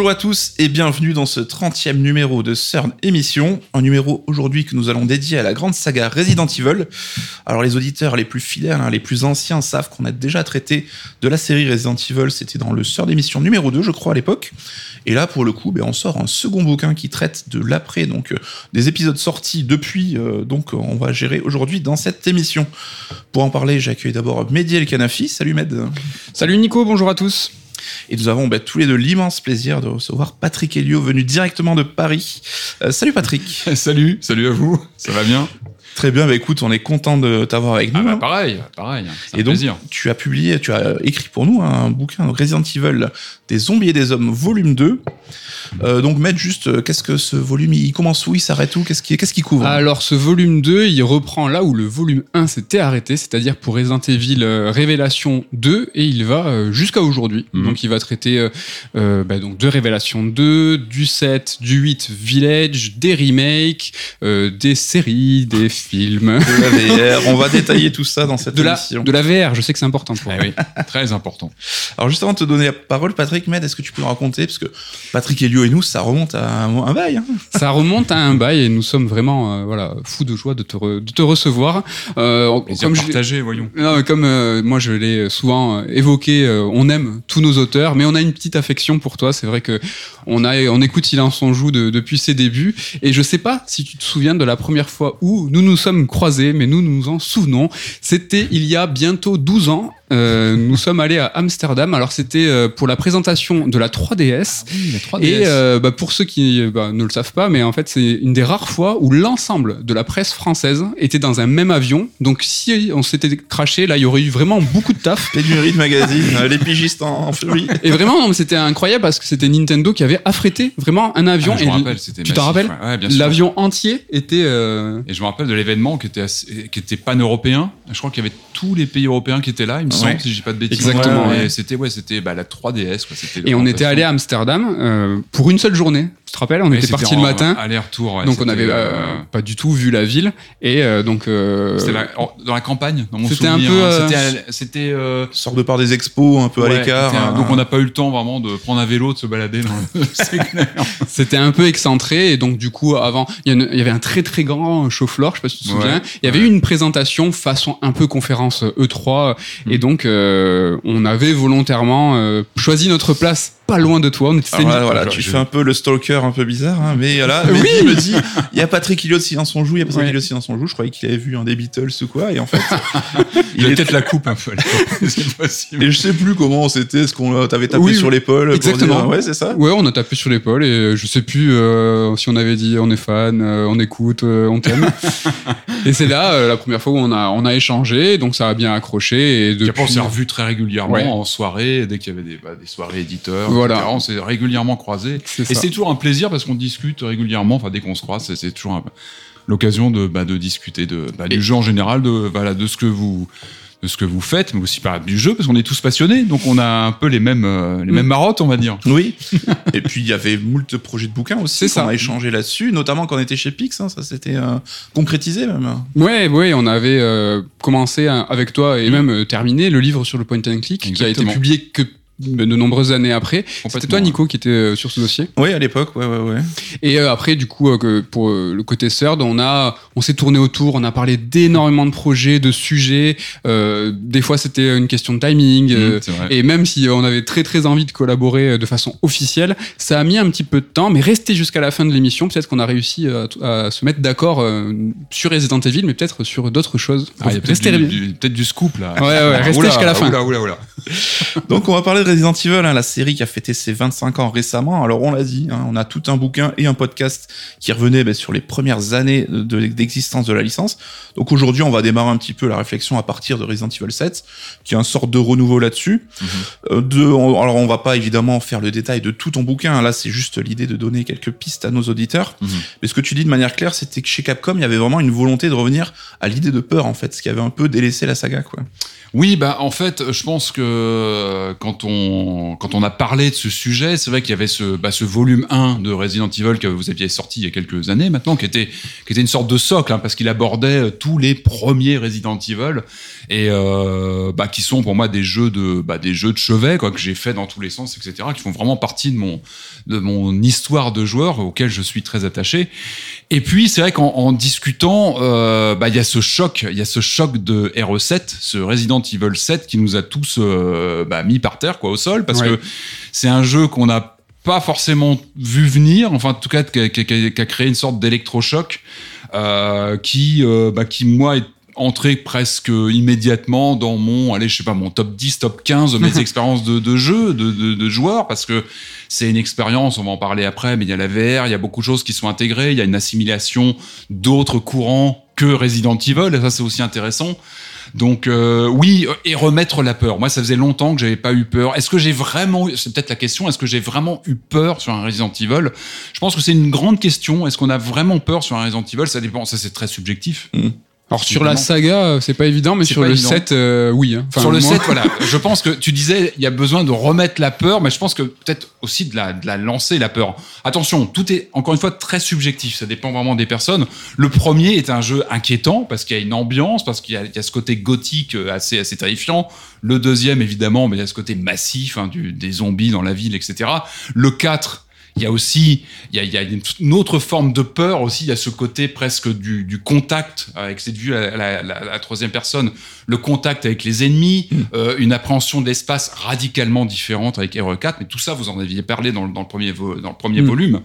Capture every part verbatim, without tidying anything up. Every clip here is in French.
Bonjour à tous et bienvenue dans ce trentième numéro de CERN Émission, un numéro aujourd'hui que nous allons dédier à la grande saga Resident Evil. Alors les auditeurs les plus fidèles, hein, les plus anciens savent qu'on a déjà traité de la série Resident Evil, c'était dans le CERN Émission numéro deux je crois à l'époque, et là pour le coup ben, on sort un second bouquin qui traite de l'après, donc euh, des épisodes sortis depuis, euh, donc euh, on va gérer aujourd'hui dans cette émission. Pour en parler j'accueille d'abord Mehdi El Kanafi, salut Med. Salut Nico, bonjour à tous. Et nous avons bah, tous les deux l'immense plaisir de recevoir Patrick Elio, venu directement de Paris. Euh, salut Patrick. Salut, salut à vous, ça va bien? Très bien, bah écoute, on est content de t'avoir avec nous. Ah bah pareil, pareil, c'est un plaisir. Et donc, tu as publié, tu as écrit pour nous un bouquin, Resident Evil, des zombies et des hommes, volume deux. Euh, donc, Maître, juste, qu'est-ce que ce volume, il commence où, il s'arrête où, qu'est-ce qu'il qu'est-ce qu'il couvre? Alors, ce volume deux, il reprend là où le volume un s'était arrêté, c'est-à-dire pour Resident Evil euh, Révélation deux, et il va jusqu'à aujourd'hui. Mmh. Donc, il va traiter euh, bah, donc, de Révélation deux, du sept, du huit Village, des remakes, euh, des séries, des films. Film. De la V R, on va détailler tout ça dans cette de la, émission. De la V R, je sais que c'est important pour vous. Oui, très important. Alors juste avant de te donner la parole, Patrick Med, est-ce que tu peux nous raconter, parce que Patrick Elio et nous, ça remonte à un, un bail. Hein. Ça remonte à un bail et nous sommes vraiment euh, voilà, fous de joie de te, re, de te recevoir. Euh, comme partagé, je, voyons. Non, comme euh, moi je l'ai souvent euh, évoqué, euh, on aime tous nos auteurs, mais on a une petite affection pour toi. C'est vrai que on a, on écoute Il en son joue de, depuis ses débuts, et je sais pas si tu te souviens de la première fois où nous nous nous sommes croisés, mais nous nous en souvenons. C'était il y a bientôt douze ans. Euh, nous sommes allés à Amsterdam. Alors c'était euh, pour la présentation de la trois D S. Ah oui, la trois D S. Et euh, bah, pour ceux qui bah, ne le savent pas, mais en fait c'est une des rares fois où l'ensemble de la presse française était dans un même avion. Donc si on s'était crashé, là il y aurait eu vraiment beaucoup de taf. Pénurie de magazines, euh, les pigistes en, en furie. Et vraiment, non, mais c'était incroyable parce que c'était Nintendo qui avait affrété vraiment un avion. Ah, je et me rappelle, c'était tu massif, t'en rappelles ouais. Ouais, bien sûr. L'avion entier était. Euh... Et je me rappelle de l'événement qui était assez, qui était pan-européen. Je crois qu'il y avait tous les pays européens qui étaient là. Il me Ouais. Si j'ai pas de bêtises. Exactement. Ouais, ouais. C'était ouais, c'était bah, la trois D S quoi. C'était et on était allé à Amsterdam euh, pour une seule journée. Tu te rappelles, on ouais, était parti le matin. Aller-retour. Ouais, donc on avait euh, pas du tout vu la ville et euh, donc. Euh, c'était la, dans la campagne. Dans mon c'était souvenir, un peu. Euh, c'était c'était euh, sorte de par des expos un peu ouais, à l'écart. Un, donc on n'a pas eu le temps vraiment de prendre un vélo, de se balader. Dans c'est clair. C'était un peu excentré et donc du coup avant il y, y avait un très très grand show-floor, je sais pas si tu te souviens. Ouais, il y avait eu ouais. une présentation façon un peu conférence E trois et donc. Donc, euh, on avait volontairement euh, choisi notre place pas loin de toi. On était Alors là, voilà, tu je... fais un peu le stalker un peu bizarre, hein, mais là, oui il me dit il y a Patrick Elio de Silence on Joue, il y a Patrick Elio ouais. de Silence on Joue. Je croyais qu'il avait vu un des Beatles ou quoi, et en fait, il, il est peut-être la coupe un peu. C'est possible. Et je sais plus comment c'était, est-ce qu'on t'avait tapé oui, sur l'épaule exactement. Pour dire, ouais, c'est ça. Ouais, on a tapé sur l'épaule et je sais plus euh, si on avait dit on est fan, euh, on écoute, euh, on t'aime. Et c'est là euh, la première fois où on a on a échangé, donc ça a bien accroché et depuis... On s'est revus très régulièrement ouais. en soirée, dès qu'il y avait des, bah, des soirées éditeurs, voilà. et cetera, on s'est régulièrement croisés. C'est et ça. C'est toujours un plaisir parce qu'on discute régulièrement, enfin dès qu'on se croise, c'est, c'est toujours un, l'occasion de, bah, de discuter de, bah, du jeu en général, de, voilà, de ce que vous... de ce que vous faites, mais aussi par du jeu, parce qu'on est tous passionnés, donc on a un peu les mêmes, euh, les mêmes marottes, on va dire. Oui. Et puis, il y avait moult projets de bouquins aussi, c'est qu'on ça. a échangé là-dessus, notamment quand on était chez Pix, hein, ça s'était euh, concrétisé même. Ouais, ouais, on avait euh, commencé avec toi et même euh, terminé le livre sur le point and click, Exactement. qui a été publié que de nombreuses années après. C'était toi, Nico, qui était sur ce dossier? Oui, à l'époque, ouais, ouais, ouais. Et euh, après, du coup, euh, pour euh, le côté C E R D, on a, on s'est tourné autour, on a parlé d'énormément de projets, de sujets. Euh, des fois, c'était une question de timing. Mmh, euh, et même si on avait très, très envie de collaborer de façon officielle, ça a mis un petit peu de temps, mais rester jusqu'à la fin de l'émission, peut-être qu'on a réussi à, à se mettre d'accord euh, sur Resident Evil, mais peut-être sur d'autres choses. Ah, il y a peut-être du, du, peut-être du scoop, là. Ouais, ouais, rester oula, jusqu'à la fin. Oula, oula, oula. Donc, on va parler de Resident Evil, hein, la série qui a fêté ses vingt-cinq ans récemment. Alors on l'a dit, hein, on a tout un bouquin et un podcast qui revenait bah, sur les premières années de, d'existence de la licence. Donc aujourd'hui on va démarrer un petit peu la réflexion à partir de Resident Evil sept, qui est une sorte de renouveau là-dessus. Mm-hmm. Euh, de, on, alors on va pas évidemment faire le détail de tout ton bouquin, hein, là c'est juste l'idée de donner quelques pistes à nos auditeurs. Mm-hmm. Mais ce que tu dis de manière claire, c'était que chez Capcom il y avait vraiment une volonté de revenir à l'idée de peur en fait, ce qui avait un peu délaissé la saga quoi. Oui bah en fait je pense que quand on on, quand on a parlé de ce sujet, c'est vrai qu'il y avait ce, bah, ce volume un de Resident Evil que vous aviez sorti il y a quelques années maintenant, qui était, qui était une sorte de socle, hein, parce qu'il abordait tous les premiers Resident Evil, et euh, bah, qui sont pour moi des jeux de, bah, des jeux de chevet, quoi, que j'ai fait dans tous les sens, et cetera, qui font vraiment partie de mon, de mon histoire de joueur auquel je suis très attaché. Et puis, c'est vrai qu'en en discutant, euh, bah, il y a ce choc, il y a ce choc de R E sept, ce Resident Evil sept qui nous a tous euh, bah, mis par terre, quoi, au sol, parce ouais. que c'est un jeu qu'on n'a pas forcément vu venir, enfin, en tout cas, qui a, qui a, qui a créé une sorte d'électrochoc euh, qui, euh, bah, qui, moi, est entrer presque immédiatement dans mon, allez, je sais pas, mon top dix, top quinze de mes expériences de, de jeu, de, de, de joueur, parce que c'est une expérience, on va en parler après, mais il y a la V R, il y a beaucoup de choses qui sont intégrées, il y a une assimilation d'autres courants que Resident Evil, et ça, c'est aussi intéressant. Donc, euh, oui, et remettre la peur. Moi, ça faisait longtemps que j'avais pas eu peur. Est-ce que j'ai vraiment, c'est peut-être la question, est-ce que j'ai vraiment eu peur sur un Resident Evil? Je pense que c'est une grande question. Est-ce qu'on a vraiment peur sur un Resident Evil? Ça dépend, ça, c'est très subjectif. Mmh. Alors sur évidemment. La saga, c'est pas évident, mais c'est sur le évident. sept, euh, oui. Hein. Enfin, sur le moins. sept, voilà. Je pense que tu disais, il y a besoin de remettre la peur, mais je pense que peut-être aussi de la, de la lancer, la peur. Attention, tout est, encore une fois, très subjectif. Ça dépend vraiment des personnes. Le premier est un jeu inquiétant, parce qu'il y a une ambiance, parce qu'il y a, il y a ce côté gothique assez, assez terrifiant. Le deuxième, évidemment, mais il y a ce côté massif, hein, du, des zombies dans la ville, et cetera. Le quatre... Il y a aussi, il y a, il y a une autre forme de peur aussi. Il y a ce côté presque du, du contact avec cette vue à la, la, la troisième personne, le contact avec les ennemis, mmh. euh, une appréhension de l'espace radicalement différente avec R E quatre. Mais tout ça, vous en aviez parlé dans, dans le premier, dans le premier mmh. volume.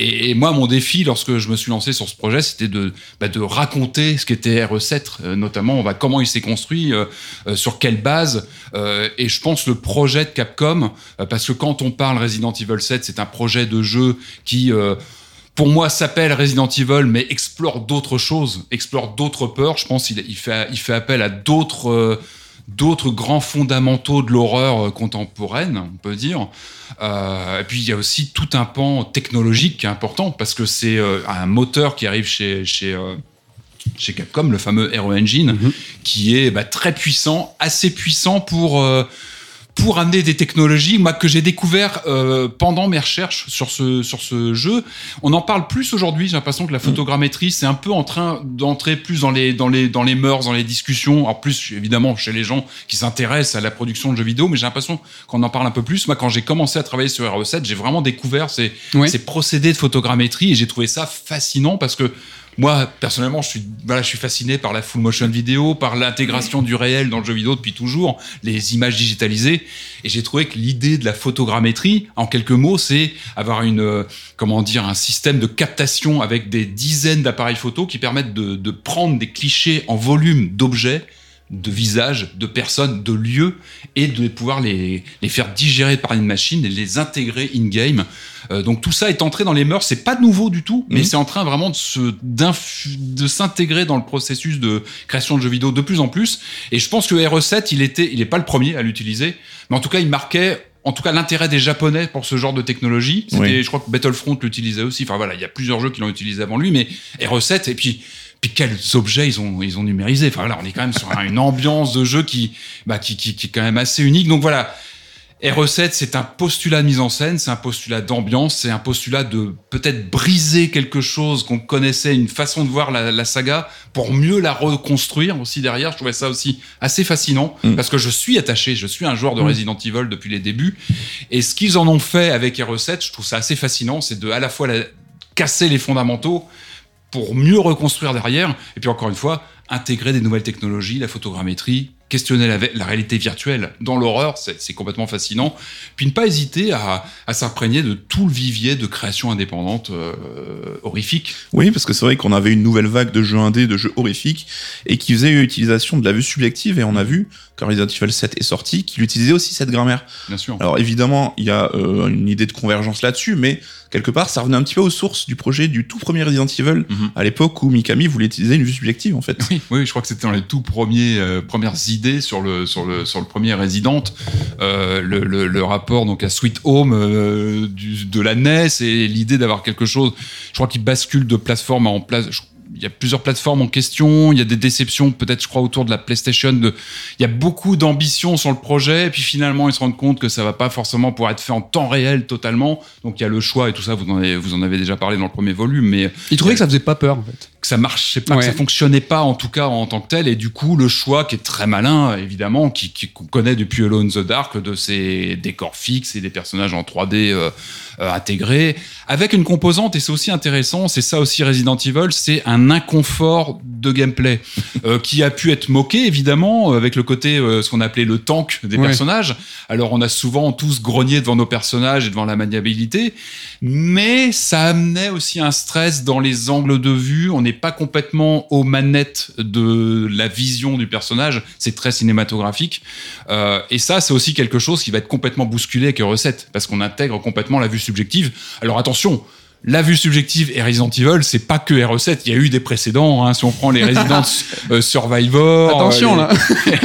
Et, et moi, mon défi lorsque je me suis lancé sur ce projet, c'était de, bah, de raconter ce qu'était R E sept, euh, notamment, on va comment il s'est construit, euh, euh, sur quelle base. Euh, et je pense le projet de Capcom, euh, parce que quand on parle Resident Evil sept, c'est un projet de jeu qui, euh, pour moi, s'appelle Resident Evil, mais explore d'autres choses, explore d'autres peurs. Je pense qu'il il fait, il fait appel à d'autres, euh, d'autres grands fondamentaux de l'horreur contemporaine, on peut dire. Euh, et puis, il y a aussi tout un pan technologique qui est important, parce que c'est euh, un moteur qui arrive chez... chez euh, chez Capcom, le fameux R E Engine, mm-hmm. qui est bah, très puissant, assez puissant pour, euh, pour amener des technologies moi, que j'ai découvert euh, pendant mes recherches sur ce, sur ce jeu. On en parle plus aujourd'hui, j'ai l'impression que la photogrammétrie, c'est un peu en train d'entrer plus dans les, dans les, dans les mœurs, dans les discussions, en plus évidemment chez les gens qui s'intéressent à la production de jeux vidéo, mais j'ai l'impression qu'on en parle un peu plus. Moi, quand j'ai commencé à travailler sur R E sept, j'ai vraiment découvert ces, oui. ces procédés de photogrammétrie, et j'ai trouvé ça fascinant, parce que moi, personnellement, je suis, voilà, je suis fasciné par la full motion vidéo, par l'intégration du réel dans le jeu vidéo depuis toujours, les images digitalisées. Et j'ai trouvé que l'idée de la photogrammétrie, en quelques mots, c'est avoir une, comment dire, un système de captation avec des dizaines d'appareils photo qui permettent de, de prendre des clichés en volume d'objets, de visages, de personnes, de lieux, et de pouvoir les, les faire digérer par une machine et les intégrer in-game. Euh, donc tout ça est entré dans les mœurs, c'est pas nouveau du tout, mais mmh. c'est en train vraiment de, se, de s'intégrer dans le processus de création de jeux vidéo de plus en plus. Et je pense que R E sept, il était, il est pas le premier à l'utiliser, mais en tout cas il marquait en tout cas l'intérêt des Japonais pour ce genre de technologie. C'était, oui. Je crois que Battlefront l'utilisait aussi, enfin voilà, il y a plusieurs jeux qui l'ont utilisé avant lui, mais R E sept, et puis... Puis quels objets ils ont ils ont numérisé. Enfin là, on est quand même sur une ambiance de jeu qui bah qui qui qui est quand même assez unique. Donc voilà, R E sept, c'est un postulat de mise en scène, c'est un postulat d'ambiance, c'est un postulat de peut-être briser quelque chose qu'on connaissait, une façon de voir la, la saga, pour mieux la reconstruire aussi derrière. Je trouvais ça aussi assez fascinant, mmh. parce que je suis attaché, je suis un joueur de Resident Evil depuis les débuts, et ce qu'ils en ont fait avec R E sept, je trouve ça assez fascinant, c'est de à la fois la, casser les fondamentaux pour mieux reconstruire derrière, et puis encore une fois, intégrer des nouvelles technologies, la photogrammétrie, questionner la, la réalité virtuelle dans l'horreur, c'est, c'est complètement fascinant, puis ne pas hésiter à, à s'imprégner de tout le vivier de création indépendante euh, horrifique. Oui, parce que c'est vrai qu'on avait une nouvelle vague de jeux indés, de jeux horrifiques, et qui faisaient utilisation de la vue subjective, et on a vu, quand Resident Evil sept est sorti, qu'il utilisait aussi cette grammaire. Bien sûr. Alors évidemment, il y a euh, une idée de convergence là-dessus, mais quelque part, ça revenait un petit peu aux sources du projet du tout premier Resident Evil, mm-hmm. à l'époque où Mikami voulait utiliser une vue subjective, en fait. Oui, oui, je crois que c'était dans les tout premiers, euh, premières idées sur le, sur le, sur le premier Resident, euh, le, le, le rapport donc à Sweet Home euh, du, de la N E S, et l'idée d'avoir quelque chose, je crois qu'il bascule de plateforme en place. Je, y a plusieurs plateformes en question, il y a des déceptions peut-être je crois autour de la PlayStation, de... il y a beaucoup d'ambition sur le projet et puis finalement ils se rendent compte que ça va pas forcément pouvoir être fait en temps réel totalement, donc il y a le choix et tout ça, vous en avez, vous en avez déjà parlé dans le premier volume, mais ils trouvaient a... que ça faisait pas peur en fait, que ça marchait pas, ouais. que ça fonctionnait pas en tout cas en tant que tel, et du coup le choix qui est très malin évidemment, qui, qui qu'on connaît depuis Alone in the Dark, de ses décors fixes et des personnages en trois D euh, euh, intégrés, avec une composante, et c'est aussi intéressant, c'est ça aussi Resident Evil, c'est un inconfort de gameplay euh, qui a pu être moqué évidemment avec le côté euh, ce qu'on appelait le tank des ouais. personnages. Alors on a souvent tous grogné devant nos personnages et devant la maniabilité, mais ça amenait aussi un stress dans les angles de vue, on n'est pas complètement aux manettes de la vision du personnage, c'est très cinématographique euh, et ça c'est aussi quelque chose qui va être complètement bousculé avec les recettes parce qu'on intègre complètement la vue subjective. Alors attention, la vue subjective et Resident Evil, c'est pas que R E sept, il y a eu des précédents, hein. Si on prend les Resident euh, Survivor... Attention, euh,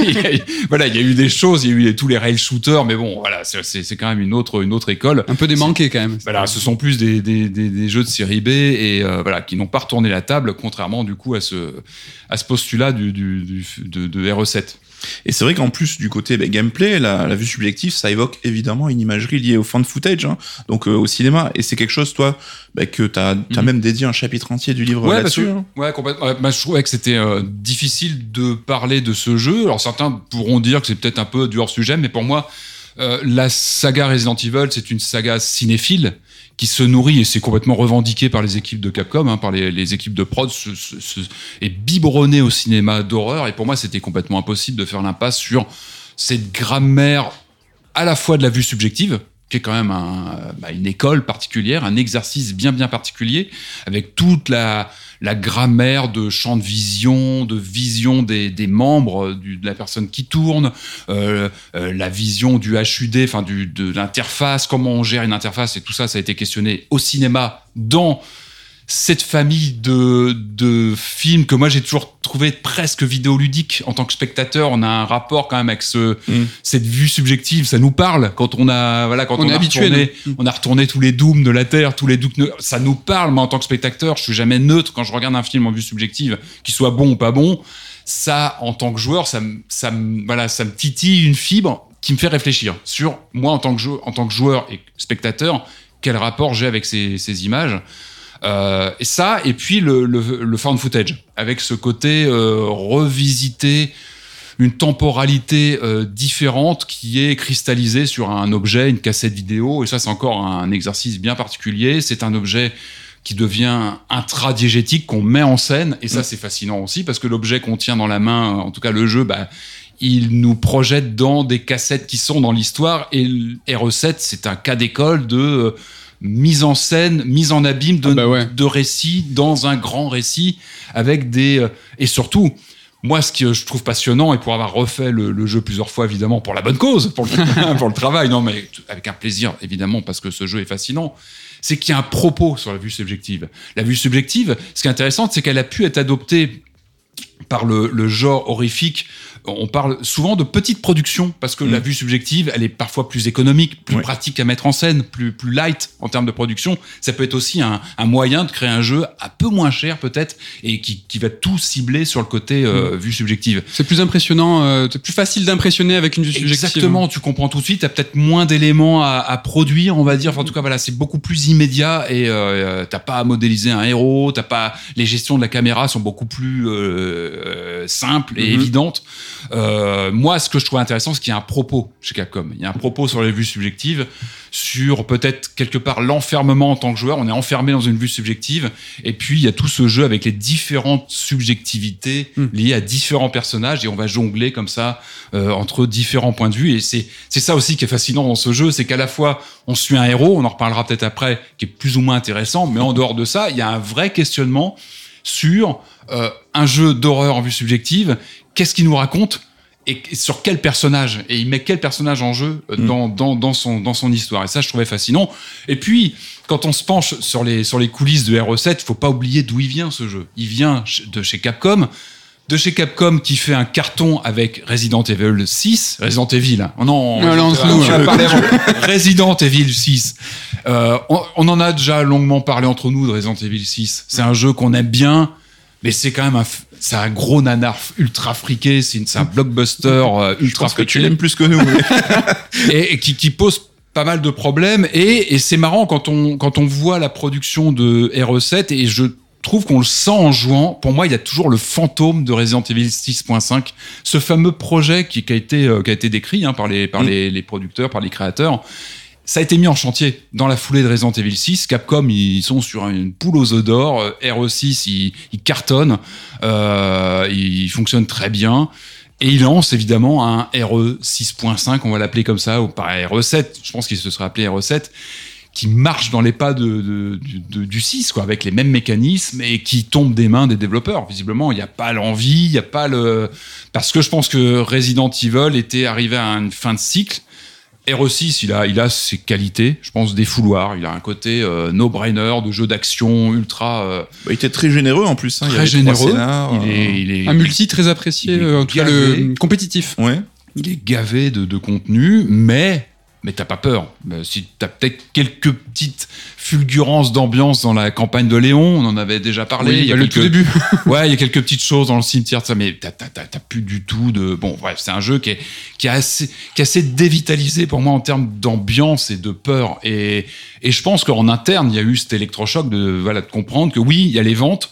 les... là! Voilà, il y a eu des choses, il y a eu les, tous les rail shooters, mais bon, voilà, c'est, c'est, c'est quand même une autre, une autre école. Un peu démanqué, quand même. Voilà, ce sont plus des, des, des, des jeux de série B et, euh, voilà, qui n'ont pas retourné la table, contrairement, du coup, à ce, à ce postulat du, du, du, de, de R E sept. Et c'est vrai qu'en plus du côté bah, gameplay, la, la vue subjective, ça évoque évidemment une imagerie liée au fan footage, hein, donc euh, au cinéma. Et c'est quelque chose, toi, bah, que t'as, t'as mmh. même dédié un chapitre entier du livre ouais, là-dessus. Parce que, ouais, complètement. Bah, je trouvais que c'était euh, difficile de parler de ce jeu. Alors certains pourront dire que c'est peut-être un peu du hors-sujet, mais pour moi, euh, la saga Resident Evil, c'est une saga cinéphile qui se nourrit, et c'est complètement revendiqué par les équipes de Capcom, hein, par les, les équipes de prod, se, se, se, est biberonné au cinéma d'horreur. Et pour moi, c'était complètement impossible de faire l'impasse sur cette grammaire à la fois de la vue subjective, qui est quand même un, bah, une école particulière, un exercice bien bien particulier, avec toute la, la grammaire de champ de vision, de vision des, des membres, du, de la personne qui tourne, euh, euh, la vision du H U D, enfin du, de l'interface, comment on gère une interface, et tout ça, ça a été questionné au cinéma dans cette famille de, de films que moi j'ai toujours trouvé presque vidéoludique en tant que spectateur. On a un rapport quand même avec ce, mmh. cette vue subjective, ça nous parle quand on a, voilà, quand on, on est a habitué, retourné, mmh. on a retourné tous les Dooms de la Terre, tous les Dooms, ça nous parle. Mais en tant que spectateur, je suis jamais neutre quand je regarde un film en vue subjective, qu'il soit bon ou pas bon. Ça, en tant que joueur, ça, ça, voilà, ça me titille une fibre qui me fait réfléchir sur moi en tant que joueur, en tant que joueur et spectateur, quel rapport j'ai avec ces, ces images. Euh, et ça, et puis le, le, le found footage, avec ce côté euh, revisiter une temporalité euh, différente qui est cristallisée sur un objet, une cassette vidéo. Et ça, c'est encore un exercice bien particulier. C'est un objet qui devient intradiégétique, qu'on met en scène. Et ça, mmh. c'est fascinant aussi, parce que l'objet qu'on tient dans la main, en tout cas le jeu, bah, il nous projette dans des cassettes qui sont dans l'histoire. Et R E sept, c'est un cas d'école de... Euh, mise en scène, mise en abîme de, ah bah ouais. de récits dans un grand récit avec des... Et surtout, moi, ce que je trouve passionnant, et pour avoir refait le, le jeu plusieurs fois, évidemment, pour la bonne cause, pour le, pour le travail, non, mais avec un plaisir, évidemment, parce que ce jeu est fascinant, c'est qu'il y a un propos sur la vue subjective. La vue subjective, ce qui est intéressant, c'est qu'elle a pu être adoptée par le, le genre horrifique. On parle souvent de petites productions parce que mmh. la vue subjective, elle est parfois plus économique, plus oui. pratique à mettre en scène, plus, plus light en termes de production. Ça peut être aussi un, un moyen de créer un jeu un peu moins cher peut-être et qui, qui va tout cibler sur le côté euh, mmh. vue subjective. C'est plus impressionnant, euh, c'est plus facile d'impressionner avec une vue subjective. Exactement, tu comprends tout de suite, t'as peut-être moins d'éléments à, à produire, on va dire. Enfin, en tout cas, voilà, c'est beaucoup plus immédiat et euh, t'as pas à modéliser un héros, t'as pas... Les gestions de la caméra sont beaucoup plus euh, simples et mmh. évidentes. Euh, moi, ce que je trouve intéressant, c'est qu'il y a un propos chez Capcom. Il y a un propos sur les vues subjectives, sur peut-être quelque part l'enfermement en tant que joueur. On est enfermé dans une vue subjective. Et puis, il y a tout ce jeu avec les différentes subjectivités liées à différents personnages. Et on va jongler comme ça euh, entre différents points de vue. Et c'est, c'est ça aussi qui est fascinant dans ce jeu. C'est qu'à la fois, on suit un héros, on en reparlera peut-être après, qui est plus ou moins intéressant. Mais en dehors de ça, il y a un vrai questionnement sur euh, un jeu d'horreur en vue subjective. Qu'est-ce qu'il nous raconte et sur quel personnage, et il met quel personnage en jeu dans, mmh. dans, dans, son, dans son histoire. Et ça, je trouvais fascinant. Et puis, quand on se penche sur les, sur les coulisses de R E sept, il faut pas oublier d'où il vient, ce jeu. Il vient de chez Capcom, de chez Capcom qui fait un carton avec Resident Evil six. Resident Evil, hein. Oh non, non, non, non, non, non. Parlé, Resident Evil six. Euh, on, on en a déjà longuement parlé entre nous de Resident Evil six. C'est un jeu qu'on aime bien, Mais c'est quand même un, c'est un gros nanar ultra friqué, c'est, une, c'est un blockbuster euh, ultra friqué. Je pense que tu l'aimes plus que nous. et et qui, qui pose pas mal de problèmes. Et, et c'est marrant quand on, quand on voit la production de R E sept, et je trouve qu'on le sent en jouant. Pour moi, il y a toujours le fantôme de Resident Evil six point cinq, ce fameux projet qui, qui, a, été, euh, qui a été décrit hein, par, les, par mm. les, les producteurs, par les créateurs. Ça a été mis en chantier dans la foulée de Resident Evil six. Capcom, ils sont sur une poule aux œufs d'or. R E six, ils, ils cartonnent. Euh, ils fonctionnent très bien. Et ils lancent évidemment un R E six point cinq, on va l'appeler comme ça, ou par R E sept. Je pense qu'il se serait appelé R E sept, qui marche dans les pas de, de, de, du six, quoi, avec les mêmes mécanismes et qui tombe des mains des développeurs. Visiblement, il n'y a pas l'envie, il n'y a pas le... Parce que je pense que Resident Evil était arrivé à une fin de cycle. R E six, il a, il a ses qualités, je pense, des fouloirs. Il a un côté euh, no-brainer, de jeu d'action ultra... Euh, bah, il était très généreux, en plus. Hein. Très il généreux. Scénars, il est, il est, un multi très apprécié, euh, en tout cas, le compétitif. Ouais. Il est gavé de, de contenu, mais... Mais t'as pas peur. Si t'as peut-être quelques petites fulgurances d'ambiance dans la campagne de Léon, on en avait déjà parlé. Oui, il y a le quelques... tout début. ouais, il y a quelques petites choses dans le cimetière, ça, mais t'as, t'as, t'as plus du tout de. Bon, bref, c'est un jeu qui est, qui est assez, qui est assez dévitalisé pour moi en termes d'ambiance et de peur. Et, et je pense qu'en interne, il y a eu cet électrochoc de, voilà, de comprendre que oui, il y a les ventes.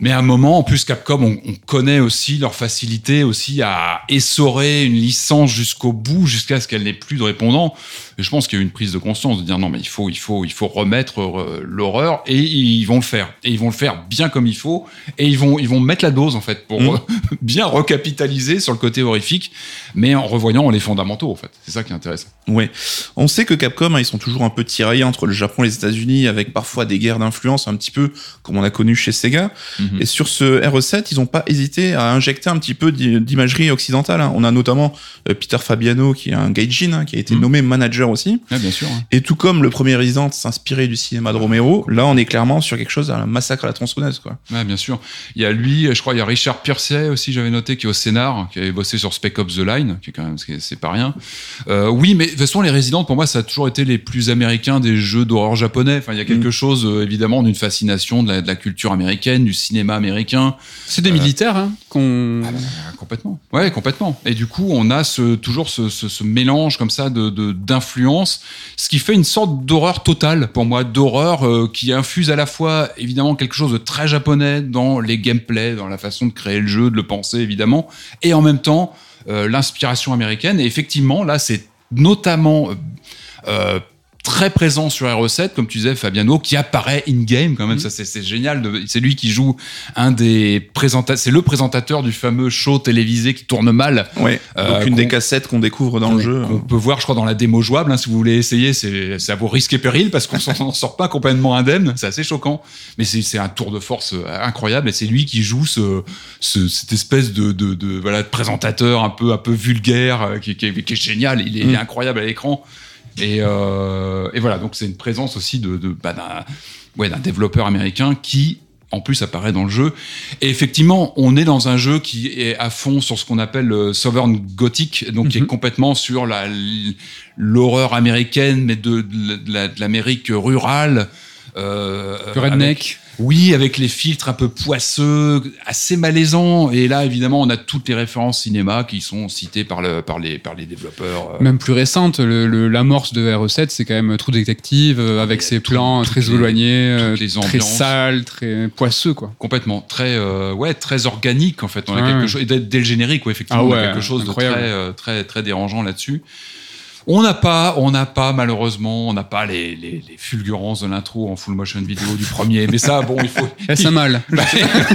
Mais à un moment, en plus, Capcom, on, on connaît aussi leur facilité aussi à essorer une licence jusqu'au bout, jusqu'à ce qu'elle n'ait plus de répondants. Et je pense qu'il y a eu une prise de conscience de dire non, mais il faut, il faut, il faut remettre l'horreur, et ils vont le faire. Et ils vont le faire bien comme il faut. Et ils vont, ils vont mettre la dose, en fait, pour mmh. bien recapitaliser sur le côté horrifique, mais en revoyant les fondamentaux, en fait. C'est ça qui est intéressant. Ouais. On sait que Capcom, hein, ils sont toujours un peu tiraillés entre le Japon et les États-Unis, avec parfois des guerres d'influence, un petit peu comme on a connu chez Sega. Mmh. Et sur ce R E sept, ils n'ont pas hésité à injecter un petit peu d'imagerie occidentale. On a notamment Peter Fabiano, qui est un gaijin, hein, qui a été mmh. nommé manager aussi. Ah, bien sûr. Et tout comme le premier Resident s'inspirait du cinéma de Romero, là, on est clairement sur quelque chose, un massacre à la tronçonneuse, quoi. Ah, bien sûr. Il y a lui, je crois, il y a Richard Piercey aussi, j'avais noté, qui est au scénar, qui avait bossé sur Spec Ops The Line, qui est quand même, c'est pas rien. Euh, oui, mais de toute façon, les Resident, pour moi, ça a toujours été les plus américains des jeux d'horreur japonais. Enfin, il y a quelque mmh. chose, évidemment, d'une fascination de la, de la culture américaine, du cinéma. cinéma américain. C'est des euh, militaires, hein, qu'on... Ah ben, complètement. Ouais, complètement. Et du coup, on a ce, toujours ce, ce, ce mélange comme ça de, de, d'influence, ce qui fait une sorte d'horreur totale, pour moi, d'horreur euh, qui infuse à la fois, évidemment, quelque chose de très japonais dans les gameplays, dans la façon de créer le jeu, de le penser, évidemment, et en même temps, euh, l'inspiration américaine. Et effectivement, là, c'est notamment... Euh, euh, très présent sur R E sept, comme tu disais, Fabiano, qui apparaît in-game, quand même, mmh. ça, c'est, c'est génial. De, c'est lui qui joue un des présentateurs, c'est le présentateur du fameux show télévisé qui tourne mal. Ouais, euh, donc une des cassettes qu'on découvre dans le jeu. On peut voir, je crois, dans la démo jouable, hein, si vous voulez essayer, c'est, c'est à vos risques et périls, parce qu'on s'en sort pas complètement indemne, c'est assez choquant. Mais c'est, c'est un tour de force incroyable, et c'est lui qui joue ce, ce, cette espèce de, de, de, voilà, de présentateur un peu, un peu vulgaire, qui, qui, qui est génial, il est, mmh. il est incroyable à l'écran. Et, euh, et voilà, donc c'est une présence aussi de, de, bah d'un, ouais, d'un développeur américain qui, en plus, apparaît dans le jeu. Et effectivement, on est dans un jeu qui est à fond sur ce qu'on appelle le Southern Gothic, donc mm-hmm. qui est complètement sur la, l'horreur américaine, mais de, de, de, la, de l'Amérique rurale. Euh, redneck. Oui, avec les filtres un peu poisseux, assez malaisants. Et là, évidemment, on a toutes les références cinéma qui sont citées par, le, par, les, par les développeurs. Même plus récente, le, le, l'amorce de R E sept, c'est quand même True Detective, avec ses plans tout, très éloignés, très sales, très poisseux, quoi. Complètement. Très, euh, ouais, très organique, en fait. On ah, a quelque ouais. chose, et dès le générique, ouais, effectivement, ah, ouais, on a quelque chose incroyable. de très, euh, très, très dérangeant là-dessus. On n'a pas, on n'a pas malheureusement, on n'a pas les, les, les fulgurances de l'intro en full motion vidéo du premier. Mais ça, bon, il faut. Ça mal. Bah,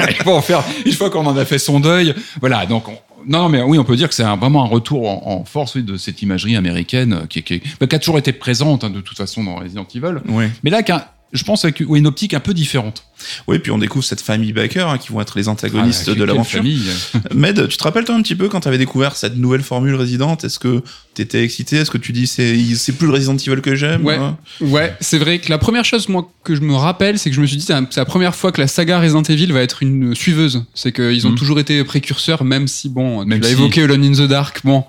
il faut en faire. Une fois qu'on en a fait son deuil, voilà. Donc, on, non, non, mais oui, on peut dire que c'est un, vraiment un retour en, en force oui, de cette imagerie américaine qui, qui, qui, qui a toujours été présente hein, de toute façon dans Resident Evil. Oui. Mais là, qu'un. Je pense avec une optique un peu différente. Oui, puis on découvre cette famille Baker hein, qui vont être les antagonistes ah, de l'aventure. Med, tu te rappelles toi un petit peu quand t'avais découvert cette nouvelle formule Resident ? Est-ce que t'étais excité ? Est-ce que tu dis c'est, c'est plus le Resident Evil que j'aime ? Ouais, hein ouais, c'est vrai que la première chose moi que je me rappelle, c'est que je me suis dit c'est la première fois que la saga Resident Evil va être une suiveuse. C'est qu'ils ont mmh. toujours été précurseurs, même si bon, tu l'as évoqué Alone in the Dark, bon.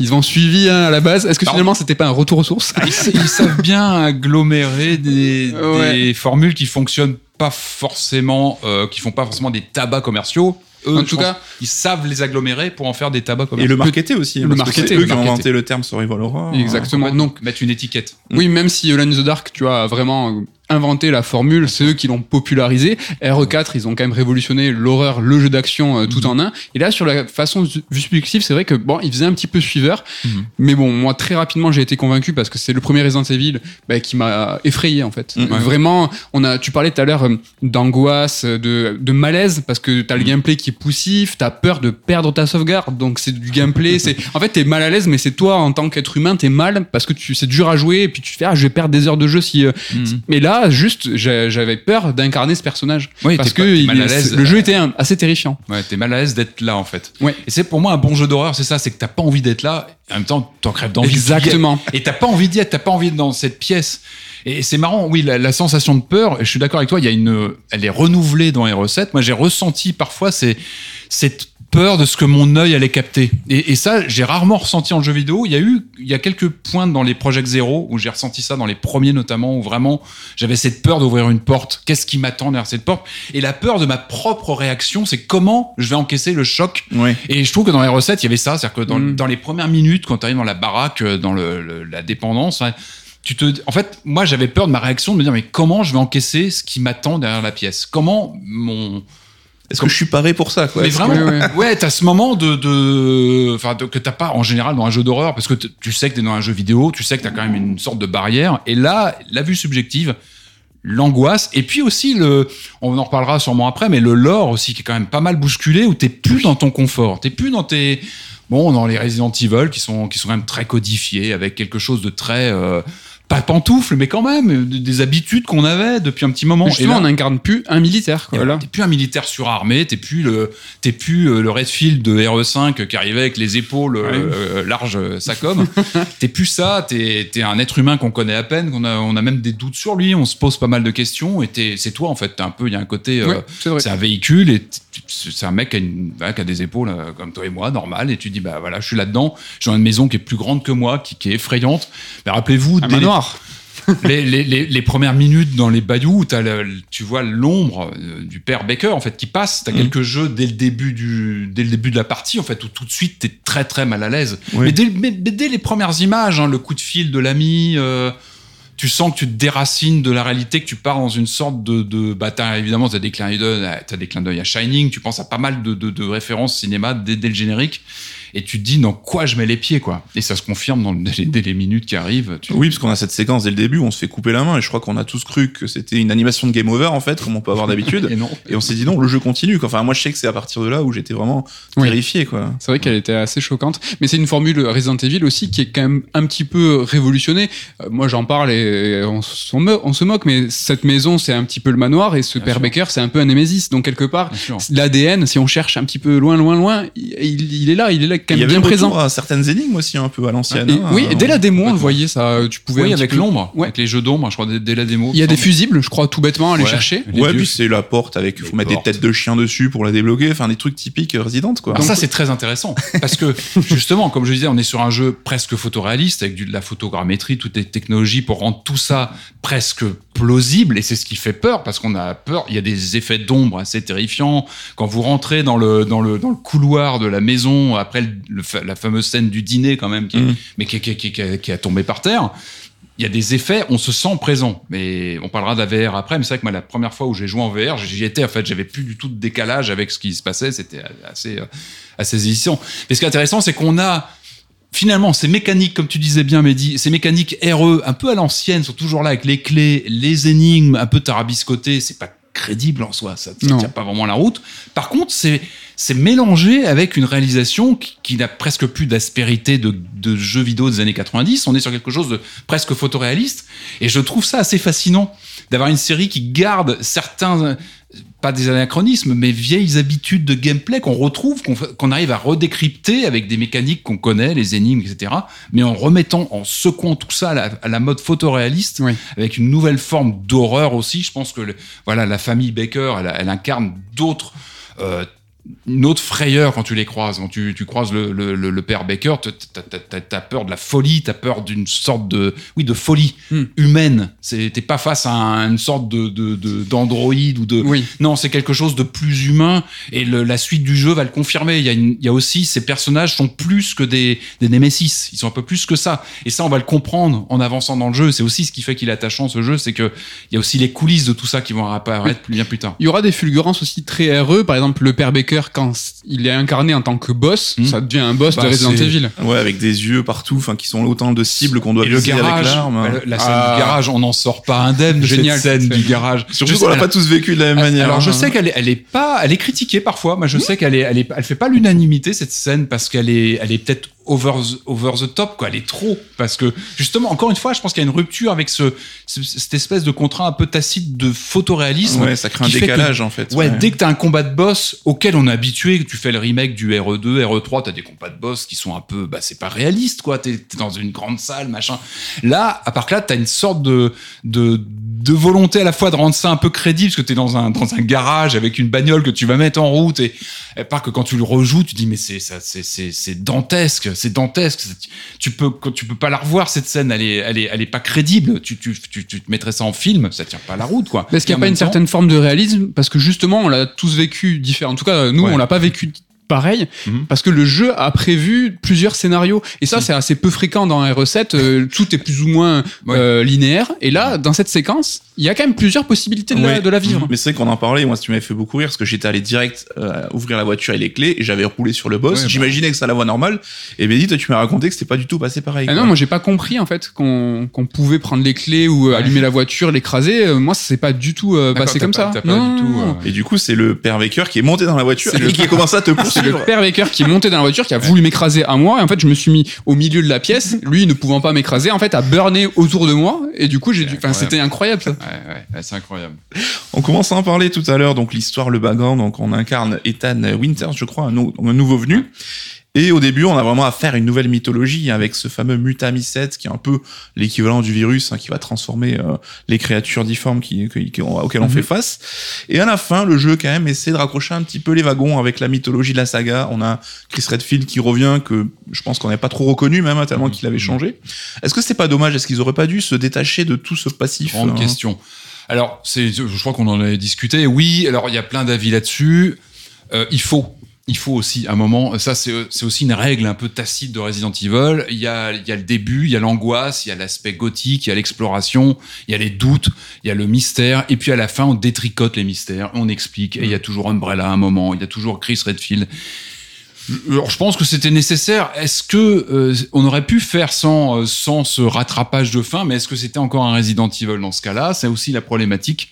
Ils ont suivi hein, à la base. Est-ce que non. finalement c'était pas un retour aux sources ? Ah, ils, ils savent bien agglomérer des, ouais. des formules qui fonctionnent pas forcément, euh, qui font pas forcément des tabacs commerciaux. Eux, en tout cas, ils savent les agglomérer pour en faire des tabacs commerciaux. Et le marketer aussi. Le marketer. Eux qui ont inventé le terme survival horror. Exactement. Donc mettre une étiquette. Oui, même si Alone in the Dark, tu as vraiment inventé la formule, c'est eux qui l'ont popularisé. R E quatre, ils ont quand même révolutionné l'horreur, le jeu d'action euh, tout mm-hmm. en un. Et là, sur la façon vue subjective, c'est vrai que bon, ils faisaient un petit peu suiveur. Mm-hmm. Mais bon, moi, très rapidement, j'ai été convaincu parce que c'est le premier Resident Evil bah, qui m'a effrayé en fait. Mm-hmm. Vraiment, on a. Tu parlais tout à l'heure euh, d'angoisse, de, de malaise parce que t'as mm-hmm. le gameplay qui est poussif, t'as peur de perdre ta sauvegarde, donc c'est du gameplay. c'est en fait, t'es mal à l'aise, mais c'est toi en tant qu'être humain, t'es mal parce que tu c'est dur à jouer et puis tu te fais ah, je vais perdre des heures de jeu si. Euh, mm-hmm. si... Mais là. Juste, j'avais peur d'incarner ce personnage oui, parce que pas, il, le euh... jeu était assez terrifiant. Ouais, t'es mal à l'aise d'être là en fait. Ouais. Et c'est pour moi un bon jeu d'horreur, c'est ça, c'est que t'as pas envie d'être là. En même temps, t'en crèves d'envie. Exactement. Et t'as pas envie d'y être, t'as pas envie d'être dans cette pièce. Et c'est marrant, oui, la, la sensation de peur. Je suis d'accord avec toi. Il y a une, elle est renouvelée dans les recettes. Moi, j'ai ressenti parfois c'est cette peur de ce que mon œil allait capter. Et, et ça, j'ai rarement ressenti en jeu vidéo. Il y a eu, il y a quelques points dans les Project Zero où j'ai ressenti ça, dans les premiers notamment, où vraiment j'avais cette peur d'ouvrir une porte. Qu'est-ce qui m'attend derrière cette porte ? Et la peur de ma propre réaction, c'est comment je vais encaisser le choc. Oui. Et je trouve que dans les recettes, il y avait ça, c'est-à-dire que dans, mmh. dans les premières minutes, quand tu arrives dans la baraque, dans le, le, la dépendance, tu te, en fait, moi, j'avais peur de ma réaction, de me dire mais comment je vais encaisser ce qui m'attend derrière la pièce ? Comment mon Est-ce Comme... que je suis paré pour ça, quoi? Mais vraiment, que... ouais, ouais, t'as ce moment de, de, enfin, de, que t'as pas en général dans un jeu d'horreur, parce que tu sais que t'es dans un jeu vidéo, tu sais que t'as quand même une sorte de barrière. Et là, la vue subjective, l'angoisse, et puis aussi le, on en reparlera sûrement après, mais le lore aussi qui est quand même pas mal bousculé, où t'es plus dans ton confort, t'es plus dans tes, bon, dans les Resident Evil qui sont, qui sont quand même très codifiés, avec quelque chose de très, euh, pas pantoufles, mais quand même des habitudes qu'on avait depuis un petit moment. Justement, et là, on n'incarne plus un militaire. Quoi, là. T'es plus un militaire surarmé, t'es plus le, t'es plus le Redfield de R E cinq qui arrivait avec les épaules ouais. euh, larges, ça comme. T'es plus ça, t'es, t'es un être humain qu'on connaît à peine, qu'on a, on a même des doutes sur lui, on se pose pas mal de questions, et t'es, c'est toi en fait. T'es un peu, il y a un côté, ouais, euh, c'est, c'est un véhicule, et c'est un mec qui a, une, qui a des épaules euh, comme toi et moi, normal, et tu dis bah voilà, je suis là-dedans, je suis dans une maison qui est plus grande que moi, qui, qui est effrayante. Mais rappelez-vous, ah, dès les, les, les, les premières minutes dans les bayous, t'as le, tu vois l'ombre du père Baker en fait qui passe. T'as mmh. quelques jeux dès le début du, dès le début de la partie en fait où tout de suite t'es très très mal à l'aise. Oui. Mais, dès, mais, mais dès les premières images, hein, le coup de fil de l'ami, euh, tu sens que tu te déracines de la réalité, que tu pars dans une sorte de, de bah t'as, évidemment t'as des clins d'œil, t'as des clins d'œil à Shining. Tu penses à pas mal de, de, de références cinéma dès, dès le générique. Et tu te dis dans quoi je mets les pieds, quoi. Et ça se confirme dans les, dès les minutes qui arrivent. Tu... Oui, parce qu'on a cette séquence dès le début où on se fait couper la main, et je crois qu'on a tous cru que c'était une animation de game over, en fait, comme on peut avoir d'habitude. Et non. Et on s'est dit non, le jeu continue. Quoi. Enfin, moi, je sais que c'est à partir de là où j'étais vraiment oui. terrifié, quoi. C'est vrai qu'elle était assez choquante. Mais c'est une formule Resident Evil aussi qui est quand même un petit peu révolutionnée. Euh, moi, j'en parle et on, me- on se moque, mais cette maison, c'est un petit peu le manoir, et ce Bien père sûr. Baker, c'est un peu un Némésis. Donc, quelque part, l'A D N, si on cherche un petit peu loin, loin, loin, il, il est là, il est là. Il y avait bien présent à certaines énigmes aussi un peu à l'ancienne. Et, hein, oui, et dès la démo, on le voyait ça. Tu pouvais oui, avec peu... l'ombre, ouais. avec les jeux d'ombre, je crois dès, dès la démo. Il y a des fusibles, je crois tout bêtement à aller ouais. chercher. Les ouais, dieux. Puis c'est la porte avec faut mettre des têtes de chien dessus pour la débloquer, enfin des trucs typiques Resident quoi. Alors donc, ça c'est très intéressant parce que justement comme je disais, on est sur un jeu presque photoréaliste avec de la photogrammétrie, toutes les technologies pour rendre tout ça presque plausible, et c'est ce qui fait peur parce qu'on a peur, il y a des effets d'ombre assez terrifiants quand vous rentrez dans le dans le dans le couloir de la maison après le Le, la fameuse scène du dîner quand même qui, mmh. mais qui, qui, qui, qui a tombé par terre. Il y a des effets, on se sent présent, mais on parlera de la V R après. Mais c'est vrai que moi, la première fois où j'ai joué en V R, j'y étais en fait, j'avais plus du tout de décalage avec ce qui se passait, c'était assez assez saisissant. Mais ce qui est intéressant, c'est qu'on a finalement ces mécaniques, comme tu disais bien Mehdi, ces mécaniques R E un peu à l'ancienne sont toujours là avec les clés, les énigmes un peu tarabiscotées, c'est pas crédible en soi, ça ne tient pas vraiment la route. Par contre, c'est, c'est mélangé avec une réalisation qui, qui n'a presque plus d'aspérité de, de jeux vidéo des années quatre-vingt-dix. On est sur quelque chose de presque photoréaliste. Et je trouve ça assez fascinant d'avoir une série qui garde certains, pas des anachronismes, mais vieilles habitudes de gameplay qu'on retrouve, qu'on, qu'on arrive à redécrypter avec des mécaniques qu'on connaît, les énigmes, et cetera. Mais en remettant, en secouant tout ça à la, à la mode photoréaliste, oui. avec une nouvelle forme d'horreur aussi. Je pense que le, voilà, la famille Baker, elle, elle incarne d'autres euh, une autre frayeur quand tu les croises. Quand tu, tu croises le, le, le père Baker, t'as, t'as, t'as peur de la folie, t'as peur d'une sorte de, oui, de folie mm. humaine. C'est, t'es pas face à un, une sorte de, de, de, d'androïde ou de, oui. Non, c'est quelque chose de plus humain et le, la suite du jeu va le confirmer. Il y a une, il y a aussi, ces personnages sont plus que des, des Némésis. Ils sont un peu plus que ça. Et ça, on va le comprendre en avançant dans le jeu. C'est aussi ce qui fait qu'il est attachant, ce jeu, c'est que il y a aussi les coulisses de tout ça qui vont apparaître oui. bien plus tard. Il y aura des fulgurances aussi très R E. Par exemple, le père Baker, quand il est incarné en tant que boss, mmh. ça devient un boss bah, de Resident Evil. Ouais, avec des yeux partout, enfin qui sont autant de cibles qu'on doit viser avec l'arme. Bah, la scène ah. du garage, on n'en sort pas indemne. Génial cette scène du garage. Surtout qu'on l'a pas tous vécu de la même elle, manière. Alors je sais qu'elle est, elle est pas, elle est critiquée parfois. Moi je mmh. sais qu'elle est, elle est, elle fait pas l'unanimité cette scène parce qu'elle est, elle est peut-être over the, over the top quoi. Elle est trop parce que justement encore une fois, je pense qu'il y a une rupture avec ce, ce cette espèce de contrat un peu tacite de photoréalisme. Ouais, ça crée un décalage que, en fait. Ouais, ouais, dès que t'as un combat de boss auquel on est habitué, tu fais le remake du R E deux, R E trois, t'as des combats de boss qui sont un peu, bah c'est pas réaliste quoi. T'es, t'es dans une grande salle machin. Là, à part que là, t'as une sorte de de de volonté à la fois de rendre ça un peu crédible parce que t'es dans un dans un garage avec une bagnole que tu vas mettre en route et à part que quand tu le rejoues, tu dis mais c'est ça c'est c'est c'est dantesque. C'est dantesque. C'est, tu peux, tu peux pas la revoir cette scène. Elle est, elle est, elle est pas crédible. Tu, tu, tu, tu te mettrais ça en film, ça tient pas la route, quoi. Parce qu'il y a pas une temps... certaine forme de réalisme, parce que justement, on l'a tous vécu différent. En tout cas, nous, ouais. on l'a pas vécu pareil, mm-hmm. parce que le jeu a prévu plusieurs scénarios. Et ça, mm. c'est assez peu fréquent dans R E sept. Euh, tout est plus ou moins euh, ouais. linéaire. Et là, dans cette séquence, il y a quand même plusieurs possibilités de, ouais. la, de la vivre. Mais c'est vrai qu'on en parlait. Moi, tu m'avais fait beaucoup rire parce que j'étais allé direct euh, ouvrir la voiture et les clés et j'avais roulé sur le boss. Ouais, J'imaginais bah. que ça la voie normale. Et Mehdi, toi, tu m'as raconté que c'était pas du tout passé pareil. Ah non, moi, j'ai pas compris, en fait, qu'on, qu'on pouvait prendre les clés ou ouais. allumer la voiture, l'écraser. Moi, ça s'est pas du tout euh, passé comme pas, ça. Non. Du tout, euh... Et du coup, c'est le père Baker qui est monté dans la voiture c'est et le... qui commence à te poursuivre. C'est le père Baker qui est monté dans la voiture, qui a voulu m'écraser à moi. Et en fait, je me suis mis au milieu de la pièce. Lui, ne pouvant pas m'écraser, en fait, a burné autour de moi. Et du coup, j'ai dû... enfin, c'était incroyable, ça. Ouais, ouais, c'est incroyable. On commence à en parler tout à l'heure. Donc, l'histoire, le background. Donc, on incarne Ethan Winters, je crois, un, nou- un nouveau venu. Et au début, on a vraiment affaire à une nouvelle mythologie avec ce fameux mutamycète qui est un peu l'équivalent du virus hein, qui va transformer euh, les créatures difformes qui, qui, qui, auxquelles mm-hmm. on fait face. Et à la fin, le jeu quand même essaie de raccrocher un petit peu les wagons avec la mythologie de la saga. On a Chris Redfield qui revient, que je pense qu'on n'avait pas trop reconnu même, tellement mm-hmm. qu'il avait changé. Est-ce que c'est pas dommage ? Est-ce qu'ils auraient pas dû se détacher de tout ce passif ? Grande hein. question. Alors, c'est, je crois qu'on en avait discuté. Oui, alors il y a plein d'avis là-dessus. Euh, il faut... Il faut aussi, à un moment, ça c'est, c'est aussi une règle un peu tacite de Resident Evil, il y a, il y a le début, il y a l'angoisse, il y a l'aspect gothique, il y a l'exploration, il y a les doutes, il y a le mystère, et puis à la fin on détricote les mystères, on explique, et il y a toujours Umbrella à un moment, il y a toujours Chris Redfield. Alors, je pense que c'était nécessaire. Est-ce que euh, on aurait pu faire sans sans ce rattrapage de fin, mais est-ce que c'était encore un Resident Evil dans ce cas-là ? C'est aussi la problématique.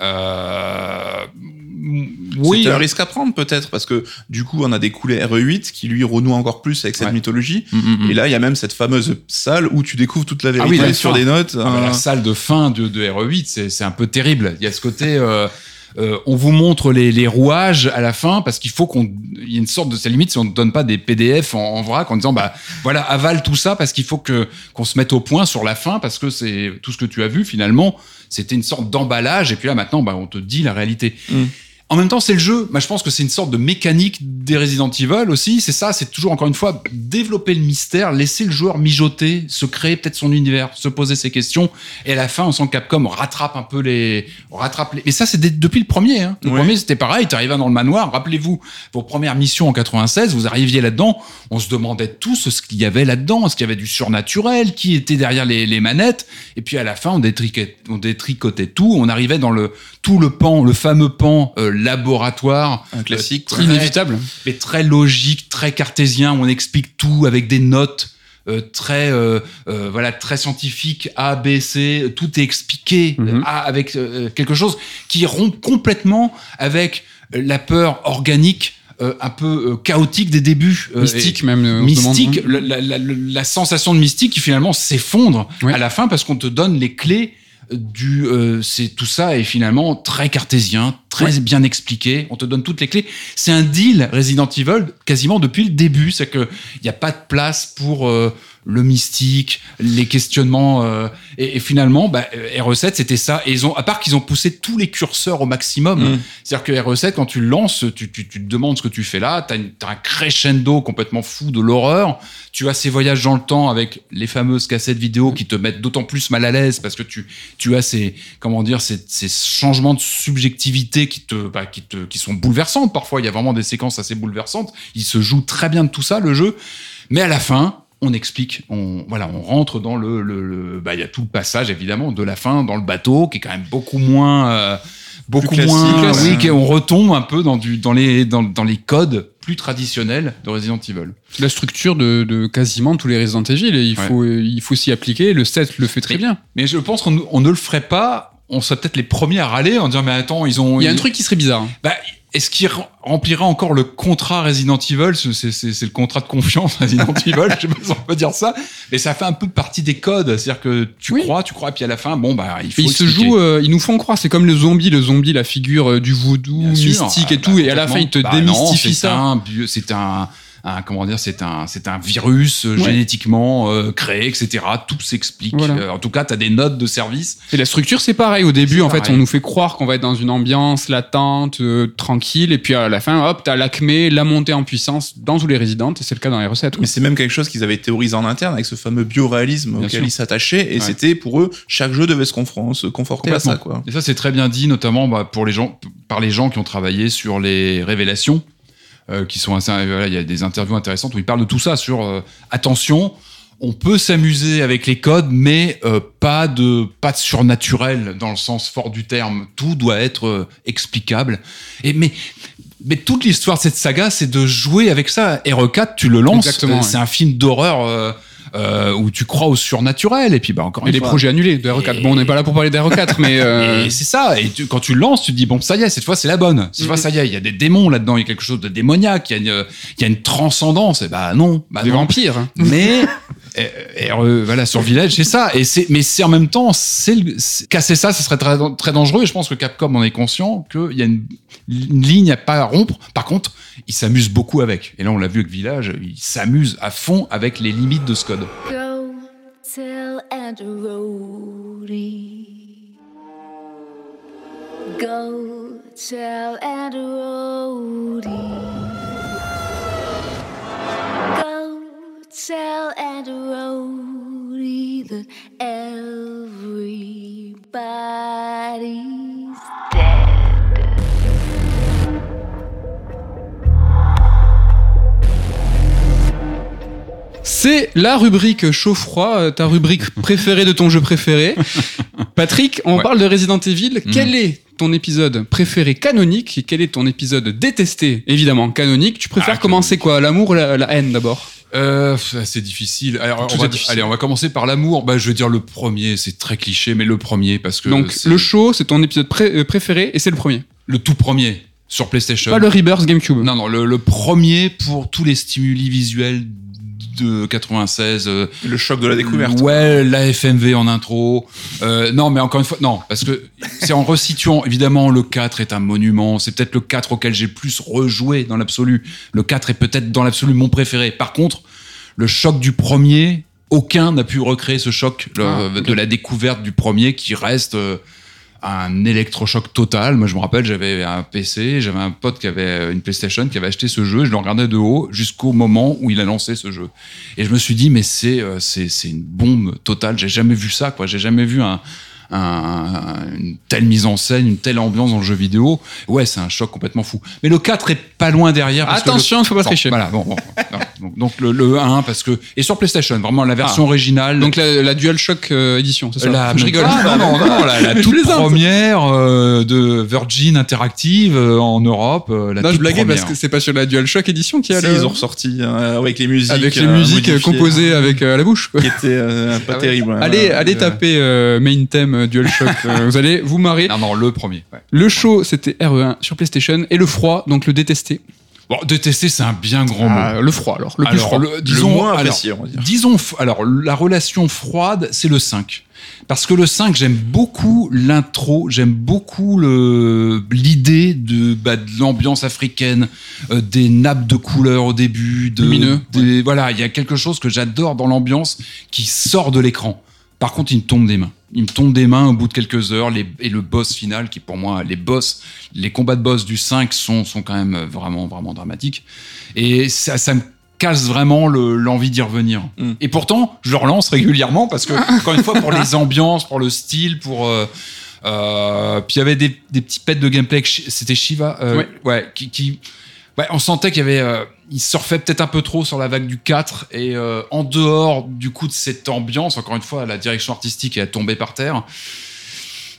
Euh... Oui, c'est un risque à prendre peut-être parce que du coup on a des coulées R E huit qui lui renoue encore plus avec cette ouais. mythologie mm, mm, mm. et là il y a même cette fameuse salle où tu découvres toute la vérité ah oui, sur fin. Des notes ah, euh... la salle de fin de, de R E huit c'est, c'est un peu terrible, il y a ce côté euh, euh, on vous montre les, les rouages à la fin parce qu'il faut qu'on il y a une sorte de sa limite si on ne donne pas des P D F en, en vrac en disant bah voilà avale tout ça parce qu'il faut que, qu'on se mette au point sur la fin parce que c'est tout ce que tu as vu finalement c'était une sorte d'emballage et puis là maintenant bah, on te dit la réalité mm. En même temps, c'est le jeu. Bah, je pense que c'est une sorte de mécanique des Resident Evil aussi. C'est ça, c'est toujours, encore une fois, développer le mystère, laisser le joueur mijoter, se créer peut-être son univers, se poser ses questions. Et à la fin, on sent que Capcom rattrape un peu les... rattrape les. Et ça, c'est depuis le premier. Hein. Le oui. premier, c'était pareil. T'arrivais dans le manoir. Rappelez-vous, vos premières missions en quatre-vingt-seize, vous arriviez là-dedans. On se demandait tous ce qu'il y avait là-dedans. Est-ce qu'il y avait du surnaturel ? Qui était derrière les, les manettes ? Et puis, à la fin, on détricotait, on détricotait tout. On arrivait dans le, tout le pan, le fameux pan... Euh, laboratoire, un classique très, inévitable, mais très logique, très cartésien. On explique tout avec des notes euh, très, euh, euh, voilà, très scientifiques, A, B, C. Tout est expliqué mm-hmm. à, avec euh, quelque chose qui rompt complètement avec la peur organique. Euh, un peu euh, chaotique des débuts euh, mystique même euh, mystique la, la, la, la sensation de mystique qui finalement s'effondre ouais. à la fin parce qu'on te donne les clés du euh, c'est tout ça est finalement très cartésien très ouais. bien expliqué, on te donne toutes les clés. C'est un deal Resident Evil quasiment depuis le début, c'est que il y a pas de place pour euh, le mystique, les questionnements euh, et, et finalement bah, R E sept c'était ça, et ils ont, à part qu'ils ont poussé tous les curseurs au maximum, mmh. c'est-à-dire que R E sept quand tu le lances, tu, tu, tu te demandes ce que tu fais là, t'as, une, t'as un crescendo complètement fou de l'horreur, tu as ces voyages dans le temps avec les fameuses cassettes vidéo qui te mettent d'autant plus mal à l'aise parce que tu, tu as ces, comment dire, ces, ces changements de subjectivité qui, te, bah, qui, te, qui sont bouleversantes parfois, il y a vraiment des séquences assez bouleversantes, il se joue très bien de tout ça le jeu, mais à la fin on explique, on, voilà, on rentre dans le, le, le bah, il y a tout le passage, évidemment, de la fin dans le bateau, qui est quand même beaucoup moins, euh, beaucoup moins classique, et on retombe un peu dans du, dans les, dans, dans les codes plus traditionnels de Resident Evil. La structure de, de quasiment tous les Resident Evil, et il ouais. faut, il faut s'y appliquer, le sept le fait très mais, bien. Mais je pense qu'on on ne le ferait pas, on serait peut-être les premiers à râler, en disant, mais attends, ils ont... Il y a ils... un truc qui serait bizarre. Bah, est-ce qu'il remplira encore le contrat Resident Evil? C'est, c'est, c'est le contrat de confiance Resident Evil, je sais pas si on peut dire ça, mais ça fait un peu partie des codes, c'est-à-dire que tu oui. crois, tu crois, et puis à la fin, bon, bah, il faut Ils se jouent, euh, ils nous font croire, c'est comme le zombie, le zombie, la figure euh, du voodoo, bien mystique sûr, et bah, tout, bah, et à la fin, ils te bah, démystifient ça. Un, c'est un, un, comment dire, c'est un, c'est un virus ouais. génétiquement euh, créé, et cetera. Tout s'explique. Voilà. Euh, en tout cas, t'as des notes de service. Et la structure, c'est pareil. Au début, c'est en pareil. fait, on nous fait croire qu'on va être dans une ambiance latente, euh, tranquille. Et puis à la fin, hop, t'as l'acmé, la montée en puissance dans tous les Resident, et c'est le cas dans les recettes. Mais c'est même quelque chose qu'ils avaient théorisé en interne avec ce fameux bioréalisme bien auquel sûr. ils s'attachaient, et ouais. c'était pour eux, chaque jeu devait se conforter à ça, quoi. Et ça, c'est très bien dit, notamment bah, pour les gens, par les gens qui ont travaillé sur les révélations, euh, qui sont assez. Voilà, il y a des interviews intéressantes où ils parlent de tout ça sur euh, attention. On peut s'amuser avec les codes, mais euh, pas de pas de surnaturel dans le sens fort du terme. Tout doit être euh, explicable. Et mais mais toute l'histoire de cette saga, c'est de jouer avec ça. R E quatre, tu le lances. Exactement, euh, ouais. C'est un film d'horreur. Euh, Euh, où tu crois au surnaturel, et puis bah encore et une les fois. Les projets annulés de R E quatre. Et... Bon, on n'est pas là pour parler d'R E quatre, mais. Euh... Et c'est ça, et tu, quand tu le lances, tu te dis, bon, ça y est, cette fois c'est la bonne. Cette mm-hmm. fois, ça y est, il y a des démons là-dedans, il y a quelque chose de démoniaque, il y, y a une transcendance, et bah non. Bah, des non. vampires. Hein. Mais, et, et, euh, voilà, sur Village, c'est ça. Et c'est, mais c'est en même temps, c'est, c'est, casser ça, ça serait très, très dangereux, et je pense que Capcom en est conscient, qu'il y a une, une ligne à pas rompre. Par contre, ils s'amusent beaucoup avec. Et là, on l'a vu avec Village, ils s'amusent à fond avec les limites de ce code. Go tell Aunt Rhodey. Go tell Aunt Rhodey. Go tell Aunt Rhodey that everybody's dead. C'est la rubrique chaud-froid, ta rubrique préférée de ton jeu préféré. Patrick, on ouais. parle de Resident Evil. Mmh. Quel est ton épisode préféré canonique et quel est ton épisode détesté, évidemment, canonique? Tu préfères ah, commencer canonique. quoi L'amour ou la, la haine d'abord? Euh, c'est difficile. Alors, on va, difficile. Allez, on va commencer par l'amour. Bah, je vais dire le premier, c'est très cliché, mais le premier parce que... Donc, c'est... le show, c'est ton épisode pré- préféré et c'est le premier. Le tout premier sur PlayStation. Pas le Rebirth GameCube. Non, non, le, le premier pour tous les stimuli visuels de quatre-vingt-seize, euh, le choc de la découverte, ouais, la F M V en intro, euh, non mais encore une fois non, parce que c'est en resituant évidemment le quatre est un monument, c'est peut-être le quatre auquel j'ai plus rejoué dans l'absolu, le quatre est peut-être dans l'absolu mon préféré. Par contre, le choc du premier, aucun n'a pu recréer ce choc le, ah, okay. de la découverte du premier qui reste euh, un électrochoc total. Moi, je me rappelle, j'avais un P C, j'avais un pote qui avait une PlayStation, qui avait acheté ce jeu, je le regardais de haut jusqu'au moment où il a lancé ce jeu. Et je me suis dit, mais c'est, c'est, c'est une bombe totale. J'ai jamais vu ça, quoi. J'ai jamais vu un, un, une telle mise en scène, une telle ambiance dans le jeu vidéo. Ouais, c'est un choc complètement fou. Mais le quatre est pas loin derrière. Parce Attention, il faut pas tricher. Voilà, bon, bon, bon. Donc, le, le un, parce que, et sur PlayStation, vraiment, la version ah. originale. Donc, la, la DualShock euh, édition, c'est ça? La, je rigole. Ah, non, non, non, la, la toute première euh, de Virgin Interactive euh, en Europe. Euh, la non, je blaguais première. Parce que c'est pas sur la DualShock édition qu'il y a si, le... ils ont ressorti euh, avec les musiques. Avec les musiques euh, composées euh, avec euh, la bouche, quoi. Qui était euh, pas ah, terrible. Ouais. Allez, euh, allez euh, taper euh, Main Theme DualShock, euh, vous allez vous marrer. Non, non, le premier. Ouais. Le show, c'était R E un sur PlayStation, et le froid, donc le détesté. Bon, détester, c'est un bien grand ah, mot. Le froid, alors. Le plus alors, froid. Le, disons, le moins apprécié, on va dire. Disons, alors, la relation froide, c'est le cinq. Parce que le cinq, j'aime beaucoup l'intro, j'aime beaucoup le, l'idée de, bah, de l'ambiance africaine, euh, des nappes de couleurs au début. De, Lumineux. Des, ouais. Voilà, il y a quelque chose que j'adore dans l'ambiance qui sort de l'écran. Par contre, il me tombe des mains. Il me tombe des mains au bout de quelques heures. Les, et le boss final, qui pour moi, les boss, les combats de boss du cinq sont, sont quand même vraiment, vraiment dramatiques. Et ça, ça me casse vraiment le, l'envie d'y revenir. Mm. Et pourtant, je le relance régulièrement parce que, encore une fois, pour les ambiances, pour le style, pour. Euh, euh, puis il y avait des, des petits pets de gameplay. C'était Shiva. Euh, oui. Ouais. Qui. qui ouais, on sentait qu'il y avait. Euh, il surfait peut-être un peu trop sur la vague du quatre et euh, en dehors du coup de cette ambiance, encore une fois, la direction artistique est tombée par terre.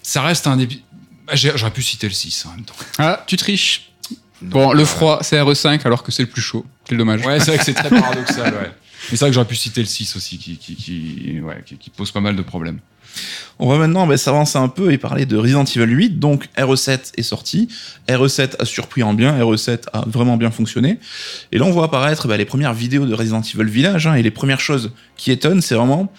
Ça reste un épisode. J'aurais pu citer le six en même temps. Ah, tu triches. Non, bon, le euh... froid, c'est R E cinq alors que c'est le plus chaud. Quel dommage. Ouais, c'est vrai que c'est très paradoxal, ouais. Mais c'est vrai que j'aurais pu citer le six aussi, qui, qui, qui, ouais, qui, qui pose pas mal de problèmes. On va maintenant bah, s'avancer un peu et parler de Resident Evil huit. Donc R E sept est sorti, R E sept a surpris en bien, R E sept a vraiment bien fonctionné. Et là on voit apparaître bah, les premières vidéos de Resident Evil Village, hein, et les premières choses qui étonnent, c'est vraiment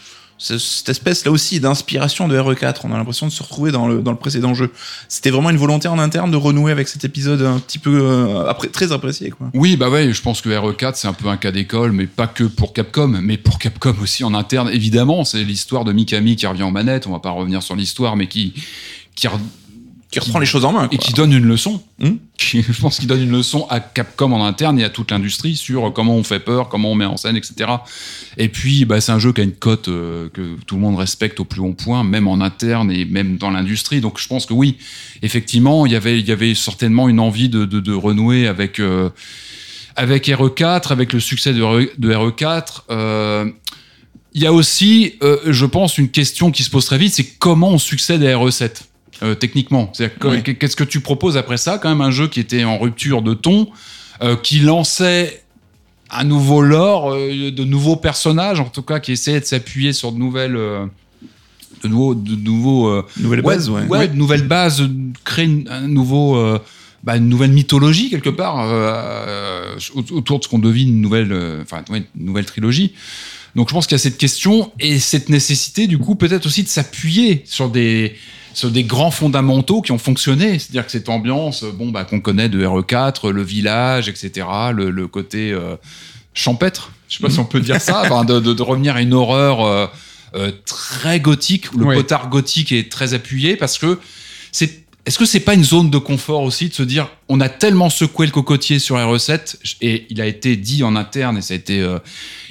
cette espèce là aussi d'inspiration de R E quatre. On a l'impression de se retrouver dans le, dans le précédent jeu. C'était vraiment une volonté en interne de renouer avec cet épisode un petit peu euh, après, très apprécié, quoi. Oui, bah ouais, je pense que R E quatre c'est un peu un cas d'école, mais pas que pour Capcom, mais pour Capcom aussi en interne, évidemment. C'est l'histoire de Mikami qui revient en manette, on va pas revenir sur l'histoire, mais qui qui, re... qui reprend qui... les choses en main, quoi. Et qui donne une leçon. Hum qui, je pense qu'il donne une leçon à Capcom en interne et à toute l'industrie sur comment on fait peur, comment on met en scène, et cetera. Et puis, bah, c'est un jeu qui a une cote euh, que tout le monde respecte au plus haut point, même en interne et même dans l'industrie. Donc, je pense que oui, effectivement, il y avait, il y avait certainement une envie de, de, de renouer avec, euh, avec R E quatre, avec le succès de, R E, de R E quatre. Euh, il y a aussi, euh, je pense, une question qui se pose très vite, c'est comment on succède à R E sept. Euh, techniquement, c'est-à-dire oui. Qu'est-ce que tu proposes après ça, quand même un jeu qui était en rupture de ton, euh, qui lançait un nouveau lore, euh, de nouveaux personnages, en tout cas qui essayait de s'appuyer sur de nouvelles, euh, de nouveaux, de nouveaux, euh, nouvelles ouais, bases, ouais, ouais, oui. de nouvelles bases, créer une, un nouveau, euh, bah, une nouvelle mythologie quelque part euh, autour de ce qu'on devine, une nouvelle, euh, enfin une nouvelle trilogie. Donc je pense qu'il y a cette question et cette nécessité du coup peut-être aussi de s'appuyer sur des sur des grands fondamentaux qui ont fonctionné, c'est-à-dire que cette ambiance, bon bah qu'on connaît de R E quatre, le village, et cetera, le, le côté euh, champêtre, je sais pas si on peut dire ça, enfin, de, de, de revenir à une horreur euh, euh, très gothique, où le oui. potard gothique est très appuyé, parce que c'est, est-ce que c'est pas une zone de confort aussi de se dire, on a tellement secoué le cocotier sur R E sept et il a été dit en interne et ça a été, euh,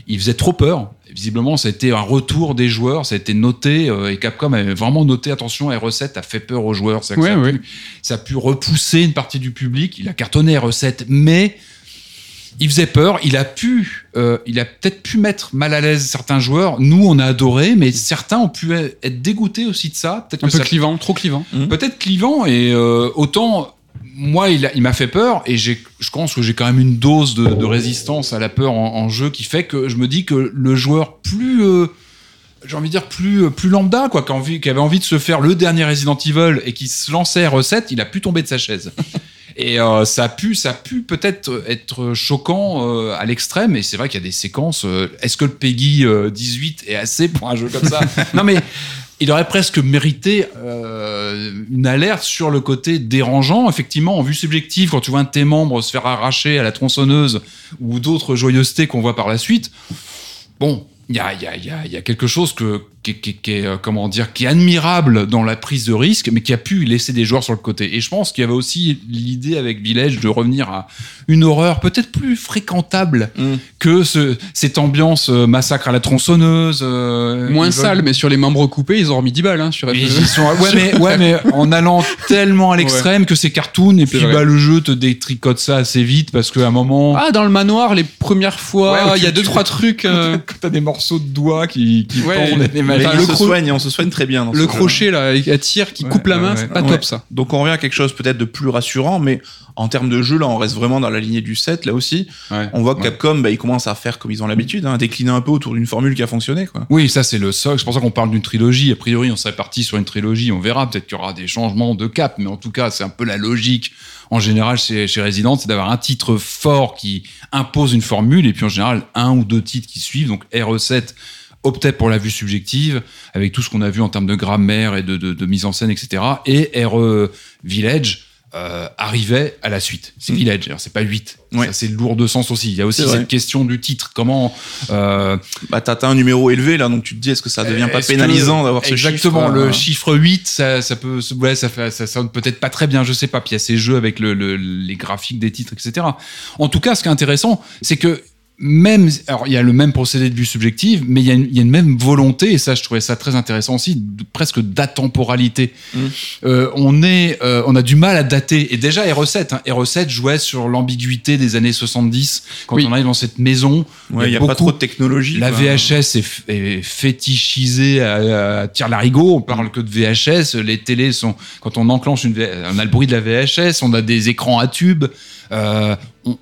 il faisait trop peur. Visiblement, ça a été un retour des joueurs, ça a été noté, euh, et Capcom avait vraiment noté, attention, R E sept a fait peur aux joueurs. C'est-à-dire que ouais, ça, a ouais. pu, ça a pu repousser une partie du public. Il a cartonné R E sept, mais il faisait peur. Il a pu, euh, il a peut-être pu mettre mal à l'aise certains joueurs. Nous, on a adoré, mais certains ont pu être dégoûtés aussi de ça. Peut-être un que peu ça... clivant, trop clivant. Mmh. Peut-être clivant, et euh, autant... Moi, il, a, il m'a fait peur et j'ai, je pense que j'ai quand même une dose de, de résistance à la peur en, en jeu qui fait que je me dis que le joueur plus, euh, j'ai envie de dire plus, plus lambda, quoi, qui, envie, qui avait envie de se faire le dernier Resident Evil et qui se lançait R E sept, il a pu tomber de sa chaise. Et euh, ça a pu, ça a pu peut-être être choquant euh, à l'extrême. Et c'est vrai qu'il y a des séquences. Euh, est-ce que le P E G I euh, dix-huit est assez pour un jeu comme ça ? Non mais. Il aurait presque mérité euh, une alerte sur le côté dérangeant. Effectivement, en vue subjective, quand tu vois un de tes membres se faire arracher à la tronçonneuse ou d'autres joyeusetés qu'on voit par la suite, bon, il y a, y a, y a, y a quelque chose que, qui, qui, qui, est, comment dire, qui est admirable dans la prise de risque, mais qui a pu laisser des joueurs sur le côté. Et je pense qu'il y avait aussi l'idée avec Village de revenir à une horreur peut-être plus fréquentable mmh. que ce, cette ambiance massacre à la tronçonneuse. Euh, Moins sale, veulent... mais sur les membres coupés, ils ont remis dix balles hein, sur F deux. Ils sont... ouais, mais, ouais, mais en allant tellement à l'extrême ouais. que c'est cartoon, et c'est puis bah, le jeu te détricote ça assez vite, parce qu'à un moment... Ah, dans le manoir, les premières fois, il ouais, y a deux, trois trucs... Euh... Quand t'as des morceaux de doigts qui, qui ouais, tournent... image. Enfin, on, se cro... soigne, on se soigne très bien. Dans le crochet là, à tir qui ouais, coupe la main, ouais, c'est pas ouais. top ça. Donc on revient à quelque chose peut-être de plus rassurant, mais en termes de jeu, là, on reste vraiment dans la lignée du sept, là aussi. Ouais, on voit que ouais. Capcom, bah, ils commencent à faire comme ils ont l'habitude, hein, décliner un peu autour d'une formule qui a fonctionné, quoi. Oui, ça c'est le socle. C'est pour ça qu'on parle d'une trilogie. A priori, on serait parti sur une trilogie. On verra, peut-être qu'il y aura des changements de cap, mais en tout cas, c'est un peu la logique. En général, chez, chez Resident, c'est d'avoir un titre fort qui impose une formule, et puis en général, un ou deux titres qui suivent. Donc R E sept optait pour la vue subjective, avec tout ce qu'on a vu en termes de grammaire et de, de, de mise en scène, et cetera. Et R E Village euh, arrivait à la suite. C'est Village, alors c'est pas huit. Ouais. Ça, c'est lourd de sens aussi. Il y a aussi cette question du titre. Comment euh... bah, t'as, t'as un numéro élevé, là, donc tu te dis, est-ce que ça devient pas est-ce pénalisant que... d'avoir ce Exactement, chiffre Exactement, le euh... chiffre huit, ça, ça peut, ouais, ça fait, ça sonne peut-être pas très bien, je sais pas. Puis il y a ces jeux avec le, le, les graphiques des titres, et cetera. En tout cas, ce qui est intéressant, c'est que même, alors il y a le même procédé de vue subjective, mais il y a une, il y a une même volonté, et ça je trouvais ça très intéressant aussi, de, presque d'atemporalité. Mmh. Euh, on est, euh, on a du mal à dater. Et déjà R E sept, hein, R E sept jouait sur l'ambiguïté des années soixante-dix. Quand oui. on arrive dans cette maison, ouais, il y a, y a beaucoup, pas trop de technologie. La quoi. V H S est, f- est fétichisée à, à tire-larigot. On parle que de V H S. Les télés sont, quand on enclenche une, V H S, on a le bruit de la V H S. On a des écrans à tubes. Euh, on,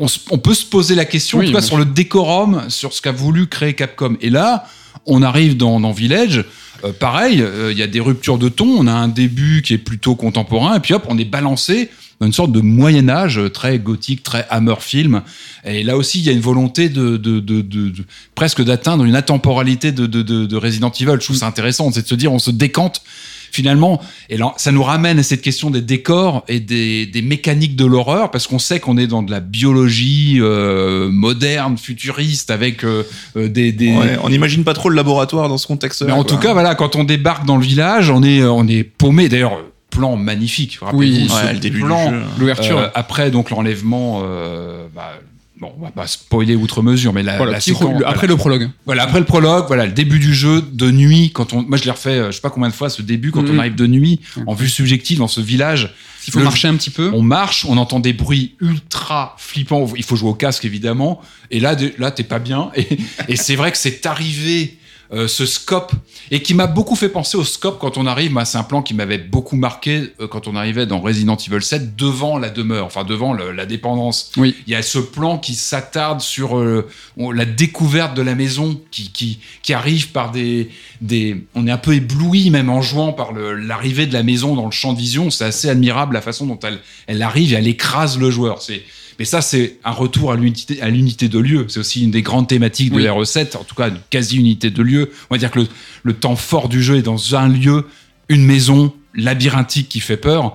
On, s- on peut se poser la question, oui, en tout cas, sur le décorum, sur ce qu'a voulu créer Capcom. Et là, on arrive dans, dans Village, euh, pareil, il euh, y a des ruptures de ton, on a un début qui est plutôt contemporain, et puis hop, on est balancé dans une sorte de Moyen-Âge très gothique, très Hammer Film. Et là aussi, il y a une volonté de, de, de, de, de presque d'atteindre une atemporalité de, de, de, de Resident Evil. Je trouve ça intéressant, c'est de se dire, on se décante finalement, et là, ça nous ramène à cette question des décors et des, des mécaniques de l'horreur, parce qu'on sait qu'on est dans de la biologie euh, moderne, futuriste, avec euh, des... des... Ouais, on n'imagine pas trop le laboratoire dans ce contexte-là. Mais en quoi. tout cas, voilà, quand on débarque dans le village, on est, on est paumé. D'ailleurs, plan magnifique. Oui, ouais, ce le début plan, du jeu. L'ouverture. Euh, après, donc, l'enlèvement... Euh, bah, bon, on va pas spoiler outre mesure, mais la, voilà, la séquence, pro, après voilà. le prologue. Voilà, après le prologue, voilà, le début du jeu de nuit. Quand on, moi, je l'ai refait, je sais pas combien de fois ce début quand mmh. on arrive de nuit, mmh. en vue subjective dans ce village. Il faut le, marcher un petit peu. On marche, on entend des bruits ultra flippants. Il faut jouer au casque évidemment. Et là, de, là, t'es pas bien. Et, et c'est vrai que c'est arrivé. Euh, ce scope, et qui m'a beaucoup fait penser au scope quand on arrive, bah, c'est un plan qui m'avait beaucoup marqué euh, quand on arrivait dans Resident Evil sept, devant la demeure, enfin devant le, la dépendance. Oui. Il y a ce plan qui s'attarde sur euh, la découverte de la maison, qui, qui, qui arrive par des, des... On est un peu ébloui même en jouant par le, l'arrivée de la maison dans le champ de vision. C'est assez admirable la façon dont elle, elle arrive et elle écrase le joueur. C'est... Mais ça, c'est un retour à l'unité, à l'unité de lieu. C'est aussi une des grandes thématiques de oui. la R E sept, en tout cas une quasi-unité de lieu. On va dire que le, le temps fort du jeu est dans un lieu, une maison labyrinthique qui fait peur.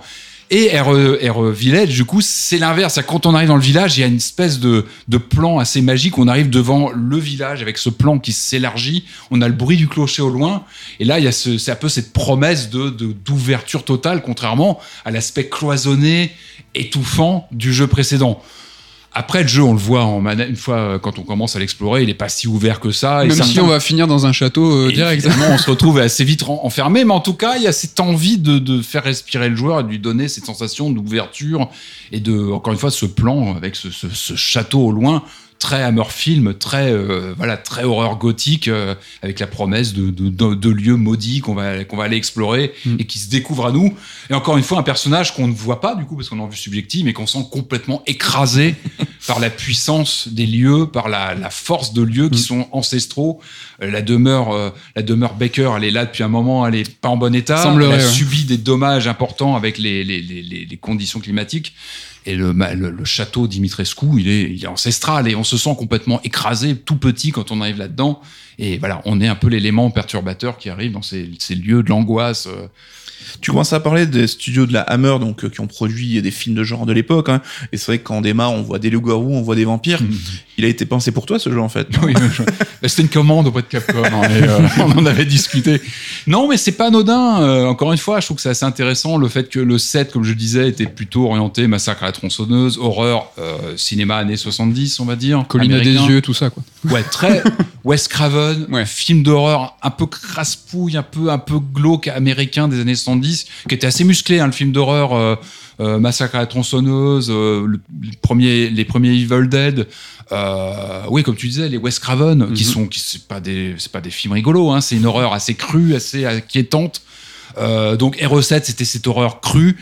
Et R E Village, du coup, c'est l'inverse. Quand on arrive dans le village, il y a une espèce de, de plan assez magique. On arrive devant le village avec ce plan qui s'élargit. On a le bruit du clocher au loin. Et là, il y a ce, c'est un peu cette promesse de, de, d'ouverture totale, contrairement à l'aspect cloisonné, étouffant du jeu précédent. Après, le jeu, on le voit en mana- une fois quand on commence à l'explorer, il est pas si ouvert que ça. Même et certains... si on va finir dans un château euh, direct. On se retrouve assez vite enfermé, mais en tout cas, il y a cette envie de, de faire respirer le joueur et de lui donner cette sensation d'ouverture et de, encore une fois, ce plan avec ce, ce, ce château au loin, très Hammer Film, très euh, voilà, très horreur gothique, euh, avec la promesse de, de, de, de lieux maudits qu'on va qu'on va aller explorer mmh. et qui se découvrent à nous. Et encore une fois, un personnage qu'on ne voit pas du coup parce qu'on est en vue subjective, mais qu'on sent complètement écrasé par la puissance des lieux, par la, la force de lieux qui mmh. sont ancestraux. Euh, la demeure, euh, la demeure Baker, elle est là depuis un moment, elle est pas en bon état. Semblerait, elle a ouais. subi des dommages importants avec les les les, les conditions climatiques. Et le, le, le château Dimitrescu, il est, il est ancestral et on se sent complètement écrasé, tout petit quand on arrive là-dedans. Et voilà, on est un peu l'élément perturbateur qui arrive dans ces, ces lieux de l'angoisse. Tu commences à parler des studios de la Hammer, donc, qui ont produit des films de genre de l'époque, hein. Et c'est vrai que quand on démarre, on voit des loups-garous, on voit des vampires. Mmh. Il a été pensé pour toi, ce jeu, en fait. Oui, je... c'était une commande auprès de Capcom. Hein, et, euh, on en avait discuté. Non, mais c'est pas anodin. Euh, encore une fois, je trouve que c'est assez intéressant le fait que le sept, comme je le disais, était plutôt orienté massacre à la tronçonneuse, horreur, euh, cinéma années soixante-dix, on va dire. Colline des yeux, tout ça, quoi. Ouais, très Wes Craven, ouais. film d'horreur un peu crasse-pouille, un peu, un peu glauque américain des années soixante-dix, qui était assez musclé, hein, le film d'horreur euh, euh, Massacre à la tronçonneuse, euh, le, les, premiers, les premiers Evil Dead, euh, oui, comme tu disais, les Wes Craven, mm-hmm. qui sont, qui, c'est pas des, c'est pas des films rigolos, hein, c'est une horreur assez crue, assez inquiétante. Euh, donc R E sept, c'était cette horreur crue,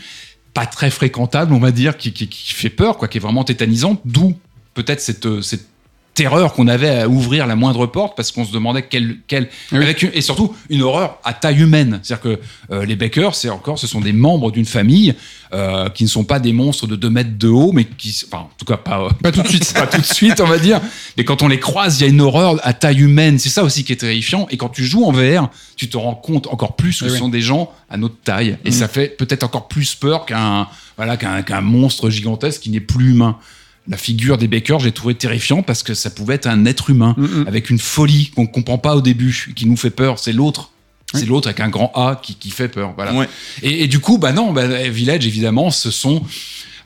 pas très fréquentable, on va dire, qui, qui, qui fait peur, quoi, qui est vraiment tétanisante, d'où peut-être cette, cette terreur qu'on avait à ouvrir la moindre porte parce qu'on se demandait quelle, quelle oui. avec une, et surtout une horreur à taille humaine, c'est-à-dire que euh, les Baker, c'est encore, ce sont des membres d'une famille euh, qui ne sont pas des monstres de deux mètres de haut, mais qui, enfin, en tout cas pas, euh, pas tout de suite, pas tout de suite, on va dire. Mais quand on les croise, il y a une horreur à taille humaine, c'est ça aussi qui est terrifiant. Et quand tu joues en V R, tu te rends compte encore plus que oui. ce sont des gens à notre taille, et mmh. ça fait peut-être encore plus peur qu'un, voilà, qu'un, qu'un monstre gigantesque qui n'est plus humain. La figure des Baker, j'ai trouvé terrifiant parce que ça pouvait être un être humain mm-hmm. avec une folie qu'on ne comprend pas au début, qui nous fait peur. C'est l'autre, oui. c'est l'autre avec un grand A qui, qui fait peur. Voilà. Ouais. Et, et du coup, bah non, bah, Village évidemment, ce sont,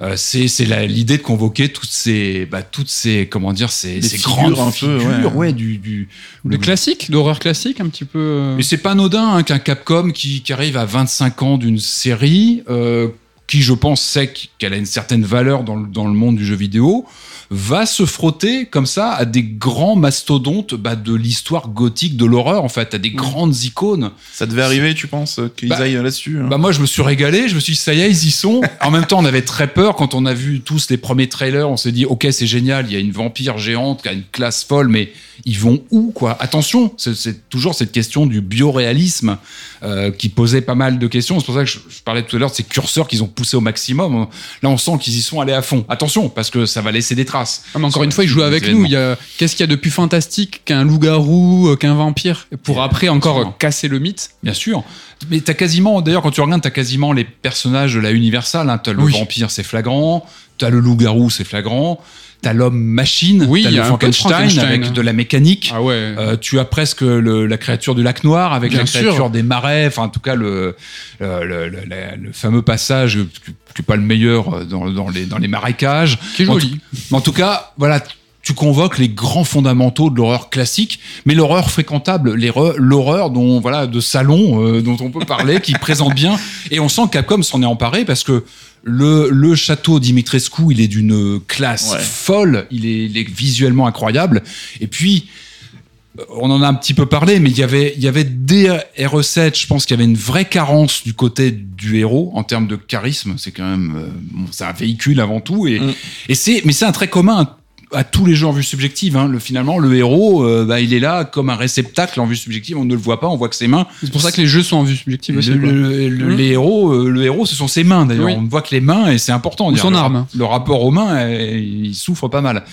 euh, c'est, c'est la, l'idée de convoquer toutes ces, bah, toutes ces, comment dire, ces, ces figures, grandes un figures, peu, ouais, ouais du, du le, le classique, l'horreur classique, un petit peu. Mais c'est pas anodin hein, qu'un Capcom qui, qui arrive à vingt-cinq ans d'une série. Euh, qui je pense sait qu'elle a une certaine valeur dans le, dans le monde du jeu vidéo, va se frotter comme ça à des grands mastodontes bah, de l'histoire gothique, de l'horreur en fait, à des mmh. grandes icônes. Ça devait arriver, tu penses, qu'ils bah, aillent là-dessus hein. Bah moi je me suis régalé, je me suis dit ça y est, ils y sont. En même temps on avait très peur, quand on a vu tous les premiers trailers, on s'est dit ok c'est génial, il y a une vampire géante qui a une classe folle, mais ils vont où quoi ? Attention, c'est, c'est toujours cette question du bioréalisme euh, qui posait pas mal de questions, c'est pour ça que je, je parlais tout à l'heure de ces curseurs qu'ils ont poussé au maximum. Là on sent qu'ils y sont allés à fond, attention parce que ça va laisser des traces. Ah, mais encore une fois ils jouent avec nous, il y a, qu'est-ce qu'il y a de plus fantastique qu'un loup-garou, qu'un vampire pour et après encore sûr. Casser le mythe bien sûr, mais t'as quasiment, d'ailleurs quand tu regardes t'as quasiment les personnages de la Universal hein. T'as le oui. vampire c'est flagrant, t'as le loup-garou c'est flagrant, t'as l'homme-machine, oui, t'as le Frankenstein, Frankenstein avec hein. de la mécanique, ah ouais. euh, tu as presque le, la créature du lac noir avec bien la sûr. Créature des marais, enfin en tout cas le, le, le, le, le fameux passage qui n'est pas le meilleur dans, dans, les, dans les marécages. Qui est joli. En, en tout cas, voilà, tu convoques les grands fondamentaux de l'horreur classique, mais l'horreur fréquentable, les re, l'horreur dont, voilà, de salon euh, dont on peut parler, qui présente bien, et on sent que Capcom s'en est emparé parce que Le, le château Dimitrescu, il est d'une classe ouais. folle, il est, il est visuellement incroyable. Et puis, on en a un petit peu parlé, mais il y avait, il y avait des R E sept, je pense qu'il y avait une vraie carence du côté du héros en termes de charisme. C'est quand même, euh, bon, c'est un véhicule avant tout. Et, mm. et c'est, mais c'est un trait commun à, à tous les jeux en vue subjective. Hein. Le, finalement, le héros, euh, bah, il est là comme un réceptacle en vue subjective. On ne le voit pas, on voit que ses mains. C'est pour ça que les jeux sont en vue subjective le, aussi. Le, le, mm. les héros, euh, le héros, ce sont ses mains d'ailleurs. Oui. On ne voit que les mains et c'est important. Son le, arme. Le rapport aux mains, euh, il souffre pas mal.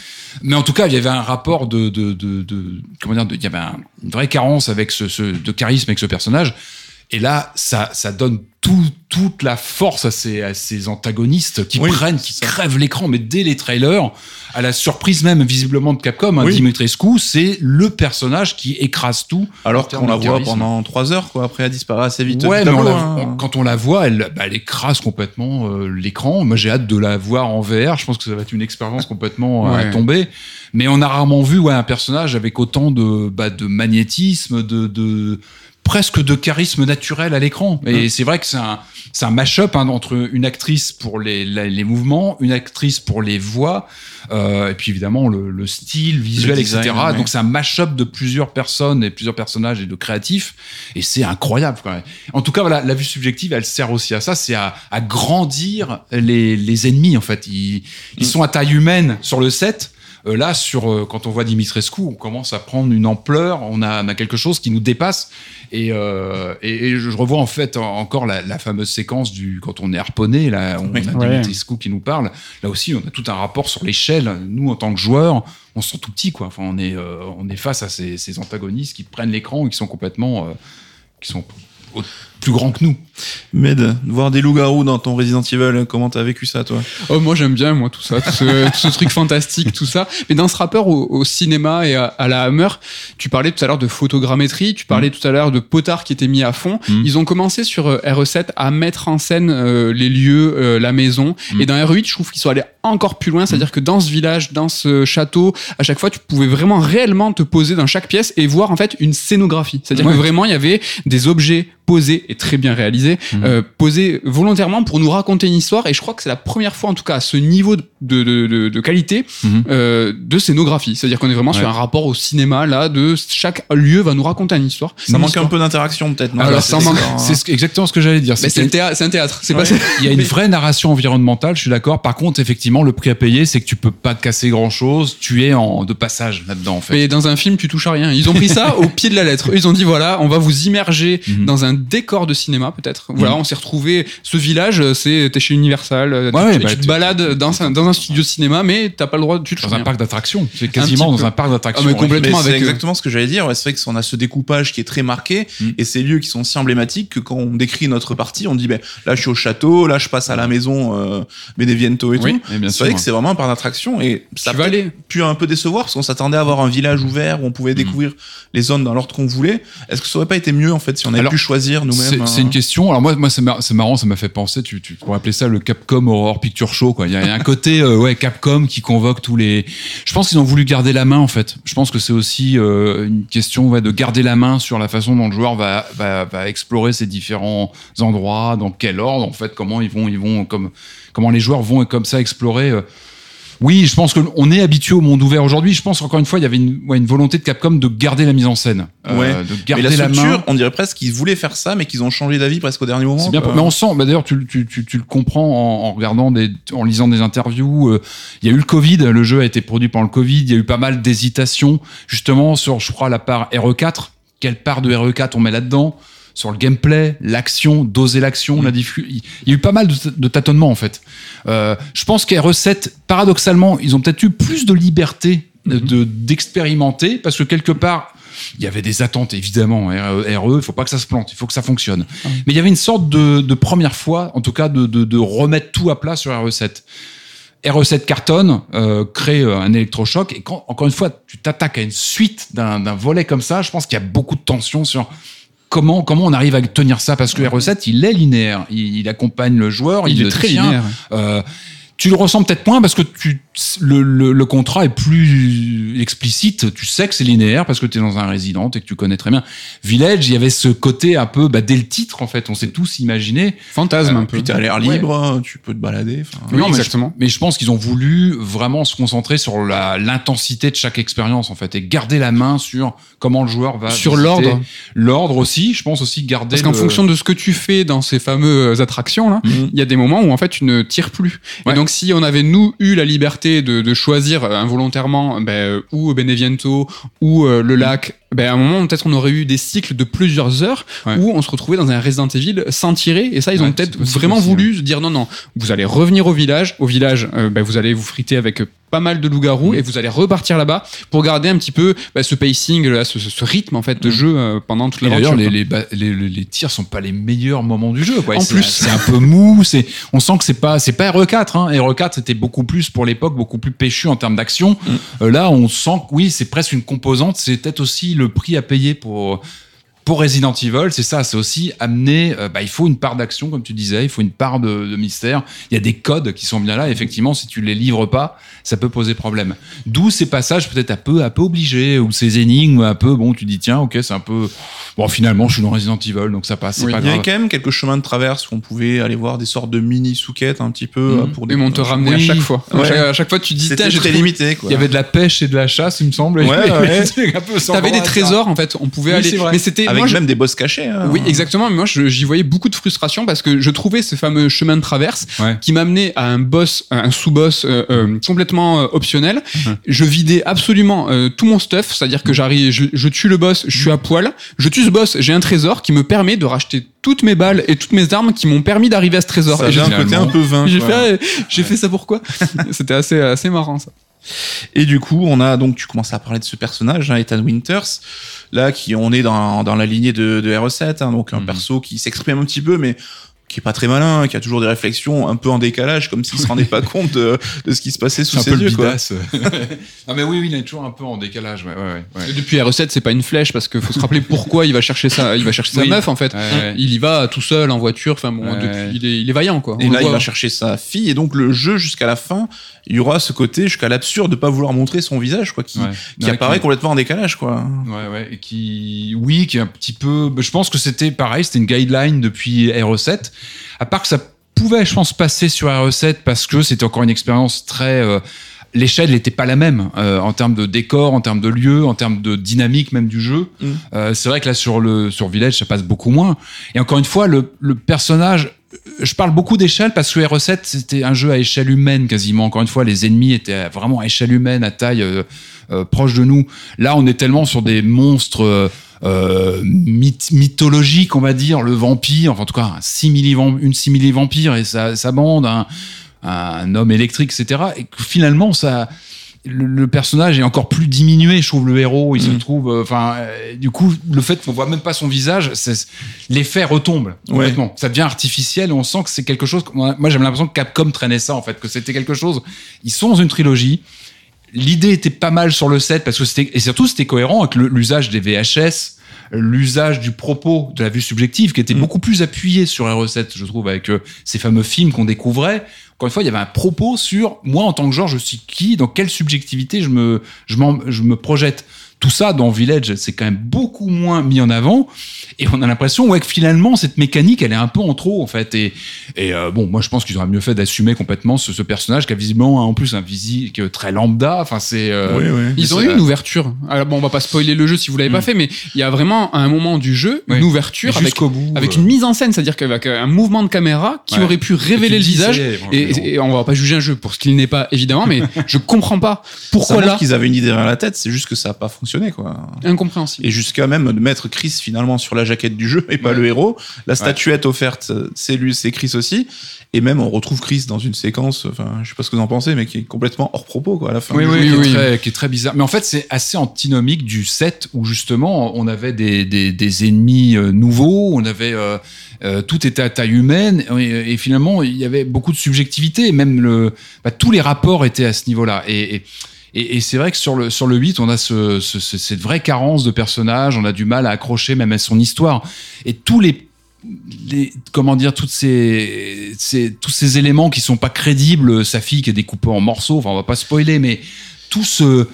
Mais en tout cas, il y avait un rapport de, de, de, de comment dire, de, il y avait un, une vraie carence avec ce, ce de charisme avec ce personnage. Et là, ça, ça donne tout, toute la force à ces, à ces antagonistes qui oui, prennent, qui ça. Crèvent l'écran. Mais dès les trailers, à la surprise même visiblement de Capcom, oui. hein, Dimitrescu, c'est le personnage qui écrase tout. Alors qu'on la voit pendant trois heures, quoi. Après, elle disparaît assez vite. Ouais, mais on la, on, quand on la voit, elle, bah, elle écrase complètement euh, l'écran. Moi, j'ai hâte de la voir en V R. Je pense que ça va être une expérience complètement ouais. à tomber. Mais on a rarement vu ouais, un personnage avec autant de, bah, de magnétisme, de... de presque de charisme naturel à l'écran. Et mmh. c'est vrai que c'est un, c'est un mash-up hein, entre une actrice pour les, la, les mouvements, une actrice pour les voix, euh, et puis évidemment le, le style, visuel, le design, et cetera. Ouais. Donc c'est un mash-up de plusieurs personnes et plusieurs personnages et de créatifs, et c'est incroyable. Quoi. En tout cas, voilà, la vue subjective, elle sert aussi à ça, c'est à, à grandir les, les ennemis, en fait. Ils, mmh. ils sont à taille humaine sur le set. Là, sur, quand on voit Dimitrescu, on commence à prendre une ampleur, on a, on a quelque chose qui nous dépasse. Et, euh, et, et je revois en fait encore la, la fameuse séquence du quand on est harponné, là, on, oui, on a ouais. Dimitrescu qui nous parle. Là aussi, on a tout un rapport sur l'échelle. Nous, en tant que joueurs, on se sent tout petit, quoi. Enfin, on est, euh, on est face à ces, ces antagonistes qui prennent l'écran et qui sont complètement, euh, qui sont plus grand que nous. Med, voir des loups-garous dans ton Resident Evil, comment t'as vécu ça, toi ? Oh, moi, j'aime bien, moi, tout ça, tout ce, tout ce truc fantastique, tout ça. Mais dans ce rapport au, au cinéma et à, à la Hammer, tu parlais tout à l'heure de photogrammétrie, tu parlais mmh. tout à l'heure de potard qui était mis à fond. Mmh. Ils ont commencé sur euh, R E sept à mettre en scène euh, les lieux, euh, la maison. Mmh. Et dans R E huit, je trouve qu'ils sont allés encore plus loin, c'est-à-dire que dans ce village, dans ce château, à chaque fois, tu pouvais vraiment réellement te poser dans chaque pièce et voir en fait une scénographie. C'est-à-dire ouais. que vraiment, il y avait des objets posés et très bien réalisés, mmh. euh, posés volontairement pour nous raconter une histoire. Et je crois que c'est la première fois, en tout cas, à ce niveau de, de, de, de qualité mmh. euh, de scénographie. C'est-à-dire qu'on est vraiment ouais. sur un rapport au cinéma là, de chaque lieu va nous raconter une histoire. Ça une manque histoire. Un peu d'interaction peut-être. Non alors, ça manque. C'est ce, exactement ce que j'allais dire. C'est, c'est, un, théâtre, c'est un théâtre. C'est ouais. pas. Il y a une vraie narration environnementale. Je suis d'accord. Par contre, effectivement. Le prix à payer, c'est que tu peux pas te casser grand chose. Tu es en de passage là-dedans, en fait. Mais dans un film, tu touches à rien. Ils ont pris ça au pied de la lettre. Ils ont dit voilà, on va vous immerger mm-hmm. dans un décor de cinéma, peut-être. Voilà, mm-hmm. on s'est retrouvé. Ce village, c'est t'es chez Universal. Ouais, tu, bah, tu te balades dans un dans un studio de cinéma, mais t'as pas le droit. Tu touches dans un parc d'attractions. C'est quasiment dans un parc d'attractions. Ah, mais complètement. Avec c'est exactement euh... ce que j'allais dire. Ouais, c'est vrai qu'on a ce découpage qui est très marqué mm-hmm. et ces lieux qui sont si emblématiques que quand on décrit notre partie, on dit ben bah, là je suis au château, là je passe à la maison euh, Benevento et oui. tout. C'est sûr, vrai hein. que c'est vraiment un parc d'attraction et ça a pu un peu décevoir parce qu'on s'attendait à avoir un village ouvert où on pouvait découvrir mmh. les zones dans l'ordre qu'on voulait. Est-ce que ça aurait pas été mieux en fait si on avait alors, pu choisir nous-mêmes c'est, euh... c'est une question. Alors moi, moi c'est, mar- c'est marrant, ça m'a fait penser. Tu, tu pourrais appeler ça le Capcom Horror Picture Show quoi. Il y, y a un côté euh, ouais Capcom qui convoque tous les. Je pense qu'ils ont voulu garder la main en fait. Je pense que c'est aussi euh, une question ouais, de garder la main sur la façon dont le joueur va, va, va explorer ces différents endroits, dans quel ordre en fait, comment ils vont, ils vont comme comment les joueurs vont comme ça explorer. Oui, je pense qu'on est habitué au monde ouvert aujourd'hui. Je pense encore une fois, il y avait une, ouais, une volonté de Capcom de garder la mise en scène, ouais. euh, de garder mais la, la structure, main. On dirait presque qu'ils voulaient faire ça, mais qu'ils ont changé d'avis presque au dernier moment. C'est bien, euh... mais on sent. Bah d'ailleurs, tu, tu, tu, tu le comprends en, en regardant, des, en lisant des interviews. Euh, il y a eu le Covid. Le jeu a été produit pendant le Covid. Il y a eu pas mal d'hésitations justement sur, je crois, la part R E quatre. Quelle part de R E quatre on met là-dedans? Sur le gameplay, l'action, doser l'action, mmh. la diffu- il y a eu pas mal de, de tâtonnements en fait. Euh, je pense qu'à R E sept, paradoxalement, ils ont peut-être eu plus de liberté mmh. de, d'expérimenter parce que quelque part, il y avait des attentes évidemment. R E, il faut pas que ça se plante, il faut que ça fonctionne. Mmh. Mais il y avait une sorte de, de première fois, en tout cas, de, de, de remettre tout à plat sur R E sept. R E sept cartonne, euh, crée un électrochoc et quand encore une fois, tu t'attaques à une suite d'un, d'un volet comme ça, je pense qu'il y a beaucoup de tension sur. Comment, comment on arrive à tenir ça? Parce que R E sept, il est linéaire. Il, il accompagne le joueur, il, il est le très tient. Linéaire. Euh, tu le ressens peut-être moins parce que tu, le, le, le contrat est plus explicite. Tu sais que c'est linéaire parce que tu es dans un Resident et que tu connais très bien. Village, il y avait ce côté un peu, bah, dès le titre, en fait, on s'est tous imaginé. Fantasme euh, un peu. Puis tu as l'air libre, ouais. tu peux te balader. Oui, non, mais exactement. Je, mais je pense qu'ils ont voulu vraiment se concentrer sur la, l'intensité de chaque expérience, en fait, et garder la main sur... comment le joueur va sur visiter. l'ordre l'ordre aussi je pense aussi garder parce qu'en le... fonction de ce que tu fais dans ces fameuses attractions là il mm-hmm. y a des moments où en fait tu ne tires plus ouais. et donc si on avait nous eu la liberté de, de choisir involontairement ben, ou Benevento ou euh, le lac mm-hmm. ben, à un moment, peut-être, on aurait eu des cycles de plusieurs heures ouais. où on se retrouvait dans un Resident Evil sans tirer. Et ça, ils ouais, ont peut-être vraiment possible. voulu se dire non, non, vous allez revenir au village. Au village, euh, ben, vous allez vous friter avec pas mal de loups-garous mmh. et vous allez repartir là-bas pour garder un petit peu ben, ce pacing, là, ce, ce, ce rythme en fait, de mmh. jeu euh, pendant toute l'aventure. D'ailleurs, les, les, les, les, les tirs sont pas les meilleurs moments du jeu. Quoi. En c'est, plus, c'est un peu mou. C'est, on sent que c'est pas, c'est pas R E quatre. Hein. R E quatre, c'était beaucoup plus, pour l'époque, beaucoup plus péchu en termes d'action. Mmh. Euh, là, on sent que oui, c'est presque une composante. C'est peut-être aussi le Le prix à payer pour, pour Resident Evil, c'est ça, c'est aussi amener, euh, bah, il faut une part d'action, comme tu disais, il faut une part de, de mystère. Il y a des codes qui sont bien là, effectivement, si tu les livres pas, ça peut poser problème. D'où ces passages peut-être un peu, un peu obligés, ou ces énigmes, un peu, bon, tu dis, tiens, ok, c'est un peu, bon, finalement, je suis dans Resident Evil, donc ça passe, c'est oui, pas grave. Il y avait quand même quelques chemins de traverse où on pouvait aller voir des sortes de mini sous-quêtes, un petit peu, mmh. pour des. Mais on te ramenait oui. à chaque fois. Ouais. À, chaque, à chaque fois, tu dis, c'était très limité, quoi. Il y avait de la pêche et de la chasse, il me semble. Ouais, ouais. T'avais des trésors, en fait, on pouvait oui, aller. Mais c'était avec moi, même je... des boss cachés. Hein. Oui, exactement. Mais moi, je, j'y voyais beaucoup de frustration parce que je trouvais ce fameux chemin de traverse ouais. qui m'amenait à un boss, un sous-boss euh, euh, complètement euh, optionnel. Mmh. Je vidais absolument euh, tout mon stuff, c'est-à-dire que j'arrive, je, je tue le boss, je suis à poil, je tue ce boss, j'ai un trésor qui me permet de racheter toutes mes balles et toutes mes armes qui m'ont permis d'arriver à ce trésor. Ça et j'ai un côté un peu vain. J'ai, fait, j'ai ouais. fait ça pourquoi? C'était assez, assez marrant ça. Et du coup, on a donc, tu commences à parler de ce personnage, hein, Ethan Winters, là, qui on est dans, dans la lignée de, de R E sept, hein, donc un mmh. perso qui s'exprime un petit peu, mais qui est pas très malin, qui a toujours des réflexions un peu en décalage, comme s'il se rendait pas compte de, de ce qui se passait sous c'est ses yeux. C'est un peu le bidasse. Ah mais oui, oui, il est toujours un peu en décalage. Ouais, ouais, ouais. Et depuis la recette, c'est pas une flèche, parce qu'il faut se rappeler pourquoi il va chercher sa, il va chercher oui. sa meuf en fait. Ouais, ouais. Il y va tout seul en voiture. Enfin bon, ouais, depuis, ouais. Il, est, il est vaillant quoi. Et on là, il va chercher sa fille. Et donc le jeu jusqu'à la fin, il y aura ce côté jusqu'à l'absurde de pas vouloir montrer son visage, quoi, qui, ouais. qui non, apparaît qui... complètement en décalage, quoi. Ouais, ouais. Et qui, oui, qui est un petit peu. Je pense que c'était pareil, c'était une guideline depuis R E sept. À part que ça pouvait, je pense, passer sur R E sept parce que c'était encore une expérience très... Euh, l'échelle n'était pas la même euh, en termes de décor, en termes de lieu, en termes de dynamique même du jeu. Mmh. Euh, c'est vrai que là, sur, le, sur Village, ça passe beaucoup moins. Et encore une fois, le, le personnage... Je parle beaucoup d'échelle parce que R E sept, c'était un jeu à échelle humaine quasiment. Encore une fois, les ennemis étaient vraiment à échelle humaine, à taille euh, euh, proche de nous. Là, on est tellement sur des monstres... Euh, Euh, myth- mythologique, on va dire, le vampire, enfin en tout cas un simili vamp- une simili vampire et sa, sa bande, un, un homme électrique, et cetera. Et que finalement, ça, le, le personnage est encore plus diminué, je trouve, le héros, il mmh. se trouve, enfin, euh, du coup, le fait qu'on voit même pas son visage, c'est, l'effet retombe complètement. Ouais. Ça devient artificiel, on sent que c'est quelque chose. Moi, j'avais l'impression que Capcom traînait ça en fait, que c'était quelque chose. Ils sont dans une trilogie. L'idée était pas mal sur le set parce que c'était, et surtout c'était cohérent avec le, l'usage des V H S, l'usage du propos de la vue subjective qui était mmh. beaucoup plus appuyé sur R E sept, je trouve, avec euh, ces fameux films qu'on découvrait. Encore une fois, il y avait un propos sur moi en tant que genre, je suis qui, dans quelle subjectivité je me, je m'en, je me projette. Tout ça dans Village, c'est quand même beaucoup moins mis en avant et on a l'impression ouais, que finalement cette mécanique elle est un peu en trop en fait et, et euh, bon moi je pense qu'ils auraient mieux fait d'assumer complètement ce, ce personnage qui a visiblement hein, en plus un physique très lambda, enfin c'est euh, oui, oui. Ils ont eu une ouverture. Alors bon, on va pas spoiler le jeu si vous l'avez mmh. pas fait, mais il y a vraiment à un moment du jeu une oui. ouverture avec, bout, avec euh... une mise en scène, c'est-à-dire qu'avec un mouvement de caméra qui ouais. aurait pu révéler le visage et, et, et on va pas juger un jeu pour ce qu'il n'est pas évidemment, mais je comprends pas pourquoi là qu'ils avaient une idée derrière la tête, c'est juste que ça a pas fonctionné quoi. Incompréhensible. Et jusqu'à même de mettre Chris finalement sur la jaquette du jeu et pas ouais. le héros. La statuette ouais. offerte, c'est lui, c'est Chris aussi. Et même on retrouve Chris dans une séquence, enfin je sais pas ce que vous en pensez, mais qui est complètement hors propos quoi à la fin. Oui, du oui, jeu, oui, qui, oui. Est très, qui est très bizarre. Mais en fait c'est assez antinomique du set où justement on avait des des, des ennemis euh, nouveaux, on avait euh, euh, tout était à taille humaine et, et finalement il y avait beaucoup de subjectivité. Et même le bah, tous les rapports étaient à ce niveau-là et, et Et, et c'est vrai que sur le, sur le huit, on a ce, ce, cette vraie carence de personnages, on a du mal à accrocher même à son histoire. Et tous les, les comment dire, toutes ces, ces, tous ces éléments qui sont pas crédibles, sa fille qui est découpée en morceaux, enfin, on va pas spoiler, mais tout ce,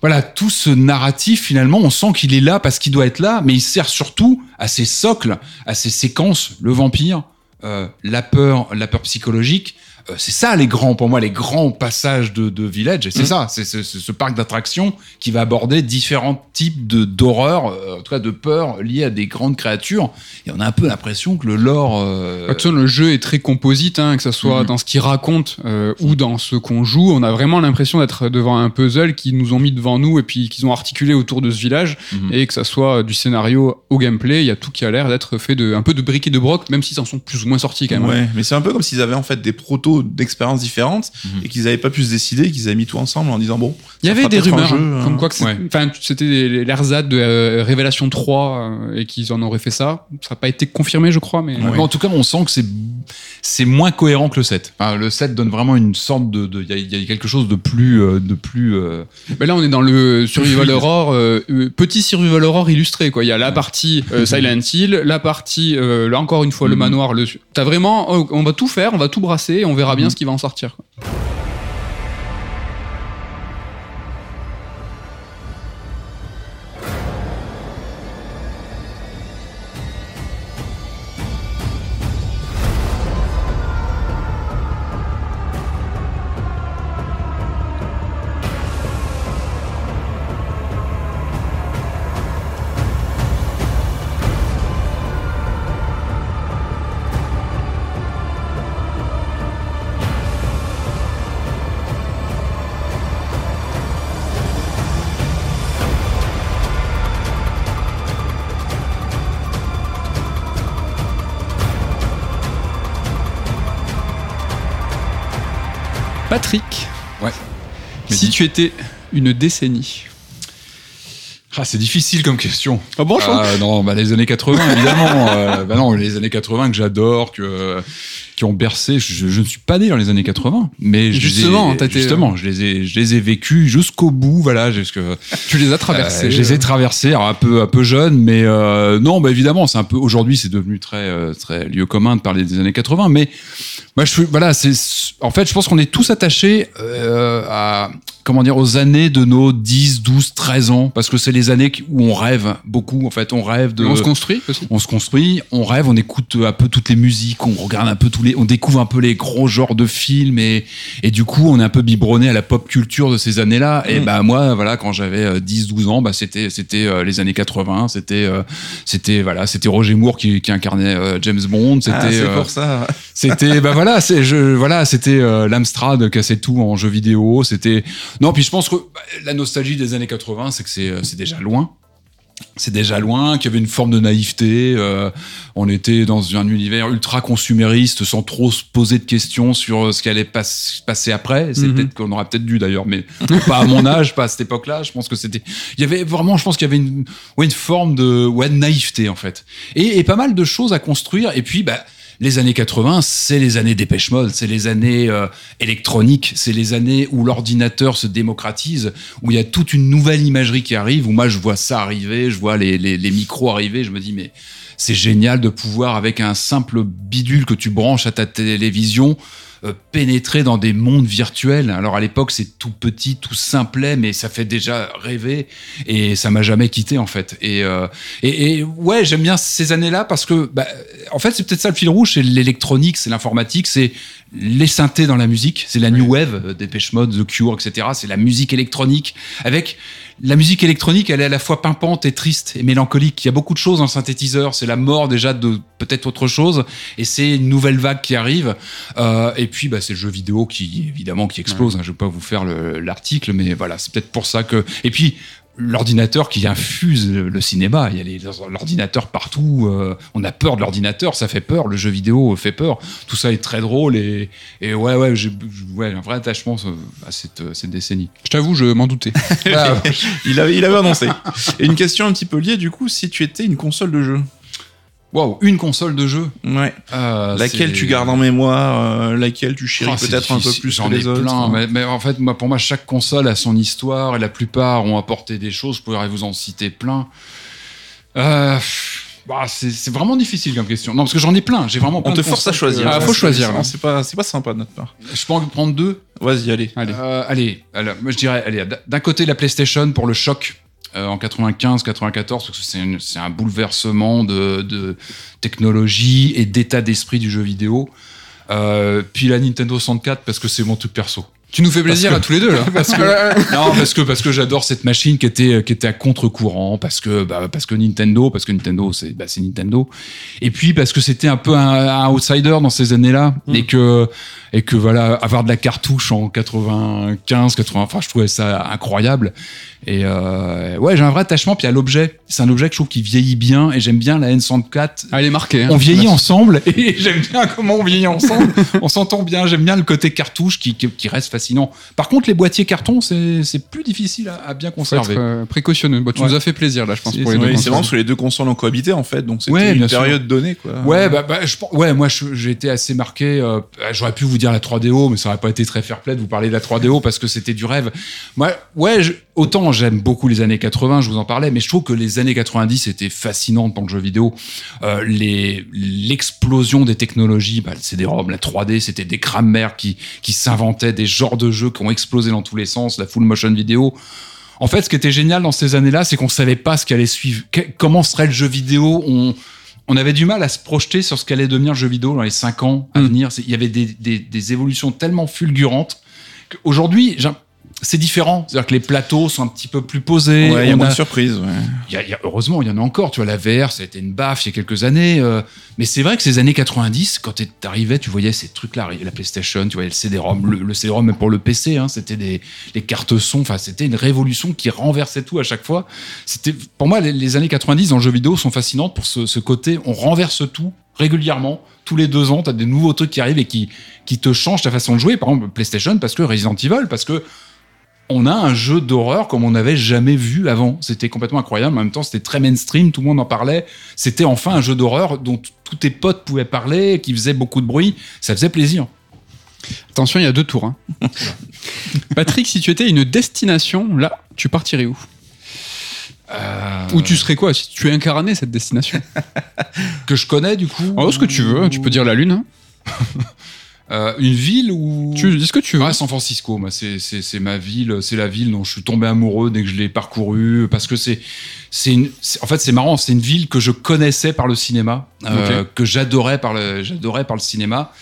voilà, tout ce narratif, finalement, on sent qu'il est là parce qu'il doit être là, mais il sert surtout à ses socles, à ses séquences, le vampire, euh, la peur, la peur psychologique. C'est ça les grands, pour moi, les grands passages de, de Village. Et c'est mmh. ça, c'est, c'est, c'est ce parc d'attractions qui va aborder différents types de, d'horreurs, en tout cas de peurs liées à des grandes créatures. Et on a un peu l'impression que le lore... Euh... De toute façon, le jeu est très composite, hein, que ce soit mmh. dans ce qu'il raconte euh, ou dans ce qu'on joue. On a vraiment l'impression d'être devant un puzzle qu'ils nous ont mis devant nous et puis qu'ils ont articulé autour de ce village. Mmh. Et que ce soit du scénario au gameplay, il y a tout qui a l'air d'être fait de, un peu de briques et de broc, même s'ils en sont plus ou moins sortis quand même. Ouais, hein. Mais c'est un peu comme s'ils avaient en fait des protos d'expériences différentes mmh. et qu'ils n'avaient pas pu se décider, qu'ils avaient mis tout ensemble en disant bon. Il y avait des rumeurs jeu, hein. comme quoi que ouais. c'était l'ersatz de euh, Révélation trois euh, et qu'ils en auraient fait ça. Ça n'a pas été confirmé, je crois, mais ouais. Ouais. En tout cas, on sent que c'est c'est moins cohérent que le sept. Enfin, le sept donne vraiment une sorte de il y, y a quelque chose de plus euh, de plus. Euh... Mais là, on est dans le survival horror, euh, petit survival horror illustré quoi. Il y a la ouais. partie euh, Silent Hill, la partie euh, là encore une fois mmh. le manoir. Le t'as vraiment oh, on va tout faire, on va tout brasser. Et on On verra bien mmh. ce qui va en sortir. Patrick, ouais. si tu étais une décennie, Ah, c'est difficile comme question. Ah bon, je ah, pense... Non, bah, les années quatre-vingts, évidemment. euh, bah non, les années quatre-vingts que j'adore, que, euh, qui ont bercé. Je, je ne suis pas né dans les années quatre-vingts, mais justement, je les ai, justement, je les ai, je les ai vécus jusqu'au bout. Voilà, jusque. Tu les as traversés. Euh, je les ai traversés, alors, un peu, un peu jeune, mais euh, non, bah évidemment, c'est un peu. Aujourd'hui, c'est devenu très, très lieu commun de parler des années quatre-vingts, mais moi, je, voilà, c'est. En fait, je pense qu'on est tous attachés euh, à. Comment dire, aux années de nos dix, douze, treize ans, parce que c'est les années où on rêve beaucoup, en fait, on rêve de... Et on se construit aussi. On se construit, on rêve, on écoute un peu toutes les musiques, on regarde un peu tous les... On découvre un peu les gros genres de films, et, et du coup, on est un peu biberonné à la pop culture de ces années-là, mmh. et bah moi, voilà, quand j'avais dix, douze ans, bah c'était, c'était les années quatre-vingts, c'était, c'était, voilà, c'était Roger Moore qui, qui incarnait James Bond, c'était... Ah, c'est euh, pour ça C'était, bah voilà, c'est, je, voilà, c'était euh, l'Amstrad cassait tout en jeux vidéo, c'était... Non, puis je pense que la nostalgie des années quatre-vingts, c'est que c'est, c'est déjà loin. C'est déjà loin, qu'il y avait une forme de naïveté. Euh, on était dans un univers ultra consumériste, sans trop se poser de questions sur ce qui allait pas, passer après. C'est mm-hmm. peut-être qu'on aurait peut-être dû d'ailleurs, mais pas à mon âge, pas à cette époque-là. Je pense que c'était. Il y avait vraiment, je pense qu'il y avait une, ouais, une forme de, ouais, de naïveté en fait, et, et pas mal de choses à construire. Et puis, bah. Les années quatre-vingts, c'est les années Dépêche Mode, c'est les années euh, électroniques, c'est les années où l'ordinateur se démocratise, où il y a toute une nouvelle imagerie qui arrive, où moi je vois ça arriver, je vois les, les, les micros arriver, je me dis mais c'est génial de pouvoir avec un simple bidule que tu branches à ta télévision euh, pénétrer dans des mondes virtuels. Alors à l'époque c'est tout petit, tout simplet, mais ça fait déjà rêver et ça m'a jamais quitté en fait. Et, euh, et, et ouais, j'aime bien ces années-là parce que bah, en fait c'est peut-être ça le fil rouge, c'est l'électronique, c'est l'informatique, c'est les synthés dans la musique, c'est la oui. New Wave, Dépêche Mode, The Cure, et cetera. C'est la musique électronique avec... La musique électronique, elle est à la fois pimpante et triste et mélancolique. Il y a beaucoup de choses dans le synthétiseur. C'est la mort déjà de peut-être autre chose, et c'est une nouvelle vague qui arrive. Euh, et puis, bah, c'est le jeu vidéo qui évidemment qui explose. Ouais. Hein. Je vais pas vous faire le, l'article, mais voilà, c'est peut-être pour ça que. Et puis. L'ordinateur qui infuse le cinéma, il y a les, l'ordinateur partout, euh, on a peur de l'ordinateur, ça fait peur, le jeu vidéo fait peur, tout ça est très drôle et, et ouais, ouais, j'ai ouais, un vrai attachement à cette, cette décennie. Je t'avoue, je m'en doutais. Ah, il, avait, il avait annoncé. Et une question un petit peu liée, du coup, si tu étais une console de jeu. Waouh, une console de jeu. Ouais. Euh, laquelle c'est... tu gardes en mémoire, euh, laquelle tu chéris oh, peut-être un peu plus J'en que les autres. J'en ai plein, mais, mais en fait, moi, pour moi, chaque console a son histoire et la plupart ont apporté des choses. Je pourrais vous en citer plein. Euh, bah, c'est, c'est vraiment difficile comme question. Non, parce que j'en ai plein. J'ai vraiment. On te force à choisir. Ah, faut c'est choisir. Non, c'est pas, c'est pas sympa de notre part. Je peux en prendre deux. Vas-y, allez. Allez. Euh, allez. Alors, moi, je dirais, allez, d'un côté la PlayStation pour le choc. Euh, en quatre-vingt-quinze quatre-vingt-quatorze, parce que c'est, une, c'est un bouleversement de, de technologie et d'état d'esprit du jeu vidéo. Euh, puis la Nintendo soixante-quatre, parce que c'est mon truc perso. Tu nous fais plaisir que, à tous les deux, là. Parce que, non, parce que, parce que j'adore cette machine qui était, qui était à contre-courant, parce que, bah, parce que Nintendo, parce que Nintendo, c'est, bah, c'est Nintendo. Et puis, parce que c'était un peu un, un outsider dans ces années-là. Mm. Et que, et que, voilà, avoir de la cartouche en quatre-vingt-quinze, quatre-vingts, enfin, je trouvais ça incroyable. Et, euh, ouais, j'ai un vrai attachement, puis à l'objet. C'est un objet que je trouve qui vieillit bien, et j'aime bien la N soixante-quatre. Ah, elle est marquée, hein. On vieillit ensemble, et j'aime bien comment on vieillit ensemble. On s'entend bien, j'aime bien le côté cartouche qui, qui, qui reste facile. Sinon, par contre, les boîtiers carton, c'est, c'est plus difficile à, à bien conserver. Faut être, euh, précautionneux. Bah, tu ouais. nous as fait plaisir là, je pense. C'est, pour les c'est, deux oui, c'est vraiment parce que les deux consoles ont cohabité en fait, donc c'était ouais, une période sûr. donnée. Quoi. Ouais, bah, bah je, ouais, moi je, j'ai été assez marqué. Euh, j'aurais pu vous dire la trois D O, mais ça n'aurait pas été très fair-play de vous parler de la trois D O parce que c'était du rêve. Moi, ouais, je, autant j'aime beaucoup les années quatre-vingts, je vous en parlais, mais je trouve que les années quatre-vingt-dix étaient fascinantes dans le jeu vidéo. Euh, les, l'explosion des technologies, bah, le C D-ROM, la trois D, c'était des Kramer qui qui s'inventaient des genres de jeux qui ont explosé dans tous les sens, la full motion vidéo. En fait, ce qui était génial dans ces années-là, c'est qu'on savait pas ce qu'allait suivre, que, comment serait le jeu vidéo. On, on avait du mal à se projeter sur ce qu'allait devenir le jeu vidéo dans les cinq ans à mmh. venir. C'est, il y avait des, des, des évolutions tellement fulgurantes qu'aujourd'hui, j'ai c'est différent, c'est-à-dire que les plateaux sont un petit peu plus posés. Ouais, il y a moins de surprises. Ouais. Y a, y a, heureusement, il y en a encore. Tu vois, la V R, ça a été une baffe il y a quelques années. Euh, mais c'est vrai que ces années quatre-vingt-dix, quand t'arrivais, tu voyais ces trucs-là, la PlayStation, tu voyais le C D-ROM, le, le C D-ROM même pour le P C, hein, c'était des les cartes son. Enfin, c'était une révolution qui renversait tout à chaque fois. C'était, pour moi, les, les années quatre-vingt-dix dans le jeu vidéo sont fascinantes pour ce, ce côté, on renverse tout. Régulièrement, tous les deux ans, t'as des nouveaux trucs qui arrivent et qui qui te changent ta façon de jouer. Par exemple, PlayStation, parce que Resident Evil, parce que on a un jeu d'horreur comme on n'avait jamais vu avant. C'était complètement incroyable. En même temps, c'était très mainstream. Tout le monde en parlait. C'était enfin un jeu d'horreur dont tous tes potes pouvaient parler, qui faisait beaucoup de bruit. Ça faisait plaisir. Attention, il y a deux tours. Hein. Patrick, si tu étais une destination, là, tu partirais où ? Euh... Ou tu serais quoi si tu incarnais cette destination que je connais du coup? Oh, ce que tu veux, tu peux dire la lune. euh, une ville ou tu dis ce que tu veux. Ah, San Francisco, moi, c'est, c'est c'est ma ville, c'est la ville dont je suis tombé amoureux dès que je l'ai parcourue parce que c'est c'est une c'est, en fait c'est marrant, c'est une ville que je connaissais par le cinéma, euh, okay. que j'adorais par le j'adorais par le cinéma.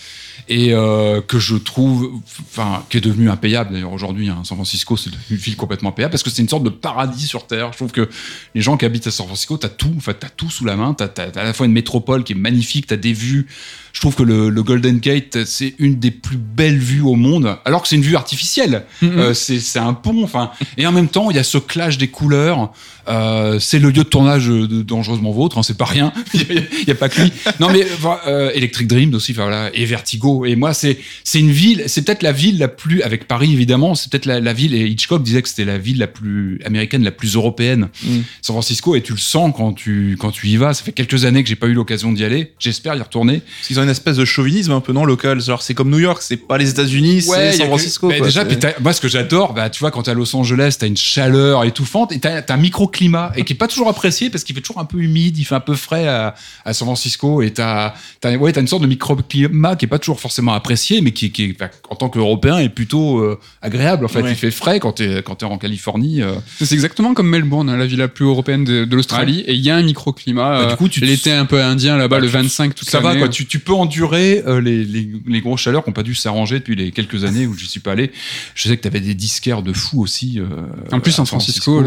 Et euh, que je trouve, enfin, qui est devenu impayable d'ailleurs aujourd'hui. Hein. San Francisco, c'est une ville complètement impayable parce que c'est une sorte de paradis sur terre. Je trouve que les gens qui habitent à San Francisco, t'as tout, en fait, t'as tout sous la main. T'as, t'as, t'as à la fois une métropole qui est magnifique, t'as des vues. Je trouve que le, le Golden Gate, c'est une des plus belles vues au monde, alors que c'est une vue artificielle. Mm-hmm. Euh, c'est, c'est un pont, enfin. Et en même temps, il y a ce clash des couleurs. Euh, c'est le lieu de tournage de Dangereusement Vôtre, hein, c'est pas rien. Il y, y a pas que lui. Non mais euh, Electric Dream aussi, enfin voilà, et Vertigo. Et moi, c'est c'est une ville, c'est peut-être la ville la plus, avec Paris évidemment, c'est peut-être la, la ville. Et Hitchcock disait que c'était la ville la plus américaine, la plus européenne. Mm. San Francisco, et tu le sens quand tu quand tu y vas. Ça fait quelques années que j'ai pas eu l'occasion d'y aller. J'espère y retourner. Ils ont une espèce de chauvinisme un peu non local. Alors c'est comme New York, c'est pas les États-Unis, ouais, c'est San Francisco. Que, bah, quoi, déjà, puis moi ce que j'adore, bah tu vois quand t'es à Los Angeles, t'as une chaleur étouffante et t'as, t'as un micro climat et qui est pas toujours apprécié parce qu'il fait toujours un peu humide, il fait un peu frais à, à San Francisco et t'as, t'as, ouais, t'as une sorte de microclimat qui est pas toujours forcément apprécié mais qui, qui en tant qu'Européen est plutôt euh, agréable en fait. Ouais. Il fait frais quand t'es, quand t'es en Californie. Euh. C'est exactement comme Melbourne, hein, la ville la plus européenne de, de l'Australie, ouais. Et il y a un microclimat. Bah, du coup, tu l'été un peu indien là-bas, le vingt-cinq toute ça l'année. Ça va quoi, tu, tu peux endurer euh, les, les, les grosses chaleurs qui n'ont pas dû s'arranger depuis les quelques années où je suis pas allé. Je sais que t'avais des disquaires de fous aussi. Euh, en plus, San Francisco,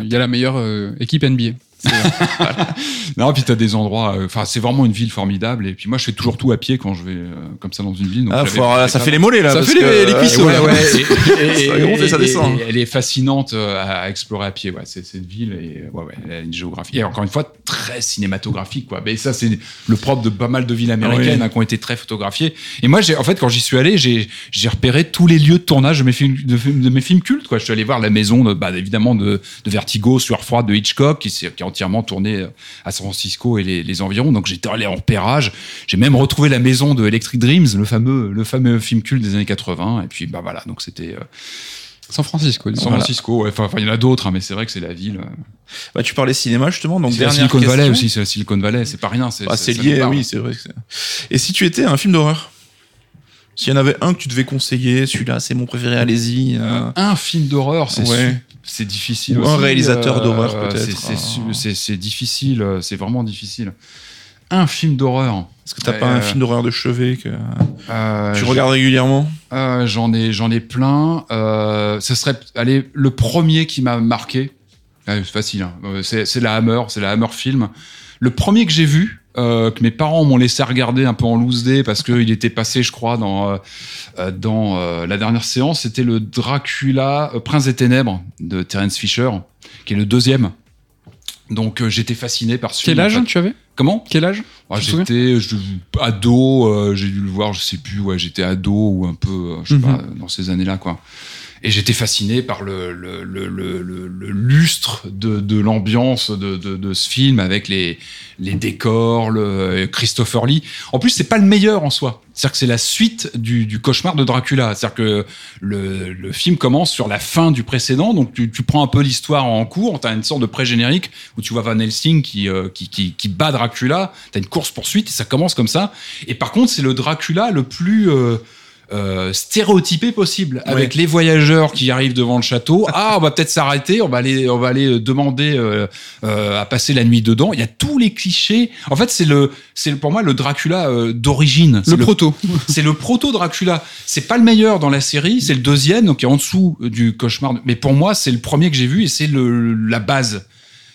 il y a la meilleure euh, équipe N B A. C'est voilà. Non, puis t'as des endroits. Enfin, euh, c'est vraiment une ville formidable. Et puis moi, je fais toujours tout à pied quand je vais euh, comme ça dans une ville. Donc ah, faut, euh, ça fait les mollets là. Ça fait les, les cuisses. Ouais, ouais. Et elle est fascinante à explorer à pied. Ouais, c'est cette ville et ouais, ouais, elle a une géographie. Et encore une fois, très cinématographique, quoi. Mais ça, c'est le propre de pas mal de villes américaines, ouais, hein, qui ont été très photographiées. Et moi, j'ai, en fait, quand j'y suis allé, j'ai, j'ai repéré tous les lieux de tournage de mes films, de, de mes films cultes, quoi. Je suis allé voir la maison, de, bah, évidemment, de, de Vertigo, Sueur froide, de Hitchcock, qui s'est entièrement tourné à San Francisco et les, les environs. Donc j'étais allé en repérage. J'ai même retrouvé la maison de Electric Dreams, le fameux, le fameux film culte des années quatre-vingts. Et puis bah voilà, donc c'était euh, San Francisco. San Francisco. Voilà. Ouais, enfin, il y en a d'autres, hein, mais c'est vrai que c'est la ville. Euh... Bah tu parlais cinéma justement. Donc c'est dernière Silicon question. Valley aussi, c'est la Silicon Valley. C'est pas rien. C'est, bah, c'est, c'est lié. Oui, c'est vrai. Que c'est... Et si tu étais un film d'horreur? S'il y en avait un que tu devais conseiller, celui-là, c'est mon préféré, allez-y. Euh... Un film d'horreur, c'est, ouais. su- c'est difficile. Ou aussi. Un réalisateur euh, d'horreur, peut-être. C'est, c'est, su- c'est, c'est difficile, c'est vraiment difficile. Un film d'horreur. Est-ce que t'as ouais, pas euh... un film d'horreur de chevet que euh, tu regardes régulièrement ? euh, J'en ai, j'en ai plein. Euh, ce serait, allez, le premier qui m'a marqué. Ah, c'est facile, hein. c'est, c'est la Hammer, c'est la Hammer Film. Le premier que j'ai vu, Euh, que mes parents m'ont laissé regarder un peu en loose day parce qu'il était passé, je crois, dans, euh, dans euh, la dernière séance, c'était le Dracula, euh, Prince des Ténèbres de Terence Fisher, qui est le deuxième. Donc euh, j'étais fasciné par ce film. Quel âge tu avais ? Comment ? Quel âge ? Ouais, j'étais je, ado, euh, j'ai dû le voir, je sais plus, ouais, j'étais ado ou un peu, euh, je sais mm-hmm. pas, dans ces années-là, quoi. Et j'étais fasciné par le, le, le, le, le lustre de, de l'ambiance de, de, de ce film avec les, les décors, le Christopher Lee. En plus, c'est pas le meilleur en soi. C'est-à-dire que c'est la suite du, du cauchemar de Dracula. C'est-à-dire que le, le film commence sur la fin du précédent. Donc, tu, tu prends un peu l'histoire en cours. T'as une sorte de pré-générique où tu vois Van Helsing qui, euh, qui, qui, qui bat Dracula. T'as une course-poursuite et ça commence comme ça. Et par contre, c'est le Dracula le plus... Euh, Euh, stéréotypé possible, ouais, avec les voyageurs qui arrivent devant le château. Ah, on va peut-être s'arrêter, on va aller, on va aller demander euh, euh, à passer la nuit dedans. Il y a tous les clichés. En fait, c'est le, c'est pour moi le Dracula euh, d'origine. C'est le, le proto. C'est le proto Dracula. C'est pas le meilleur dans la série, c'est le deuxième, donc il est en dessous du cauchemar. Mais pour moi, c'est le premier que j'ai vu et c'est le, la base.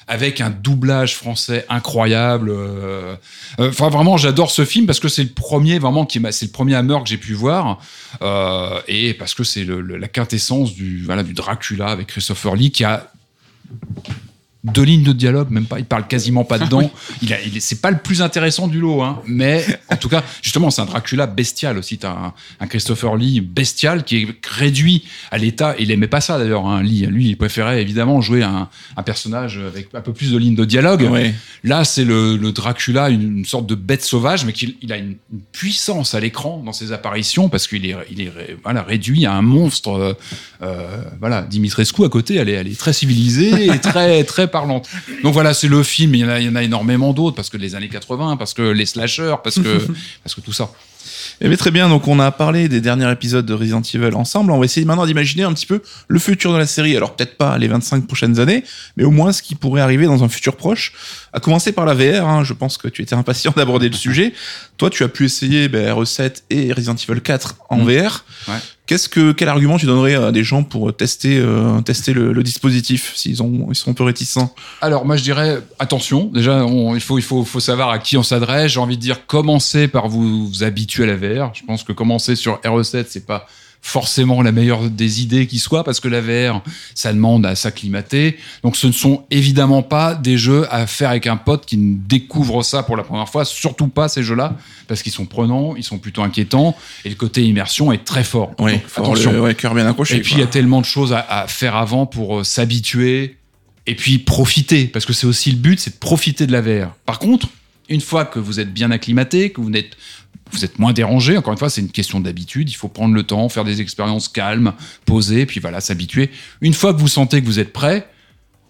Avec un doublage français incroyable. Euh, euh, enfin, vraiment, j'adore ce film parce que c'est le premier, vraiment, qui m'a, c'est le premier Hammer que j'ai pu voir. Euh, et parce que c'est le, le, la quintessence du, voilà, du Dracula avec Christopher Lee qui a deux lignes de dialogue, même pas, il parle quasiment pas dedans. il a, il, c'est pas le plus intéressant du lot, hein. Mais en tout cas, justement, c'est un Dracula bestial aussi. T'as un, un Christopher Lee bestial qui est réduit à l'état. Il aimait pas ça d'ailleurs, hein, Lee. Lui, il préférait évidemment jouer un, un personnage avec un peu plus de lignes de dialogue. Ouais. Là, c'est le, le Dracula, une, une sorte de bête sauvage, mais qu'il il a une, une puissance à l'écran dans ses apparitions parce qu'il est, il est voilà, réduit à un monstre. Euh, voilà, Dimitrescu à côté, elle est, elle est très civilisée et très, très parlante. Donc voilà, c'est le film. Il y en a, il y en a énormément d'autres parce que les années quatre-vingts, parce que les slashers, parce que, parce que tout ça. Eh bien, très bien. Donc, on a parlé des derniers épisodes de Resident Evil ensemble. On va essayer maintenant d'imaginer un petit peu le futur de la série. Alors, peut-être pas les vingt-cinq prochaines années, mais au moins ce qui pourrait arriver dans un futur proche. À commencer par la V R, hein. Je pense que tu étais impatient d'aborder le sujet. Toi, tu as pu essayer ben, R E sept et Resident Evil quatre en mmh. V R. Ouais. Qu'est-ce que, quel argument tu donnerais à des gens pour tester, euh, tester le, le dispositif s'ils ont, ils sont un peu réticents? Alors, moi, je dirais, attention. Déjà, on, il faut, il faut, faut savoir à qui on s'adresse. J'ai envie de dire, commencez par vous, vous habituer à la V R. Je pense que commencer sur R E sept, c'est pas forcément la meilleure des idées qui soit, parce que la V R, ça demande à s'acclimater. Donc, ce ne sont évidemment pas des jeux à faire avec un pote qui découvre ça pour la première fois. Surtout pas ces jeux-là, parce qu'ils sont prenants, ils sont plutôt inquiétants, et le côté immersion est très fort. Oui, donc, faut attention. Le ouais, cœur bien accroché. Et puis, il y a tellement de choses à, à faire avant pour euh, s'habituer, et puis profiter, parce que c'est aussi le but, c'est de profiter de la V R. Par contre, une fois que vous êtes bien acclimaté, que vous n'êtes vous êtes moins dérangé. Encore une fois, c'est une question d'habitude. Il faut prendre le temps, faire des expériences calmes, posées, puis voilà, s'habituer. Une fois que vous sentez que vous êtes prêt,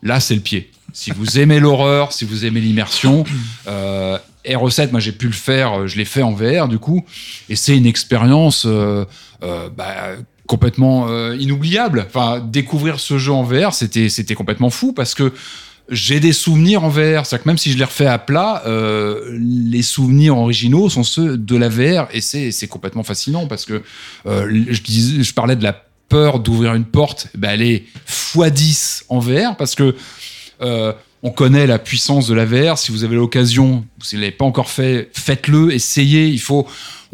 là, c'est le pied. Si vous aimez l'horreur, si vous aimez l'immersion, euh, R E sept, moi, j'ai pu le faire. Je l'ai fait en V R, du coup. Et c'est une expérience euh, euh, bah, complètement euh, inoubliable. Enfin, découvrir ce jeu en V R, c'était, c'était complètement fou parce que j'ai des souvenirs en V R, c'est-à-dire que même si je les refais à plat, euh, les souvenirs originaux sont ceux de la V R, et c'est, c'est complètement fascinant, parce que euh, je, dis, je parlais de la peur d'ouvrir une porte, ben elle est fois dix en V R, parce que euh, on connaît la puissance de la V R. Si vous avez l'occasion, si vous ne l'avez pas encore fait, faites-le, essayez, il faut...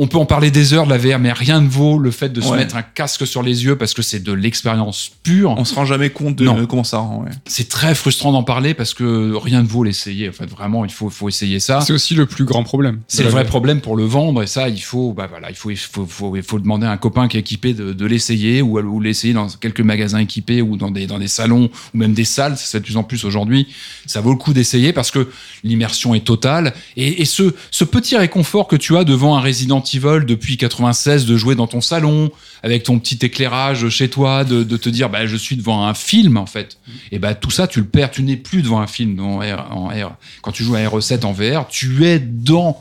On peut en parler des heures de la V R, mais rien ne vaut le fait de se ouais. mettre un casque sur les yeux, parce que c'est de l'expérience pure. On se rend jamais compte de non. comment ça rend. Ouais. C'est très frustrant d'en parler parce que rien ne vaut l'essayer. En fait, vraiment, il faut, faut essayer ça. C'est aussi le plus grand problème. C'est le vrai V R. Problème pour le vendre, et ça, il faut, bah voilà, il faut, il faut, il faut, il faut demander à un copain qui est équipé de, de l'essayer, ou, ou l'essayer dans quelques magasins équipés, ou dans des, dans des salons, ou même des salles. Ça se fait de plus en plus aujourd'hui. Ça vaut le coup d'essayer parce que l'immersion est totale, et, et ce, ce petit réconfort que tu as devant un Resident Evil depuis quatre-vingt-seize, de jouer dans ton salon avec ton petit éclairage chez toi, de, de te dire bah, je suis devant un film en fait, et bah, tout ça tu le perds, tu n'es plus devant un film en R, en R. Quand tu joues à R E sept en V R, tu es dans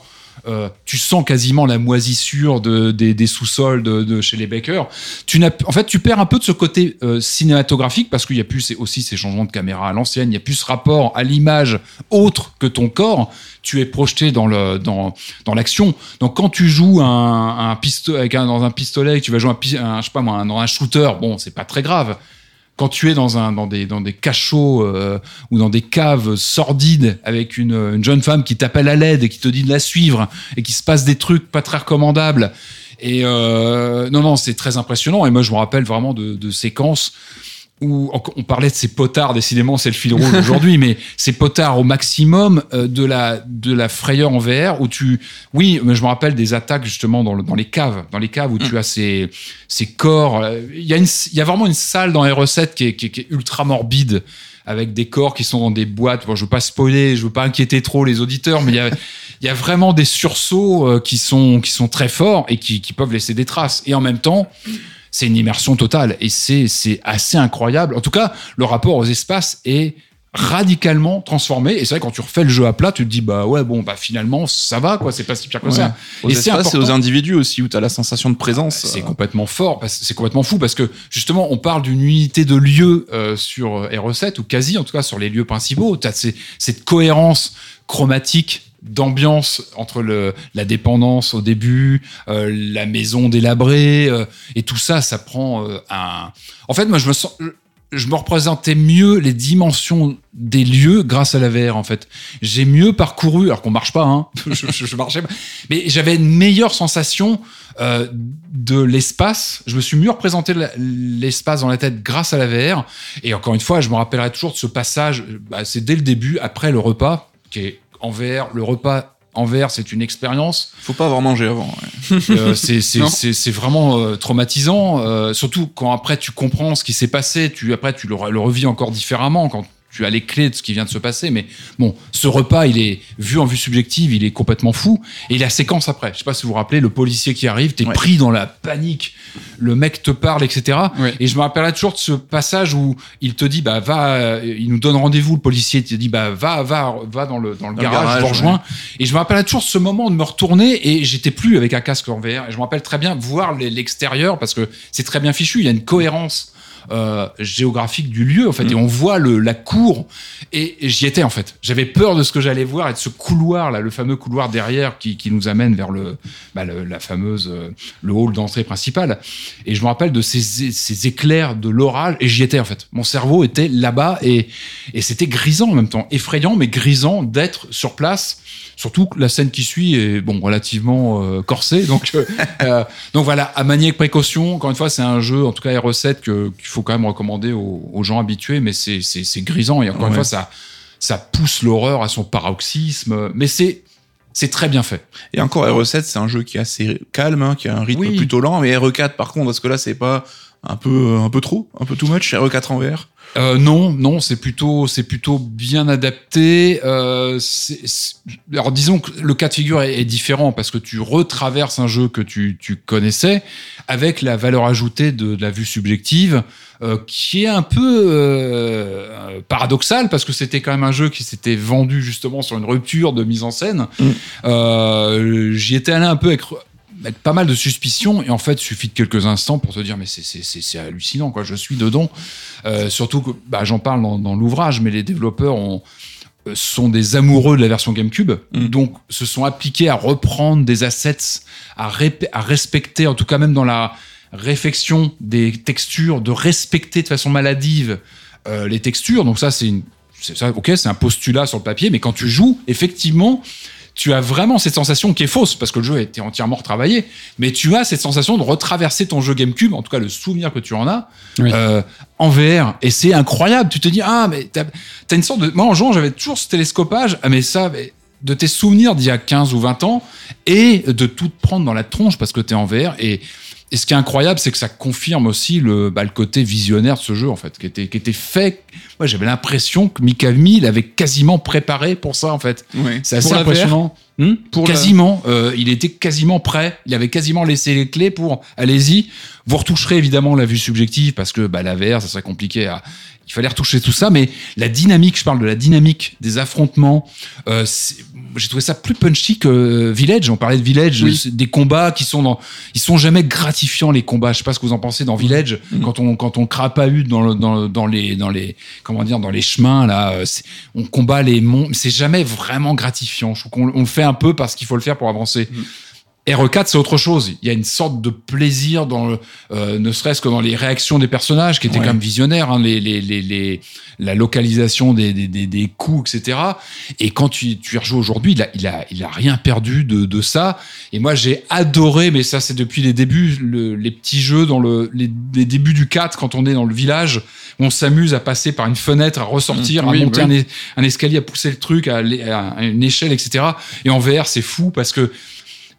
euh, tu sens quasiment la moisissure de, des, des sous-sols de, de chez les Baker. Tu n'as, en fait tu perds un peu de ce côté euh, cinématographique, parce qu'il n'y a plus aussi ces changements de caméra à l'ancienne, il n'y a plus ce rapport à l'image autre que ton corps. Tu es projeté dans, le, dans, dans l'action. Donc, quand tu joues un, un pistolet, avec un, dans un pistolet, tu vas jouer un, un, je sais pas moi, un, dans un shooter, bon, c'est pas très grave. Quand tu es dans, un, dans, des, dans des cachots euh, ou dans des caves sordides avec une, une jeune femme qui t'appelle à l'aide et qui te dit de la suivre et qui se passe des trucs pas très recommandables. Et euh, non, non, c'est très impressionnant. Et moi, je me rappelle vraiment de, de séquences où on parlait de ces potards, décidément c'est le fil rouge aujourd'hui, mais ces potards au maximum de la de la frayeur en V R, où tu, oui, mais je me rappelle des attaques justement dans le, dans les caves, dans les caves où tu as ces ces corps. Il y a une il y a vraiment une salle dans R E sept qui est qui est, qui est ultra morbide, avec des corps qui sont dans des boîtes. Bon, je veux pas spoiler, je veux pas inquiéter trop les auditeurs, mais il y a il y a vraiment des sursauts qui sont qui sont très forts et qui qui peuvent laisser des traces. Et en même temps, c'est une immersion totale, et c'est, c'est assez incroyable. En tout cas, le rapport aux espaces est radicalement transformé, et c'est vrai, quand tu refais le jeu à plat, tu te dis bah ouais, bon bah finalement ça va quoi, c'est pas si pire que ouais. ça. Aux et espaces, c'est important. C'est aux individus aussi où t'as la sensation de présence. Ah, c'est euh... complètement fort, c'est complètement fou, parce que justement on parle d'une unité de lieu euh, sur R E sept, ou quasi en tout cas sur les lieux principaux. T'as ces, cette cohérence chromatique, d'ambiance entre le, la dépendance au début, euh, la maison délabrée, euh, et tout ça, ça prend euh, un... En fait, moi, je me sens... je me représentais mieux les dimensions des lieux grâce à la V R, en fait. J'ai mieux parcouru, alors qu'on marche pas, hein. je, je, je marchais pas. Mais j'avais une meilleure sensation euh, de l'espace. Je me suis mieux représenté la, l'espace dans la tête grâce à la V R. Et encore une fois, je me rappellerai toujours de ce passage. Bah, c'est dès le début, après le repas, qui est en V R, le repas en V R, c'est une expérience. Faut pas avoir mangé avant. Ouais. Euh, c'est, c'est, c'est, c'est vraiment euh, traumatisant, euh, surtout quand après tu comprends ce qui s'est passé, tu, après tu le, le revis encore différemment quand tu as les clés de ce qui vient de se passer. Mais bon, ce repas, il est vu en vue subjective, il est complètement fou. Et la séquence après, je sais pas si vous vous rappelez, le policier qui arrive, t'es ouais. pris dans la panique, le mec te parle, et cetera. Ouais. Et je me rappellerai toujours de ce passage où il te dit, bah va, il nous donne rendez-vous, le policier te dit, bah va, va, va dans le dans le dans garage, garage, je te rejoins. Ouais. Et je me rappellerai toujours ce moment de me retourner et j'étais plus avec un casque en V R. Et je me rappelle très bien voir l'extérieur parce que c'est très bien fichu, il y a une cohérence. Euh, géographique du lieu en fait mmh. et on voit le, la cour et, et j'y étais en fait, j'avais peur de ce que j'allais voir et de ce couloir là, le fameux couloir derrière qui, qui nous amène vers le, bah, le, la fameuse, le hall d'entrée principale et je me rappelle de ces, ces éclairs de l'orage et j'y étais en fait, mon cerveau était là-bas et, et c'était grisant en même temps, effrayant mais grisant d'être sur place, surtout que la scène qui suit est bon, relativement euh, corsée donc, euh, donc voilà, à manier avec précaution, encore une fois c'est un jeu en tout cas R sept que, qu'il faut faut quand même recommander aux, aux gens habitués, mais c'est, c'est, c'est grisant. Et encore ouais. une fois, ça, ça pousse l'horreur à son paroxysme. Mais c'est, c'est très bien fait. Et encore, R sept, c'est un jeu qui est assez calme, hein, qui a un rythme oui. plutôt lent. Mais R quatre, par contre, parce que là, c'est pas un peu, un peu trop, un peu too much, R quatre en V R euh, non, non, c'est plutôt, c'est plutôt bien adapté. Euh, c'est, c'est... Alors, disons que le cas de figure est, est différent parce que tu retraverses un jeu que tu, tu connaissais avec la valeur ajoutée de, de la vue subjective. Euh, qui est un peu euh, paradoxal parce que c'était quand même un jeu qui s'était vendu justement sur une rupture de mise en scène. Mmh. Euh, j'y étais allé un peu avec, avec pas mal de suspicion et en fait suffit de quelques instants pour te dire mais c'est c'est c'est, c'est hallucinant quoi, je suis dedans. Euh, surtout que bah, j'en parle dans, dans l'ouvrage mais les développeurs ont sont des amoureux de la version GameCube, mmh. donc se sont appliqués à reprendre des assets, à, ré- à respecter en tout cas même dans la réfection des textures, de respecter de façon maladive euh, les textures. Donc ça, c'est une, c'est ça, ok, c'est un postulat sur le papier, mais quand tu joues, effectivement, tu as vraiment cette sensation qui est fausse parce que le jeu a été entièrement retravaillé, mais tu as cette sensation de retraverser ton jeu GameCube, en tout cas le souvenir que tu en as, oui. euh, en V R. Et c'est incroyable. Tu te dis ah mais t'as, t'as une sorte de, moi en jouant j'avais toujours ce télescopage. Ah mais ça. Mais... de tes souvenirs d'il y a quinze ou vingt ans et de tout te prendre dans la tronche parce que t'es en V R et, et ce qui est incroyable c'est que ça confirme aussi le, bah, le côté visionnaire de ce jeu en fait qui était, qui était fait, moi j'avais l'impression que Mikami l'avait quasiment préparé pour ça en fait, oui. c'est assez pour impressionnant hmm pour quasiment, la... euh, il était quasiment prêt, il avait quasiment laissé les clés pour allez-y, vous retoucherez évidemment la vue subjective parce que bah, la V R ça serait compliqué à... Il fallait retoucher tout ça, mais la dynamique, je parle de la dynamique des affrontements, euh, j'ai trouvé ça plus punchy que Village. On parlait de Village, oui. des combats qui sont dans, ils sont jamais gratifiants les combats. Je sais pas ce que vous en pensez dans Village, mmh. quand on quand on crapahute dans le, dans dans les dans les comment dire dans les chemins là, on combat les monts, c'est jamais vraiment gratifiant. Je trouve qu'on on le fait un peu parce qu'il faut le faire pour avancer. Mmh. R quatre, c'est autre chose. Il y a une sorte de plaisir dans le, euh, ne serait-ce que dans les réactions des personnages, qui étaient ouais. quand même visionnaires, hein, les, les, les, les, la localisation des, des, des, des coups, et cetera. Et quand tu, tu y rejoues aujourd'hui, il a, il a, il a rien perdu de, de ça. Et moi, j'ai adoré, mais ça, c'est depuis les débuts, le, les petits jeux dans le, les, les débuts du quatre, quand on est dans le village, on s'amuse à passer par une fenêtre, à ressortir, mmh, à oui, monter oui. Un, un escalier, à pousser le truc, à, à une échelle, et cetera. Et en V R, c'est fou parce que,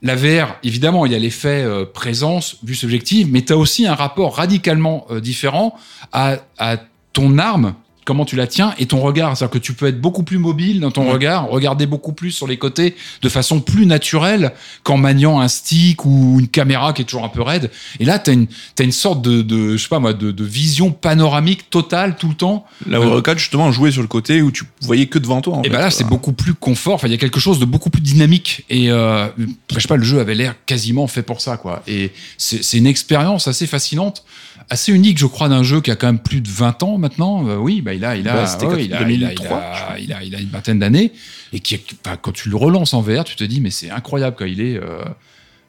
la V R, évidemment, il y a l'effet euh, présence, vue subjective, mais tu as aussi un rapport radicalement euh, différent à, à ton arme, comment tu la tiens, et ton regard. C'est-à-dire que tu peux être beaucoup plus mobile dans ton ouais. regard, regarder beaucoup plus sur les côtés de façon plus naturelle qu'en maniant un stick ou une caméra qui est toujours un peu raide. Et là, tu as une, t'as une sorte de, de, je sais pas moi, de, de vision panoramique totale tout le temps. La R quatre, euh, justement, jouait sur le côté où tu voyais que devant toi. En et fait, ben là, voilà. c'est beaucoup plus confort. Enfin, il y a quelque chose de beaucoup plus dynamique. Et euh, je sais pas, le jeu avait l'air quasiment fait pour ça, quoi. Et c'est, c'est une expérience assez fascinante, assez unique, je crois, d'un jeu qui a quand même plus de vingt ans maintenant. Euh, oui, bah, il a, il a, bah, ouais, il, a, deux mille trois, il, a, il, a il a une vingtaine d'années et qui, bah, quand tu le relances en V R, tu te dis mais c'est incroyable quoi. Il est, euh...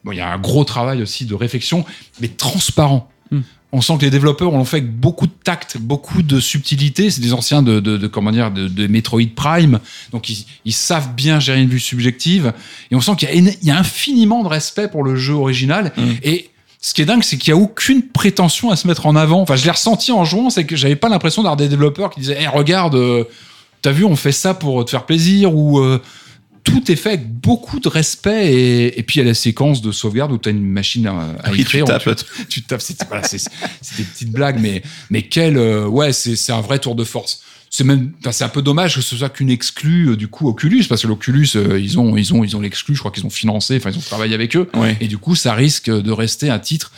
bon, il y a un gros travail aussi de réflexion, mais transparent. Mm. on sent que les développeurs ont fait avec beaucoup de tact, beaucoup de subtilité. C'est des anciens de, de, de comment dire, de, de Metroid Prime, donc ils, ils savent bien gérer une vue subjective. Et on sent qu'il y a, une, il y a infiniment de respect pour le jeu original. Mmh. Et ce qui est dingue, c'est qu'il y a aucune prétention à se mettre en avant. Enfin, je l'ai ressenti en jouant, c'est que j'avais pas l'impression d'avoir des développeurs qui disaient hey, « regarde, euh, t'as vu, on fait ça pour te faire plaisir » ou euh, tout est fait avec beaucoup de respect. Et, et puis, il y a la séquence de sauvegarde où t'as une machine à, à oui, écrire. Tu tapes. Tu, tu tapes. C'est, voilà, c'est, c'est des petites blagues, mais, mais quel... Euh, ouais, c'est, c'est un vrai tour de force. C'est même, enfin, c'est un peu dommage que ce soit qu'une exclue euh, du coup Oculus, parce que l'Oculus euh, ils ont ils ont ils ont l'exclue, je crois qu'ils ont financé, enfin ils ont travaillé avec eux, ouais. Et du coup ça risque de rester un titre,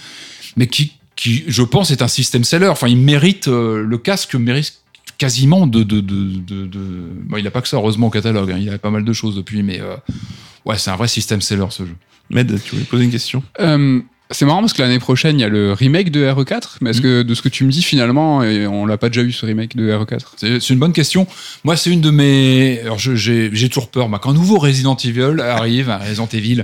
mais qui qui je pense est un système seller. Enfin il mérite euh, le casque mérite quasiment de de de de, de... Bon, il a pas que ça heureusement au catalogue, hein. Il a pas mal de choses depuis, mais euh, ouais c'est un vrai système seller ce jeu. Med, tu voulais poser une question? Euh... C'est marrant parce que l'année prochaine, il y a le remake de R E quatre. Mais est-ce mmh. que, de ce que tu me dis, finalement, on l'a pas déjà eu, ce remake de R E quatre? C'est, c'est une bonne question. Moi, c'est une de mes... Alors, je, j'ai, j'ai toujours peur. Bah, quand un nouveau Resident Evil arrive, un Resident Evil,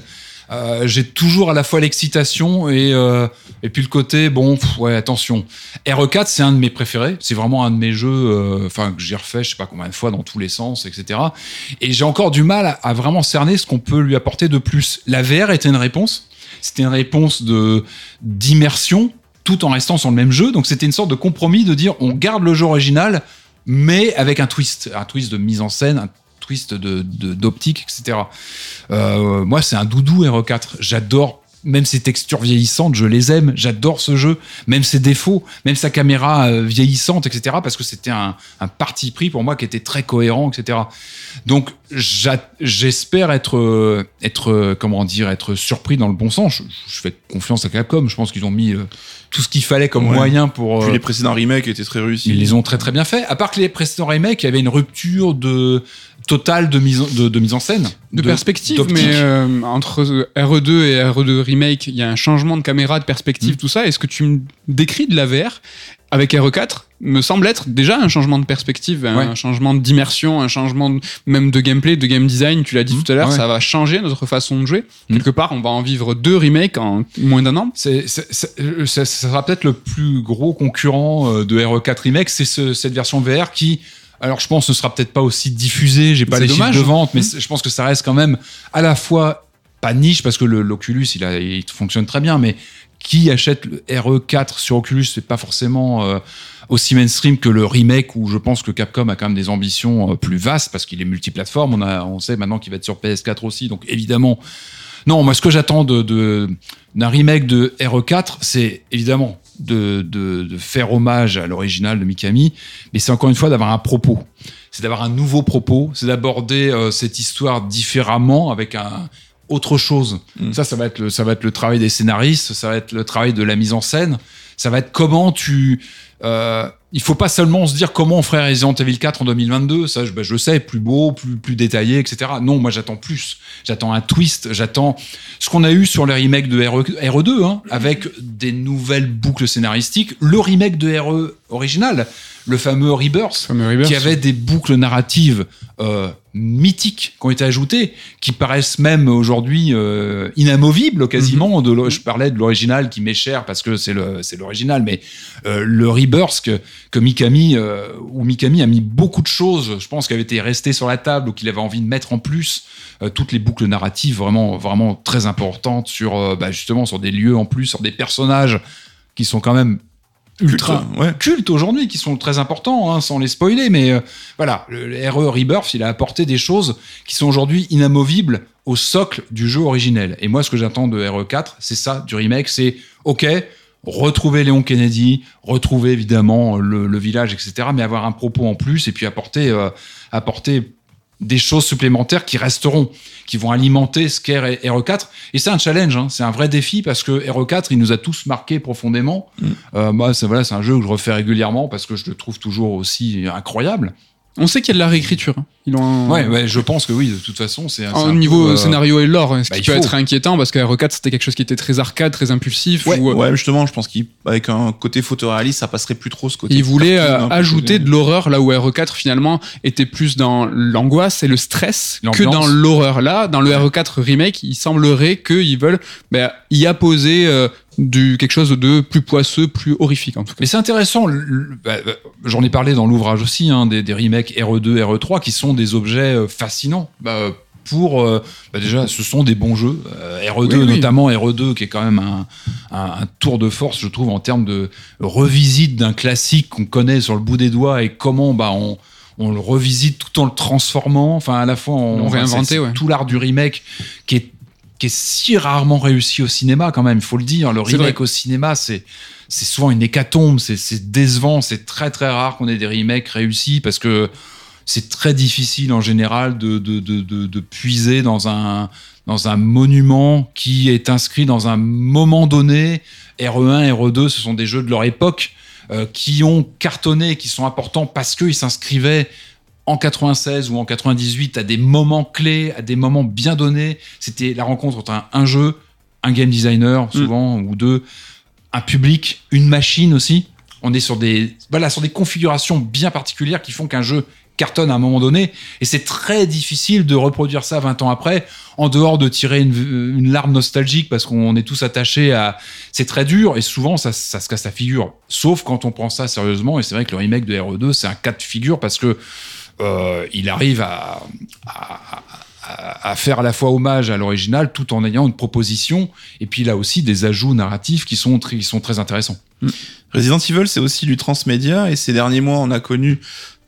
euh, j'ai toujours à la fois l'excitation et, euh, et puis le côté, bon, pff, ouais, attention. R E quatre, c'est un de mes préférés. C'est vraiment un de mes jeux enfin euh, que j'ai refait, je sais pas combien de fois, dans tous les sens, et cetera. Et j'ai encore du mal à, à vraiment cerner ce qu'on peut lui apporter de plus. La V R était une réponse. C'était une réponse de, d'immersion tout en restant sur le même jeu. Donc, c'était une sorte de compromis de dire on garde le jeu original, mais avec un twist. Un twist de mise en scène, un twist de, de, d'optique, et cetera. Euh, moi, c'est un doudou R E quatre. J'adore, même ses textures vieillissantes, je les aime. J'adore ce jeu. Même ses défauts, même sa caméra vieillissante, et cetera. Parce que c'était un, un parti pris pour moi qui était très cohérent, et cetera. Donc, J'a- j'espère être être comment dire être surpris dans le bon sens. Je, je fais confiance à Capcom. Je pense qu'ils ont mis euh, tout ce qu'il fallait comme ouais. moyen pour. Puis euh, les précédents remakes étaient très réussis. Ils les ont très très bien fait. À part que les précédents remakes, il y avait une rupture de totale de mise de, de mise en scène, de, de perspective. D'optique. Mais euh, entre R E deux et R E deux remake, il y a un changement de caméra, de perspective, mmh. tout ça. Est-ce que tu me décris de la V R? Avec R E quatre, me semble être déjà un changement de perspective, ouais. un changement d'immersion, un changement de, même de gameplay, de game design. Tu l'as dit mmh, tout à l'heure, ouais. ça va changer notre façon de jouer. Mmh. Quelque part, on va en vivre deux remakes en moins d'un an. C'est, c'est, c'est, ça sera peut-être le plus gros concurrent de R E quatre Remake, c'est ce, cette version V R qui... Alors, je pense que ce sera peut-être pas aussi diffusé, j'ai pas c'est les dommage. chiffres de vente, mais mmh. je pense que ça reste quand même à la fois pas niche, parce que le, l'Oculus, il, a, il fonctionne très bien, mais... Qui achète le R E quatre sur Oculus, c'est pas forcément euh, aussi mainstream que le remake, où je pense que Capcom a quand même des ambitions euh, plus vastes parce qu'il est multiplateforme. On a, on sait maintenant qu'il va être sur P S quatre aussi, donc évidemment. Non, moi ce que j'attends de, de d'un remake de R E quatre, c'est évidemment de, de de faire hommage à l'original de Mikami, mais c'est encore une fois d'avoir un propos. C'est d'avoir un nouveau propos, c'est d'aborder euh, cette histoire différemment avec un autre chose. Mmh. Ça, ça va être le, ça va être le travail des scénaristes, ça va être le travail de la mise en scène, ça va être comment tu... Euh, il faut pas seulement se dire comment on ferait Resident Evil quatre en deux mille vingt-deux, ça, je, ben, je le sais, plus beau, plus, plus détaillé, et cetera. Non, moi, j'attends plus. J'attends un twist, j'attends ce qu'on a eu sur les remakes de R E deux, hein, avec des nouvelles boucles scénaristiques, le remake de R E original, le fameux Rebirth, le fameux Rebirth qui avait des boucles narratives euh, mythiques qui ont été ajoutées, qui paraissent même aujourd'hui euh, inamovibles quasiment. Mm-hmm. De je parlais de l'original qui m'est cher parce que c'est, le, c'est l'original, mais euh, le Rebirth que, que Mikami, euh, où Mikami a mis beaucoup de choses, je pense, qui avaient été restées sur la table ou qu'il avait envie de mettre en plus, euh, toutes les boucles narratives vraiment, vraiment très importantes sur, euh, bah, justement, sur des lieux en plus, sur des personnages qui sont quand même ultra culte, ouais. culte aujourd'hui, qui sont très importants, hein, sans les spoiler, mais euh, voilà, le R E Rebirth, il a apporté des choses qui sont aujourd'hui inamovibles au socle du jeu originel. Et moi, ce que j'attends de R E quatre, c'est ça, du remake, c'est ok, retrouver Léon Kennedy, retrouver évidemment le, le village, et cetera, mais avoir un propos en plus, et puis apporter, euh, apporter des choses supplémentaires qui resteront, qui vont alimenter ce qu'est R E quatre. Et c'est un challenge, hein. C'est un vrai défi parce que R E quatre, il nous a tous marqués profondément. Mmh. Euh, bah, ça, voilà, c'est un jeu que je refais régulièrement parce que je le trouve toujours aussi incroyable. On sait qu'il y a de la réécriture. Hein. Ils ont... ouais, ouais, je pense que oui, de toute façon. C'est, c'est Au niveau peu, euh... scénario et lore, ce bah, qui peut faut. être inquiétant, parce que R E quatre, c'était quelque chose qui était très arcade, très impulsif. Ouais, ou... ouais justement, je pense qu'avec un côté photoréaliste, ça passerait plus trop ce côté. Ils voulaient euh, ajouter peu. de l'horreur, là où R E quatre, finalement, était plus dans l'angoisse et le stress L'ambiance. que dans l'horreur. Là, dans le ouais. R E quatre remake, il semblerait qu'ils veulent bah, y apposer... Euh, du quelque chose de plus poisseux, plus horrifique en tout cas. Mais c'est intéressant, le, bah, bah, j'en ai parlé dans l'ouvrage aussi, hein, des, des remakes R E deux, R E trois qui sont des objets fascinants. Bah, pour euh, bah déjà ce sont des bons jeux euh, R E deux oui, notamment oui. R E deux qui est quand même un, un, un tour de force je trouve en termes de revisite d'un classique qu'on connaît sur le bout des doigts et comment bah on on le revisite tout en le transformant, enfin à la fois on, on réinvente ouais. tout l'art du remake qui est qui est si rarement réussi au cinéma quand même, il faut le dire, le remake au cinéma c'est c'est souvent une hécatombe, c'est c'est décevant, c'est très très rare qu'on ait des remakes réussis parce que c'est très difficile en général de, de, de, de, de puiser dans un, dans un monument qui est inscrit dans un moment donné. R E un, R E deux, ce sont des jeux de leur époque euh, qui ont cartonné, qui sont importants parce qu'ils s'inscrivaient en quatre-vingt-seize ou en quatre-vingt-dix-huit à des moments clés, à des moments bien donnés. C'était la rencontre entre un, un jeu, un game designer souvent, mmh. ou deux, un public, une machine aussi. On est sur des, voilà, sur des configurations bien particulières qui font qu'un jeu cartonne à un moment donné, et c'est très difficile de reproduire ça vingt ans après, en dehors de tirer une, une larme nostalgique, parce qu'on est tous attachés à... C'est très dur, et souvent, ça, ça se casse la figure. Sauf quand on prend ça sérieusement, et c'est vrai que le remake de R E deux, c'est un cas de figure, parce que euh, il arrive à, à, à, à faire à la fois hommage à l'original, tout en ayant une proposition, et puis là aussi, des ajouts narratifs qui sont, qui sont très intéressants. Mmh. Resident Evil, c'est aussi du transmédia, et ces derniers mois, on a connu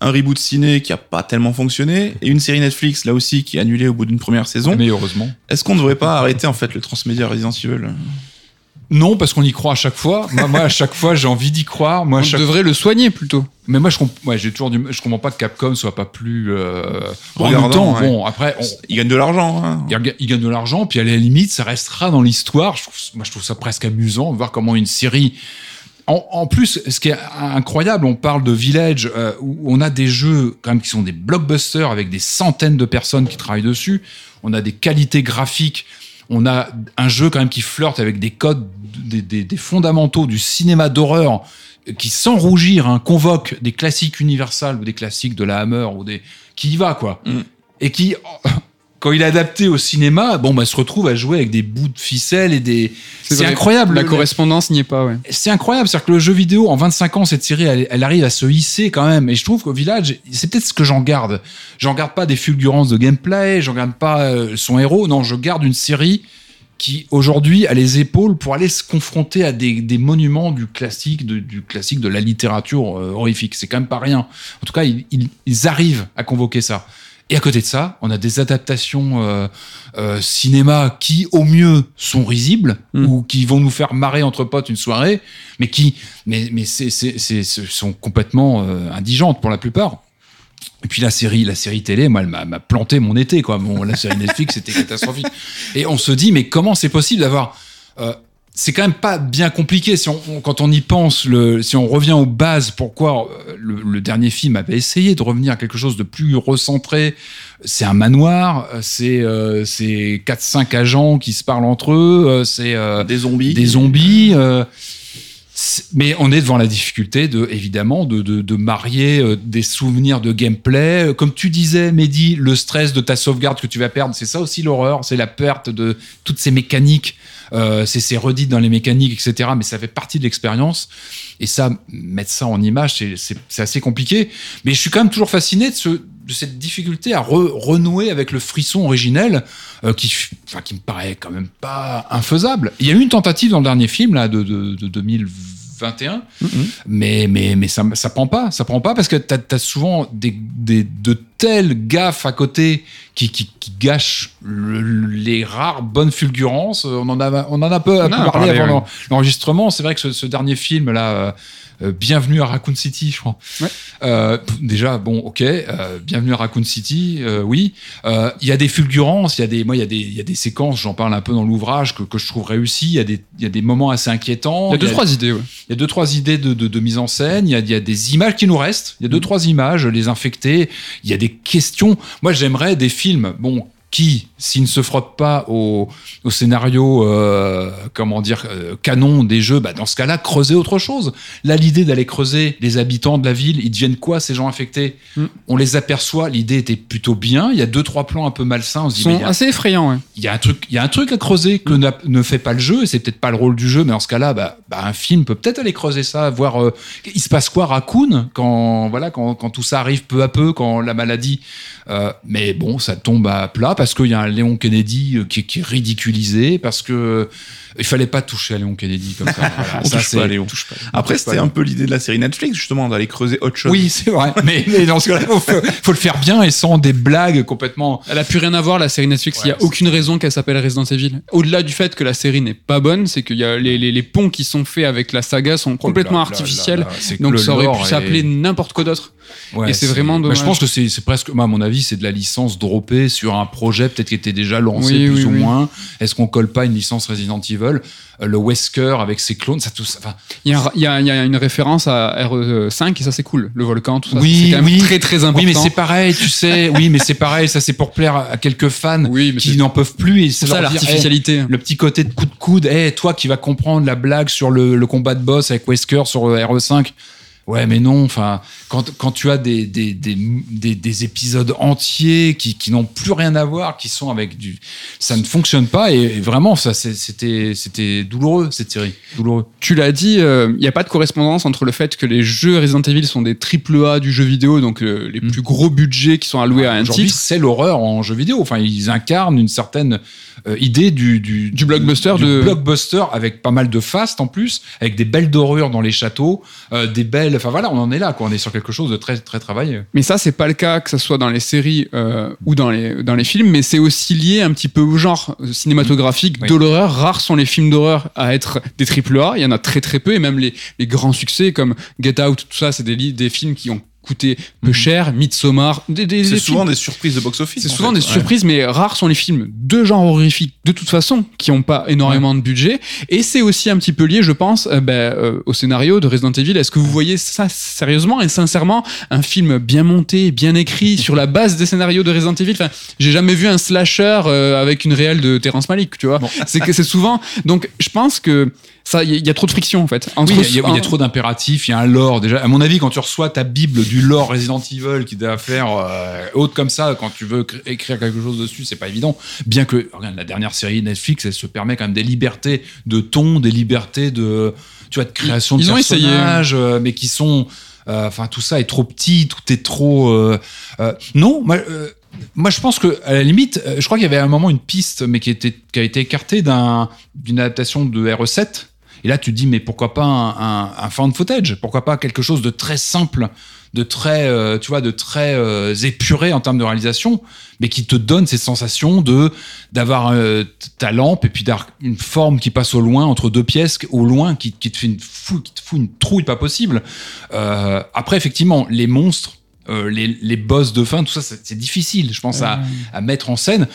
un reboot ciné qui a pas tellement fonctionné, et une série Netflix, là aussi, qui est annulée au bout d'une première saison. Mais heureusement. Est-ce qu'on ne devrait pas arrêter, en fait, le transmédia Resident Evil ? Non, parce qu'on y croit à chaque fois. Moi, moi à chaque fois, j'ai envie d'y croire. Moi, on chaque... devrait le soigner, plutôt. Mais moi, je comp... ouais, j'ai toujours du... je comprends pas que Capcom soit pas plus... Euh... Bon, en même temps, ouais. bon, après... On... Ils gagnent de l'argent. Hein. Ils gagnent de l'argent, puis à la limite, ça restera dans l'histoire. Je trouve... Moi, je trouve ça presque amusant de voir comment une série... En, en plus, ce qui est incroyable, on parle de Village, euh, où on a des jeux quand même qui sont des blockbusters avec des centaines de personnes qui travaillent dessus. On a des qualités graphiques. On a un jeu quand même qui flirte avec des codes, des, des, des fondamentaux du cinéma d'horreur qui, sans rougir, hein, convoque des classiques Universal ou des classiques de la Hammer ou des qui y va quoi, mm. et qui quand il est adapté au cinéma, bon, bah, se retrouve à jouer avec des bouts de ficelle et des... C'est, c'est incroyable. La correspondance n'y est pas, ouais. C'est incroyable. C'est-à-dire que le jeu vidéo, en vingt-cinq ans, cette série, elle, elle arrive à se hisser quand même. Et je trouve qu'au Village, c'est peut-être ce que j'en garde. J'en garde pas des fulgurances de gameplay, j'en garde pas euh, son héros. Non, je garde une série qui, aujourd'hui, a les épaules pour aller se confronter à des, des monuments du classique, de, du classique de la littérature euh, horrifique. C'est quand même pas rien. En tout cas, ils, ils, ils arrivent à convoquer ça. Et à côté de ça, on a des adaptations euh, euh, cinéma qui, au mieux, sont risibles mmh. ou qui vont nous faire marrer entre potes une soirée, mais qui, mais mais c'est c'est c'est, c'est sont complètement euh, indigentes pour la plupart. Et puis la série, la série télé, moi, elle m'a, m'a planté mon été quoi. Bon, la série Netflix, c'était catastrophique. Et on se dit, mais comment c'est possible d'avoir euh, c'est quand même pas bien compliqué si on, on quand on y pense, le, si on revient aux bases, pourquoi le, le dernier film avait essayé de revenir à quelque chose de plus recentré. C'est un manoir, c'est euh, c'est quatre cinq agents qui se parlent entre eux, c'est euh, des zombies, des zombies. Euh, mais on est devant la difficulté de évidemment de, de de marier des souvenirs de gameplay, comme tu disais Mehdi, le stress de ta sauvegarde que tu vas perdre, c'est ça aussi l'horreur, c'est la perte de toutes ces mécaniques. Euh, c'est, c'est redit dans les mécaniques, et cetera. Mais ça fait partie de l'expérience. Et ça, mettre ça en image, c'est, c'est, c'est assez compliqué. Mais je suis quand même toujours fasciné de, ce, de cette difficulté à re, renouer avec le frisson originel, euh, qui, enfin, qui me paraît quand même pas infaisable. Il y a eu une tentative dans le dernier film là de, de, de deux mille vingt et un, mm-hmm. mais mais mais ça ça prend pas, ça prend pas parce que t'as, t'as souvent des, des de telles gaffes à côté qui qui, qui gâchent le, les rares bonnes fulgurances. On en a on en a peu, peu parlé avant ouais. l'enregistrement. C'est vrai que ce, ce dernier film là, euh, Bienvenue à Raccoon City, je crois. Ouais. Euh, déjà bon, ok, euh, Bienvenue à Raccoon City, euh, oui. Il euh, y a des fulgurances, il y a des moi il y a des il y a des séquences. J'en parle un peu dans l'ouvrage que que je trouve réussies. Il y a des il y a des moments assez inquiétants. Il y a deux y a, trois idées. Ouais. Il y a deux, trois idées de, de, de mise en scène. Il y, a, il y a des images qui nous restent. Il y a deux, trois images, les infectés. Il y a des questions. Moi, j'aimerais des films, bon, qui, s'il ne se frotte pas au, au scénario, euh, comment dire, euh, canon des jeux, bah dans ce cas-là, creuser autre chose. Là, l'idée d'aller creuser les habitants de la ville, ils deviennent quoi, ces gens infectés ? Mm. On les aperçoit, l'idée était plutôt bien. Il y a deux, trois plans un peu malsains. On se dit, sont mais il y a, assez effrayants. Ouais. Il y a un truc, il y a un truc à creuser que mm. ne fait pas le jeu, et c'est peut-être pas le rôle du jeu, mais dans ce cas-là, bah, bah un film peut peut-être aller creuser ça, voir euh, il se passe quoi, Raccoon, quand, voilà, quand, quand tout ça arrive peu à peu, quand la maladie. Euh, mais bon, ça tombe à plat. Parce qu'il y a un Léon Kennedy qui, qui est ridiculisé, parce qu'il euh, ne fallait pas toucher à Léon Kennedy comme ça. Voilà, on ça touche pas à Léon. Touche pas, Après, touche c'était pas, un peu l'idée de la série Netflix, justement, d'aller creuser autre chose. Oui, c'est vrai. Mais, mais dans ce cas-là, il faut, faut le faire bien et sans des blagues complètement... Elle n'a plus rien à voir, la série Netflix. Ouais, il n'y a c'est... aucune raison qu'elle s'appelle Resident Evil. Au-delà du fait que la série n'est pas bonne, c'est que y a les, les, les ponts qui sont faits avec la saga sont complètement oh là, artificiels. Là, là, là. Donc ça aurait pu s'appeler et... n'importe quoi d'autre. Ouais, et c'est, c'est... vraiment dommage. Bah, je pense que c'est, c'est presque, bah, à mon avis, c'est de la licence droppée sur un projet peut-être qui était déjà lancé oui, plus oui, ou oui. moins. Est-ce qu'on colle pas une licence Resident Evil ? Le Wesker avec ses clones, ça tout ça. Il y, y, y a une référence à R E cinq et ça c'est cool. Le volcan, tout ça. Oui, c'est quand même oui. très très important. Oui, mais c'est pareil, tu sais. oui, mais c'est pareil. Ça c'est pour plaire à quelques fans oui, qui c'est... n'en peuvent plus. Et c'est ça l'artificialité. Dire, hey, le petit côté de coup de coude. Eh, hey, toi qui vas comprendre la blague sur le, le combat de boss avec Wesker sur R E cinq. Ouais, mais non, enfin, quand, quand tu as des, des, des, des, des épisodes entiers qui, qui n'ont plus rien à voir, qui sont avec du. Ça ne fonctionne pas, et, et vraiment, ça, c'était, c'était douloureux, cette série. Douloureux. Tu l'as dit, il euh, n'y a pas de correspondance entre le fait que les jeux Resident Evil sont des triple A du jeu vidéo, donc euh, les mmh. plus gros budgets qui sont alloués ouais, à un aujourd'hui, titre. C'est l'horreur en jeu vidéo. Enfin, ils incarnent une certaine euh, idée du, du, du blockbuster. Du, de... du blockbuster, avec pas mal de faste en plus, avec des belles dorures dans les châteaux, euh, des belles. Enfin voilà, on en est là, quoi. On est sur quelque chose de très très travaillé. Mais ça, c'est pas le cas que ça soit dans les séries euh, ou dans les dans les films, mais c'est aussi lié un petit peu au genre cinématographique oui. de l'horreur. Rares sont les films d'horreur à être des triple A. Il y en a très très peu, et même les les grands succès comme Get Out, tout ça, c'est des des films qui ont coûté peu cher, Midsommar, des, des, c'est des souvent films. Des surprises de box-office. C'est souvent fait. Des surprises, ouais. Mais rares sont les films de genre horrifique, de toute façon, qui n'ont pas énormément ouais. de budget. Et c'est aussi un petit peu lié, je pense, euh, bah, euh, au scénario de Resident Evil. Est-ce que vous voyez ça sérieusement et sincèrement, un film bien monté, bien écrit, sur la base des scénarios de Resident Evil ? Enfin, j'ai jamais vu un slasher euh, avec une réelle de Terrence Malick, tu vois. Bon. C'est que c'est souvent. Donc, je pense que ça, il y, y a trop de friction en fait. Entre oui, il y, y, en... y a trop d'impératifs. Il y a un lore déjà. À mon avis, quand tu reçois ta Bible du lore Resident Evil qui doit faire euh, haute comme ça, quand tu veux cr- écrire quelque chose dessus, c'est pas évident. Bien que regarde, la dernière série Netflix, elle se permet quand même des libertés de ton, des libertés de, tu vois, de création ils, de ils personnages, euh, mais qui sont, enfin euh, tout ça est trop petit, tout est trop. Euh, euh, non, moi, euh, moi je pense que à la limite, je crois qu'il y avait à un moment une piste, mais qui était qui a été écartée d'un d'une adaptation de R E sept. Et là, tu te dis, mais pourquoi pas un, un, un found footage ? Pourquoi pas quelque chose de très simple, de très, euh, tu vois, de très euh, épuré en termes de réalisation, mais qui te donne cette sensation de, d'avoir euh, ta lampe et puis d'avoir une forme qui passe au loin, entre deux pièces, au loin, qui, qui te fait une fou, qui te fout une trouille pas possible. Euh, après, effectivement, les monstres, euh, les, les boss de fin, tout ça, c'est, c'est difficile, je pense, euh... à, à mettre en scène.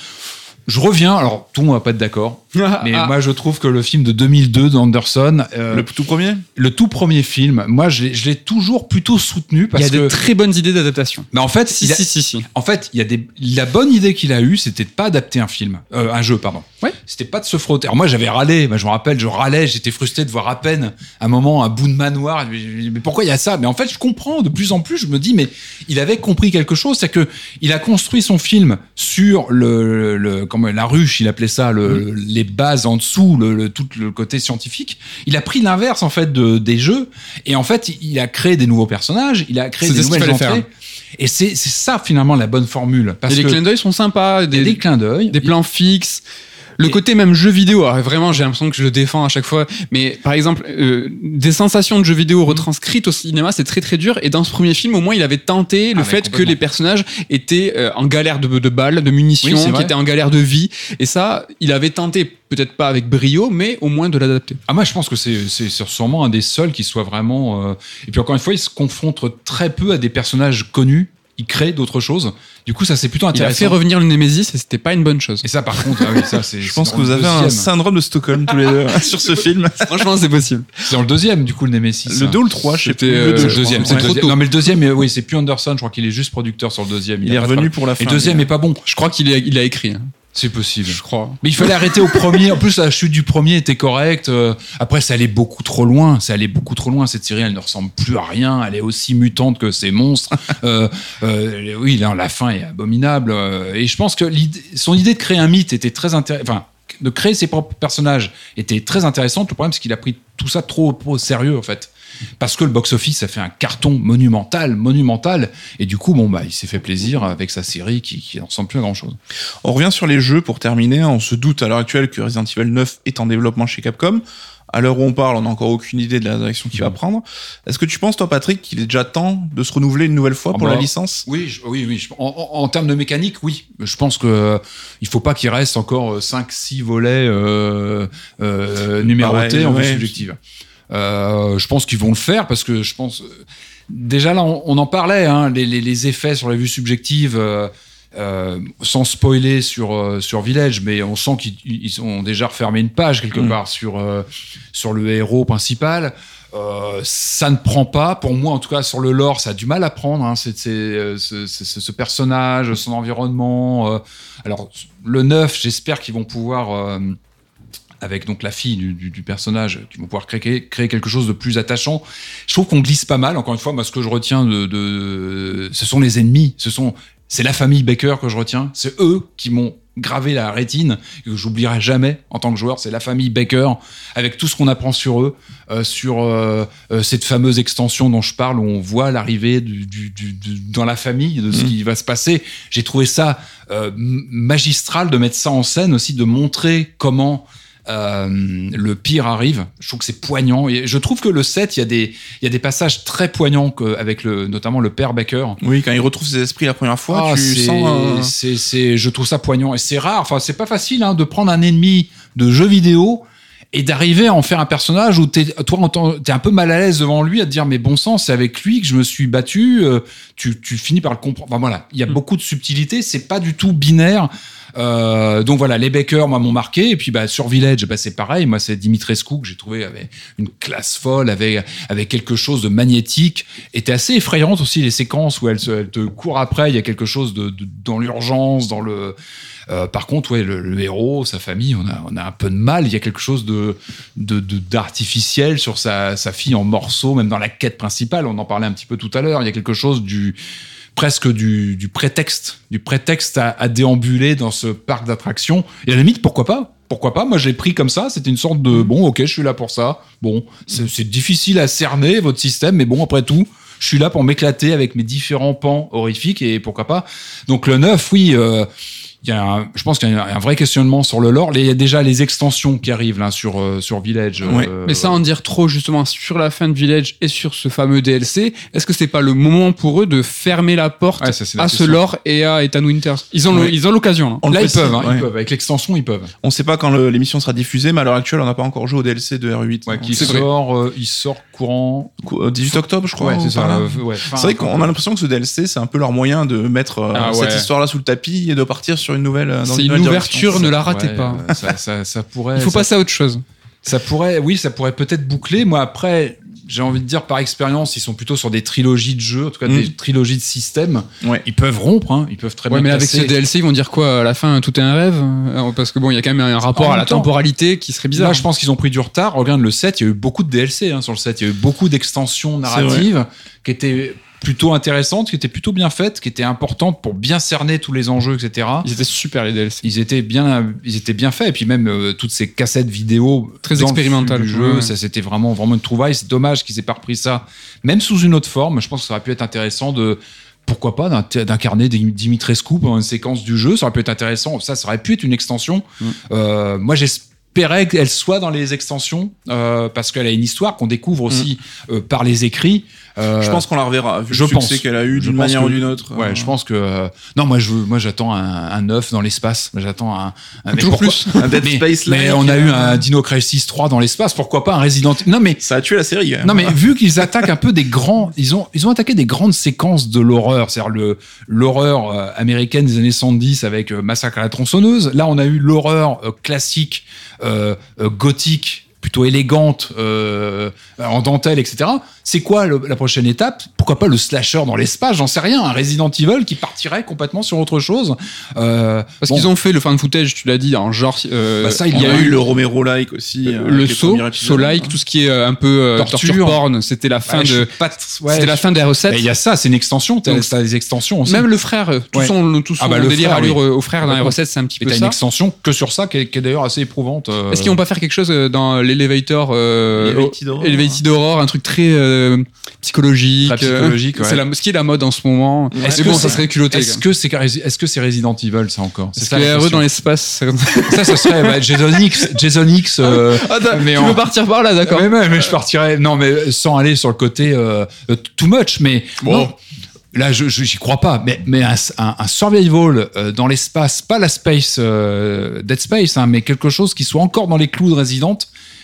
Je reviens, alors tout le monde va pas être d'accord, mais ah. moi je trouve que le film de deux mille deux d'Anderson... Euh, le tout premier ? Le tout premier film, moi je l'ai, je l'ai toujours plutôt soutenu parce que... Il y a que, de très bonnes idées d'adaptation. Mais en fait, si, si, a, si, si. En fait, il y a des, la bonne idée qu'il a eue, c'était de pas adapter un film, euh, un jeu, pardon. Ouais. C'était pas de se frotter. Alors moi j'avais râlé, moi, je me rappelle, je râlais, j'étais frustré de voir à peine à un moment un bout de manoir, mais pourquoi il y a ça ? Mais en fait, je comprends, de plus en plus, je me dis, mais il avait compris quelque chose, c'est que il a construit son film sur le... le la ruche, il appelait ça, le, mmh. les bases en dessous, le, le, tout le côté scientifique. Il a pris l'inverse, en fait, de, des jeux. Et en fait, il a créé des nouveaux personnages, il a créé C'était des nouvelles entrées. Faire. Et c'est, c'est ça, finalement, la bonne formule. Parce et que les clins d'œil sont sympas. Des, des clins d'œil. Des plans fixes. Le côté même jeu vidéo, alors vraiment, j'ai l'impression que je le défends à chaque fois, mais par exemple, euh, des sensations de jeux vidéo retranscrites au cinéma, c'est très très dur, et dans ce premier film, au moins, il avait tenté le ah, fait que les personnages étaient euh, en galère de, de balles, de munitions, oui, qui étaient en galère de vie, et ça, il avait tenté, peut-être pas avec brio, mais au moins de l'adapter. Ah moi, je pense que c'est, c'est sûrement un des seuls qui soit vraiment... Euh... Et puis encore une fois, il se confronte très peu à des personnages connus, il crée d'autres choses. Du coup, ça, c'est plutôt intéressant. Il a fait revenir le Némésis et c'était pas une bonne chose. Et ça, par contre, ah oui, ça, c'est. Je pense que vous avez un syndrome de Stockholm tous les deux sur ce film. Franchement, c'est possible. C'est dans le deuxième, du coup, le Némésis. Le deux ou le trois, je sais plus. Le deuxième, c'est trop tôt. Non, mais le deuxième, oui, c'est plus Anderson. Je crois qu'il est juste producteur sur le deuxième. Il, il est revenu pour la fin. Et le deuxième est pas bon. Je crois qu'il a, il a écrit. Hein. C'est possible, je crois. Mais il fallait arrêter au premier. En plus, la chute du premier était correcte. Euh, après, ça allait beaucoup trop loin. Ça allait beaucoup trop loin. Cette série, elle ne ressemble plus à rien. Elle est aussi mutante que ces monstres. Euh, euh, oui, là, la fin est abominable. Et je pense que l'idée, son idée de créer un mythe était très intéressante. Enfin, de créer ses propres personnages était très intéressante. Le problème, c'est qu'il a pris tout ça trop au sérieux, en fait. Parce que le box-office a fait un carton monumental, monumental, et du coup, bon, bah, il s'est fait plaisir avec sa série qui, qui n'en ressemble plus à grand-chose. On revient sur les jeux pour terminer. On se doute à l'heure actuelle que Resident Evil neuf est en développement chez Capcom. À l'heure où on parle, on n'a encore aucune idée de la direction qu'il va prendre. Est-ce que tu penses, toi, Patrick, qu'il est déjà temps de se renouveler une nouvelle fois pour ah bah, la licence ? Oui, je, oui, oui. Je, en, en, en termes de mécanique, oui. Je pense qu'il euh, ne faut pas qu'il reste encore cinq six volets euh, euh, numérotés ah ouais, en vue ouais. subjective. Euh, je pense qu'ils vont le faire parce que je pense déjà là on, on en parlait hein, les, les, les effets sur la vue subjective euh, euh, sans spoiler sur, euh, sur Village, mais on sent qu'ils ils ont déjà refermé une page quelque mmh. part sur, euh, sur le héros principal. Euh, ça ne prend pas, pour moi en tout cas sur le lore ça a du mal à prendre hein. c'est, c'est, euh, c'est, c'est, c'est, ce personnage, son environnement euh, alors le neuf j'espère qu'ils vont pouvoir euh, avec donc la fille du, du, du personnage qui vont pouvoir créer, créer quelque chose de plus attachant. Je trouve qu'on glisse pas mal. Encore une fois, moi, ce que je retiens de, de ce sont les ennemis. Ce sont, c'est la famille Baker que je retiens. C'est eux qui m'ont gravé la rétine que j'oublierai jamais en tant que joueur. C'est la famille Baker avec tout ce qu'on apprend sur eux, euh, sur euh, euh, cette fameuse extension dont je parle où on voit l'arrivée du, du, du, du, dans la famille de ce mmh. qui va se passer. J'ai trouvé ça euh, magistral de mettre ça en scène aussi, de montrer comment Euh, le pire arrive. Je trouve que c'est poignant. Et je trouve que le sept, il y a des, il y a des passages très poignants que, avec le, notamment le père Baker. Oui, quand il retrouve ses esprits la première fois, ah, tu c'est, sens. Euh... C'est, c'est, je trouve ça poignant. Et c'est rare. Enfin, c'est pas facile, hein, de prendre un ennemi de jeu vidéo et d'arriver à en faire un personnage où t'es, toi, t'es un peu mal à l'aise devant lui à te dire, mais bon sang, c'est avec lui que je me suis battu. Euh, tu, tu finis par le comprendre. Enfin, voilà. Il y a mmh. beaucoup de subtilité. C'est pas du tout binaire. Euh, donc voilà, les Baker, moi, m'ont marqué. Et puis, bah, sur Village, bah, c'est pareil. Moi, c'est Dimitrescu que j'ai trouvé avec une classe folle, avec, avec quelque chose de magnétique. Et t'es assez effrayante aussi, les séquences où elle, elle te court après. Il y a quelque chose de, de dans l'urgence, dans le, euh, par contre, ouais, le, le héros, sa famille, on a, on a un peu de mal. Il y a quelque chose de, de, de, d'artificiel sur sa, sa fille en morceaux, même dans la quête principale. On en parlait un petit peu tout à l'heure. Il y a quelque chose du, presque du, du prétexte, du prétexte à, à déambuler dans ce parc d'attractions. Et à la limite, pourquoi pas ? Pourquoi pas ? Moi, je l'ai pris comme ça. C'était une sorte de bon, ok, je suis là pour ça. Bon, c'est, c'est difficile à cerner votre système, mais bon, après tout, je suis là pour m'éclater avec mes différents pans horrifiques et pourquoi pas. Donc, le neuf, oui, euh, y a un, je pense qu'il y a un vrai questionnement sur le lore. Il y a déjà les extensions qui arrivent là sur, euh, sur Village. Euh, ouais. Mais ça en dire trop, justement, sur la fin de Village et sur ce fameux D L C, est-ce que c'est pas le moment pour eux de fermer la porte ouais, ça, la à question. Ce lore et à Ethan Winters ? Ils ont, ouais. ils ont l'occasion. Là, là ils peuvent, hein, ouais. ils peuvent. Avec l'extension, ils peuvent. On sait pas quand le, l'émission sera diffusée, mais à l'heure actuelle, on n'a pas encore joué au D L C de R huit. Ouais, qui sort, euh, il sort courant... dix-huit octobre, je crois. Ouais, c'est ça. Là. Euh, ouais, fin, c'est vrai qu'on a l'impression que ce D L C, c'est un peu leur moyen de mettre euh, ah, cette ouais. histoire-là sous le tapis et de partir sur une nouvelle dans c'est une, une ouverture direction. Ne la ratez ouais, pas ça, ça, ça pourrait, il faut ça, passer à autre chose ça pourrait oui ça pourrait peut-être boucler. Moi après j'ai envie de dire par expérience ils sont plutôt sur des trilogies de jeux en tout cas mmh. des trilogies de systèmes ouais. ils peuvent rompre hein, ils peuvent très ouais, bien mais casser. Avec ce D L C ils vont dire quoi à la fin tout est un rêve parce que bon il y a quand même un rapport en à la temps. Temporalité qui serait bizarre. Là je pense qu'ils ont pris du retard. Regarde le sept, il y a eu beaucoup de D L C hein, sur le sept il y a eu beaucoup d'extensions narratives qui étaient plutôt intéressante, qui était plutôt bien faite, qui était importante pour bien cerner tous les enjeux, et cetera. Ils étaient super les D L C. Ils étaient bien, ils étaient bien faits. Et puis même euh, toutes ces cassettes vidéo très expérimentales du jeu, ouais. ça c'était vraiment vraiment une trouvaille. C'est dommage qu'ils aient pas repris ça, même sous une autre forme. Je pense que ça aurait pu être intéressant de pourquoi pas d'incarner Dimitrescu pendant une séquence du jeu. Ça aurait pu être intéressant. Ça, ça aurait pu être une extension. Mm. Euh, moi j'espère espérait qu'elle soit dans les extensions euh, parce qu'elle a une histoire qu'on découvre aussi mmh. euh, par les écrits. Euh, je pense qu'on la reverra. Vu je le pense qu'elle a eu d'une manière que, ou d'une autre. Ouais, euh... je pense que euh, non, moi je moi j'attends un œuf dans l'espace. J'attends un, un mais toujours plus un Dead Space. Mais, mais on a eu un Dino Crisis trois dans l'espace. Pourquoi pas un Resident? Non mais ça a tué la série. Non mais vu qu'ils attaquent un peu des grands, ils ont ils ont attaqué des grandes séquences de l'horreur, c'est-à-dire le l'horreur américaine des années soixante-dix avec Massacre à la tronçonneuse. Là, on a eu l'horreur classique euh, gothique. Plutôt élégante, euh, en dentelle, et cetera. C'est quoi le, la prochaine étape ? Pourquoi pas le slasher dans l'espace ? J'en sais rien. Un Resident Evil qui partirait complètement sur autre chose. Euh, Parce bon. qu'ils ont fait le fan footage, tu l'as dit, en genre. Euh, bah ça, il y a, a eu, eu le Romero-like aussi. Euh, le saut, saut-like, tout ce qui est un peu euh, torture, torture porn. C'était la fin bah, de. Pas, ouais, c'était je... la fin des recettes. Il y a ça, c'est une extension. T'as, Donc, t'as des extensions aussi. Même le frère, tout ouais. son, tout son ah bah le délire frère, allure oui. au frère dans ouais, les recettes, c'est un petit peu ça. T'as une extension que sur ça, qui est d'ailleurs assez éprouvante. Est-ce qu'ils vont pas faire quelque chose dans les Elevator, euh, Elevated Horror, Elevated Horror, un truc très euh, psychologique. Très psychologique, euh, ouais. C'est la, ce qui est la mode en ce moment. Ouais. Est-ce mais que bon, ça serait culotté. Est-ce que c'est, est-ce que c'est Resident Evil, ça encore? C'est ça, R E dans l'espace. Ça, ça serait bah, Jason X. Jason X. Euh, ah, mais tu en... veux partir par là, d'accord. Mais, mais, mais je partirais, non, mais sans aller sur le côté euh, too much, mais bon. Non. Là, je, je j'y crois pas, mais mais un, un, un survival euh, dans l'espace, pas la space euh, Dead Space, hein, mais quelque chose qui soit encore dans les clous de Resident,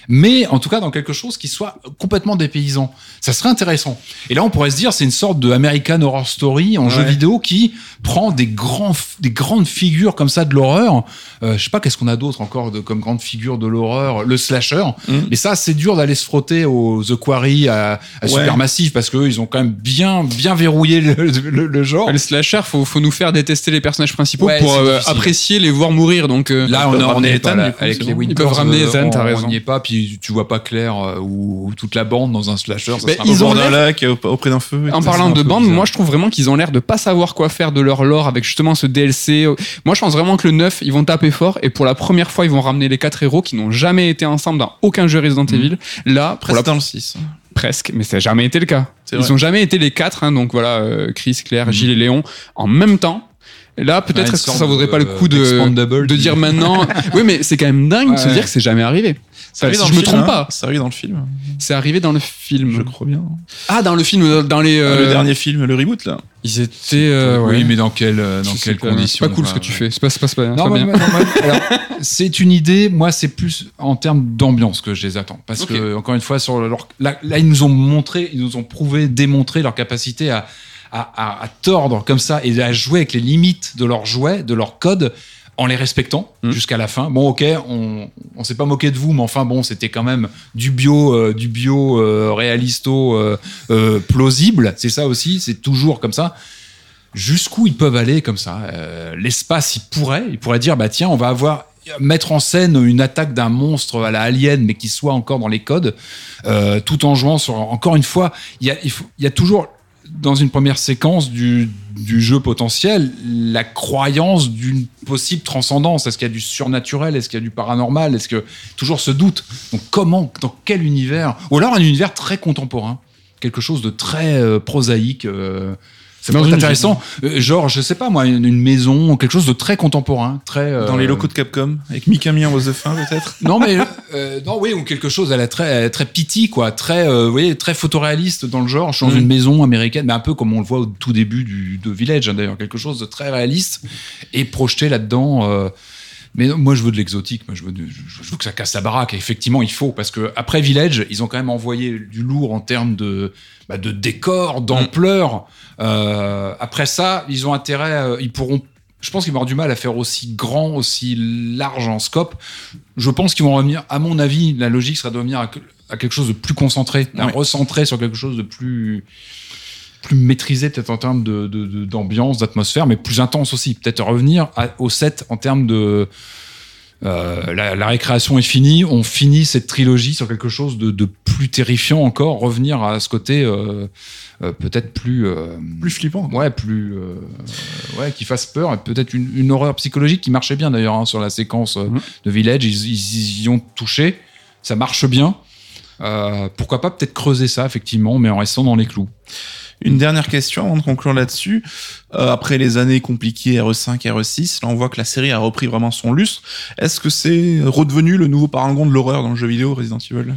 mais en tout cas dans quelque chose qui soit complètement dépaysant. Ça serait intéressant. Et là, on pourrait se dire, c'est une sorte de American Horror Story en ouais. jeu vidéo qui prend des grands, des grandes figures comme ça de l'horreur. Euh, je sais pas qu'est-ce qu'on a d'autre encore de comme grandes figures de l'horreur, le slasher. Mmh. Mais ça, c'est dur d'aller se frotter au The Quarry, à, à ouais. Supermassive, parce que eux, ils ont quand même bien, bien verrouillé le, le, le genre. Le slasher, faut, faut nous faire détester les personnages principaux ouais, pour euh, apprécier les voir mourir. Donc euh, là, on, on, on est Ethan, là, avec les Winters. Ils peuvent ramener Ethan, t'as raison. On n'y est pas. Puis tu vois pas Claire euh, ou toute la bande dans un slasher. Ça sera ils pas ont l'air d'un lac auprès d'un feu. En parlant de bande, bizarre. Moi je trouve vraiment qu'ils ont l'air de pas savoir quoi faire de leur lore avec justement ce D L C. Moi je pense vraiment que le neuf, ils vont taper fort et pour la première fois ils vont ramener les quatre héros qui n'ont jamais été ensemble dans aucun jeu Resident mmh. Evil. Là, presque la... dans le six. Presque, mais ça n'a jamais été le cas. C'est ils n'ont jamais été les quatre, hein, donc voilà, euh, Chris, Claire, mmh. Gilles et Léon en même temps. Là, peut-être, ouais, est-ce que ça vaudrait de, pas le coup de, de dire maintenant. Oui, mais c'est quand même dingue ouais. de se dire que c'est jamais arrivé. C'est arrivé si dans je le me film, trompe hein. pas. C'est arrivé dans le film. C'est arrivé dans le film. Je crois bien. Ah, dans le film, dans les. Euh... Le dernier film, le reboot, là. Ils étaient. Euh, oui, ouais. mais dans quelles dans quelles conditions? C'est pas cool enfin, ce que tu fais. C'est pas, c'est pas, c'est pas, non, c'est pas bah, bien. Bah, non, bah, alors, c'est une idée. Moi, c'est plus en termes d'ambiance que je les attends, parce okay. que encore une fois, sur leur, là, là, ils nous ont montré, ils nous ont prouvé, démontré leur capacité à. À, à, à tordre comme ça et à jouer avec les limites de leur jouet, de leur code, en les respectant mmh. jusqu'à la fin. Bon, ok, on on s'est pas moqué de vous, mais enfin bon, c'était quand même du bio, euh, du bio euh, réalisto euh, euh, plausible. C'est ça aussi, c'est toujours comme ça. Jusqu'où ils peuvent aller comme ça euh, l'espace, ils pourraient, ils pourraient dire bah tiens, on va avoir mettre en scène une attaque d'un monstre à la Alien, mais qui soit encore dans les codes, euh, tout en jouant sur. Encore une fois, il y a il, faut, il y a toujours dans une première séquence du, du jeu potentiel, la croyance d'une possible transcendance. Est-ce qu'il y a du surnaturel? Est-ce qu'il y a du paranormal? Est-ce que toujours ce doute? Donc comment, dans quel univers? Ou alors un univers très contemporain, quelque chose de très euh, prosaïque. Euh, c'est pas intéressant. Euh, genre, je sais pas moi, une, une maison, quelque chose de très contemporain, très euh, dans les locaux de Capcom, avec Mikami en rose de fin peut-être. Non mais euh, non oui ou quelque chose à la très très pity quoi, très euh, vous voyez très photoréaliste dans le genre. Je suis dans mm. une maison américaine, mais un peu comme on le voit au tout début du de Village hein, d'ailleurs, quelque chose de très réaliste et projeté là-dedans. Euh, mais non, moi je veux de l'exotique, moi je veux, de, je, je veux que ça casse la baraque. Et effectivement il faut parce que après Village, ils ont quand même envoyé du lourd en termes de bah, de décor, d'ampleur. Mm. Euh, après ça, ils ont intérêt, euh, ils pourront, je pense qu'ils vont avoir du mal à faire aussi grand, aussi large en scope. Je pense qu'ils vont revenir, à mon avis, la logique serait de revenir à, à quelque chose de plus concentré, à ouais. recentrer sur quelque chose de plus, plus maîtrisé, peut-être en termes de, de, de, d'ambiance, d'atmosphère, mais plus intense aussi. Peut-être revenir à, au set en termes de. Euh, la, la récréation est finie, on finit cette trilogie sur quelque chose de, de plus terrifiant encore, revenir à ce côté euh, euh, peut-être plus euh, plus flippant, ouais, plus euh, ouais, qui fasse peur, et peut-être une, une horreur psychologique qui marchait bien d'ailleurs hein, sur la séquence euh, mmh. de Village, ils, ils, ils y ont touché, ça marche bien. Euh, pourquoi pas peut-être creuser ça, effectivement, mais en restant dans les clous. Une dernière question avant de conclure là-dessus. Euh, après les années compliquées R E cinq, R E six, là on voit que la série a repris vraiment son lustre. Est-ce que c'est redevenu le nouveau parangon de l'horreur dans le jeu vidéo Resident Evil ?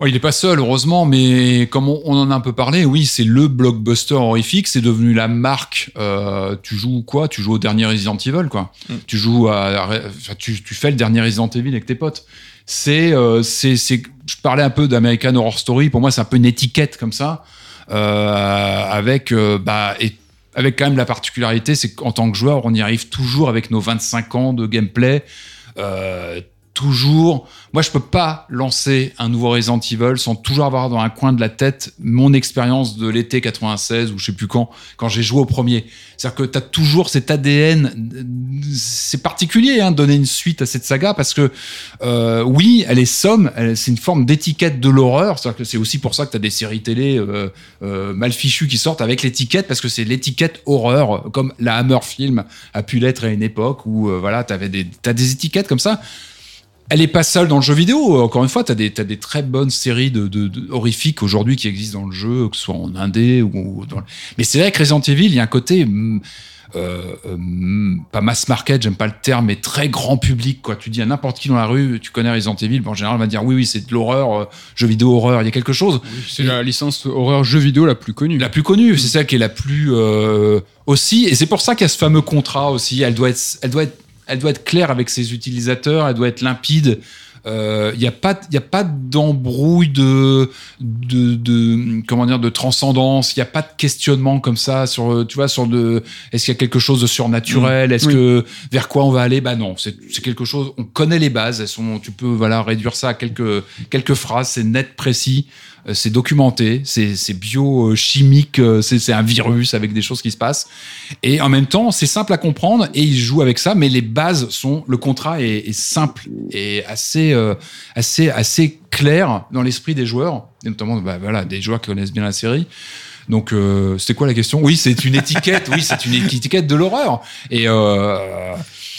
Ouais, il n'est pas seul, heureusement, mais comme on, on en a un peu parlé, oui, c'est le blockbuster horrifique, c'est devenu la marque. Euh, tu joues quoi ? Tu joues au dernier Resident Evil, quoi. Mm. Tu joues à, à, tu, tu fais le dernier Resident Evil avec tes potes. C'est, euh, c'est, c'est, je parlais un peu d'American Horror Story. Pour moi, c'est un peu une étiquette comme ça. Euh, avec, euh, bah, et avec quand même la particularité, c'est qu'en tant que joueur, on y arrive toujours avec nos vingt-cinq ans de gameplay. Euh, toujours. Moi, je peux pas lancer un nouveau Resident Evil sans toujours avoir dans un coin de la tête mon expérience de l'été quatre-vingt-seize ou je sais plus quand, quand j'ai joué au premier. C'est-à-dire que t'as toujours cet A D N. C'est particulier, hein, de donner une suite à cette saga parce que, euh, oui, elle est somme, elle, c'est une forme d'étiquette de l'horreur. C'est-à-dire que c'est aussi pour ça que t'as des séries télé, euh, euh, mal fichues qui sortent avec l'étiquette parce que c'est l'étiquette horreur, comme la Hammer Film a pu l'être à une époque où, euh, voilà, t'avais des, t'as des étiquettes comme ça. Elle est pas seule dans le jeu vidéo. Encore une fois, t'as des, t'as des très bonnes séries de, de, de horrifiques aujourd'hui qui existent dans le jeu, que ce soit en indé ou dans le... Mais c'est vrai que Resident Evil, il y a un côté, euh, euh, pas mass market, j'aime pas le terme, mais très grand public, quoi. Tu dis à n'importe qui dans la rue, tu connais Resident Evil, bon, en général, on va dire oui, oui, c'est de l'horreur, euh, jeu vidéo horreur, il y a quelque chose. Oui, c'est et la licence horreur jeu vidéo la plus connue. La plus connue, mmh. C'est celle qui est la plus, euh, aussi. Et c'est pour ça qu'il y a ce fameux contrat aussi. Elle doit être, elle doit être, Elle doit être claire avec ses utilisateurs, elle doit être limpide. Il euh, n'y a pas, il n'y a pas d'embrouille de, de, de, comment dire, de transcendance. Il n'y a pas de questionnement comme ça sur, tu vois, sur de, est-ce qu'il y a quelque chose de surnaturel, mmh. est-ce oui. que vers quoi on va aller ? Bah non, c'est, c'est quelque chose. On connaît les bases. Elles sont, tu peux, voilà, réduire ça à quelques, quelques phrases. C'est net, précis. C'est documenté, c'est, c'est biochimique, c'est, c'est un virus avec des choses qui se passent. Et en même temps, c'est simple à comprendre et ils jouent avec ça, mais les bases sont... Le contrat est, est simple et assez, euh, assez, assez clair dans l'esprit des joueurs, et notamment bah, voilà, des joueurs qui connaissent bien la série. Donc, euh, c'était quoi la question ? Oui, c'est une étiquette, oui, c'est une étiquette de l'horreur. Et... Euh,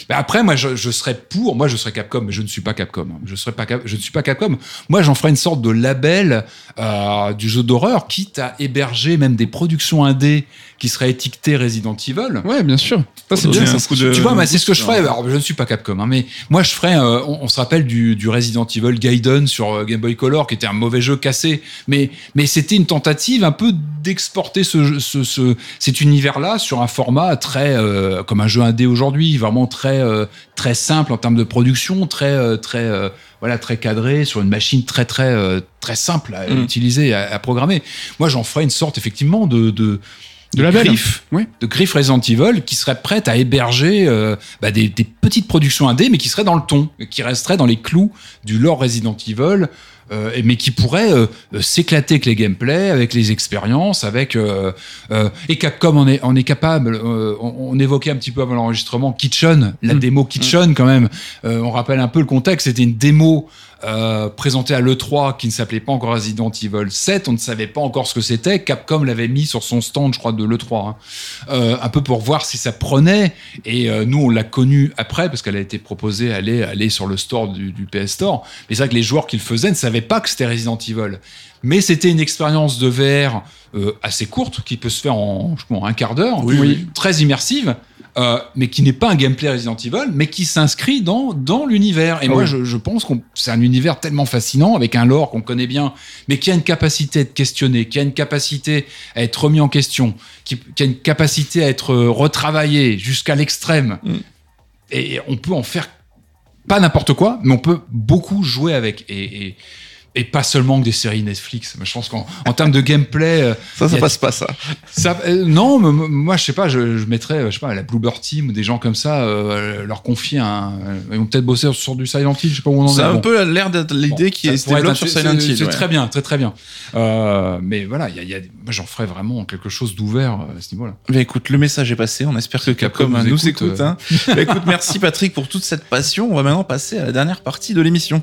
Ben après, moi, je, je serais pour. Moi, je serais Capcom, mais je ne suis pas Capcom. Je serais pas. Cap, je ne suis pas Capcom. Moi, j'en ferais une sorte de label euh, du jeu d'horreur, quitte à héberger même des productions indées qui seraient étiquetées Resident Evil. Ouais, bien sûr. Ça, c'est bien. Ça, ça, de... Tu vois, bah, c'est ce que je ferais. Alors, je ne suis pas Capcom, hein, mais moi, je ferais. Euh, on, on se rappelle du, du Resident Evil Gaiden sur Game Boy Color, qui était un mauvais jeu cassé, mais mais c'était une tentative un peu d'exporter ce, ce, ce cet univers-là sur un format très euh, comme un jeu indé aujourd'hui, vraiment très Euh, très simple en termes de production, très euh, très euh, voilà très cadré sur une machine très très euh, très simple à mmh. utiliser, à, à programmer. Moi, j'en ferais une sorte effectivement de de, de, de griffe, oui. de griffe Resident Evil qui serait prête à héberger euh, bah, des, des petites productions indées, mais qui seraient dans le ton, qui resteraient dans les clous du lore Resident Evil. Euh, mais qui pourrait euh, euh, s'éclater avec les gameplays, avec les expériences, avec euh, euh, et Capcom on est on est capable. Euh, on, on évoquait un petit peu avant l'enregistrement Kitchen, la mmh. démo Kitchen mmh. quand même. Euh, on rappelle un peu le contexte. C'était une démo euh, présentée à l'E trois qui ne s'appelait pas encore Resident Evil sept. On ne savait pas encore ce que c'était. Capcom l'avait mis sur son stand, je crois, de l'E trois, hein. euh, un peu pour voir si ça prenait. Et euh, nous on l'a connue après parce qu'elle a été proposée à aller aller sur le store du, du P S Store. Mais c'est vrai que les joueurs qui le faisaient ne savaient pas que c'était Resident Evil, mais c'était une expérience de V R euh, assez courte qui peut se faire en je pense, un quart d'heure, oui, oui. très immersive, euh, mais qui n'est pas un gameplay Resident Evil, mais qui s'inscrit dans dans l'univers. Et oh moi, oui. je, je pense qu'on c'est un univers tellement fascinant avec un lore qu'on connaît bien, mais qui a une capacité à être questionné, qui a une capacité à être remis en question, qui, qui a une capacité à être retravaillé jusqu'à l'extrême. Mm. Et on peut en faire pas n'importe quoi, mais on peut beaucoup jouer avec et, et et pas seulement que des séries Netflix. Je pense qu'en en termes de gameplay, ça ça passe pas ça. Ça euh, non, mais, moi je sais pas, je, je mettrais, je sais pas, la Bluebird Team ou des gens comme ça, euh, leur confier un, ils vont peut-être bosser sur du Silent Hill, je sais pas où on en est. C'est un bon. peu l'air d'être l'idée bon, qui se développe sur Silent Hill. C'est, c'est ouais. très bien, très très bien. Euh, mais voilà, il y a, y a moi, j'en ferais vraiment quelque chose d'ouvert à ce niveau-là. Mais écoute, le message est passé. On espère que Capcom nous, nous écoute. écoute hein. Mais écoute, merci Patrick pour toute cette passion. On va maintenant passer à la dernière partie de l'émission.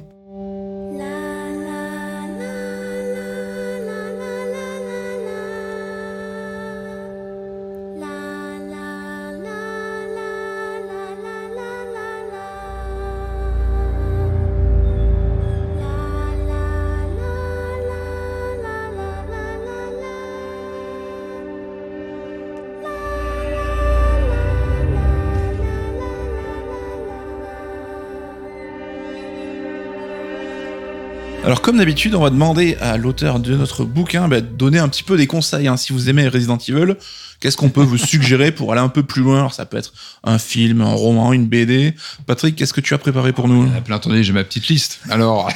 Alors comme d'habitude, on va demander à l'auteur de notre bouquin bah, de donner un petit peu des conseils. Hein. Si vous aimez Resident Evil, qu'est-ce qu'on peut vous suggérer pour aller un peu plus loin ? Alors ça peut être un film, un roman, une B D. Patrick, qu'est-ce que tu as préparé pour nous ? Ah, attendez, j'ai ma petite liste. Alors,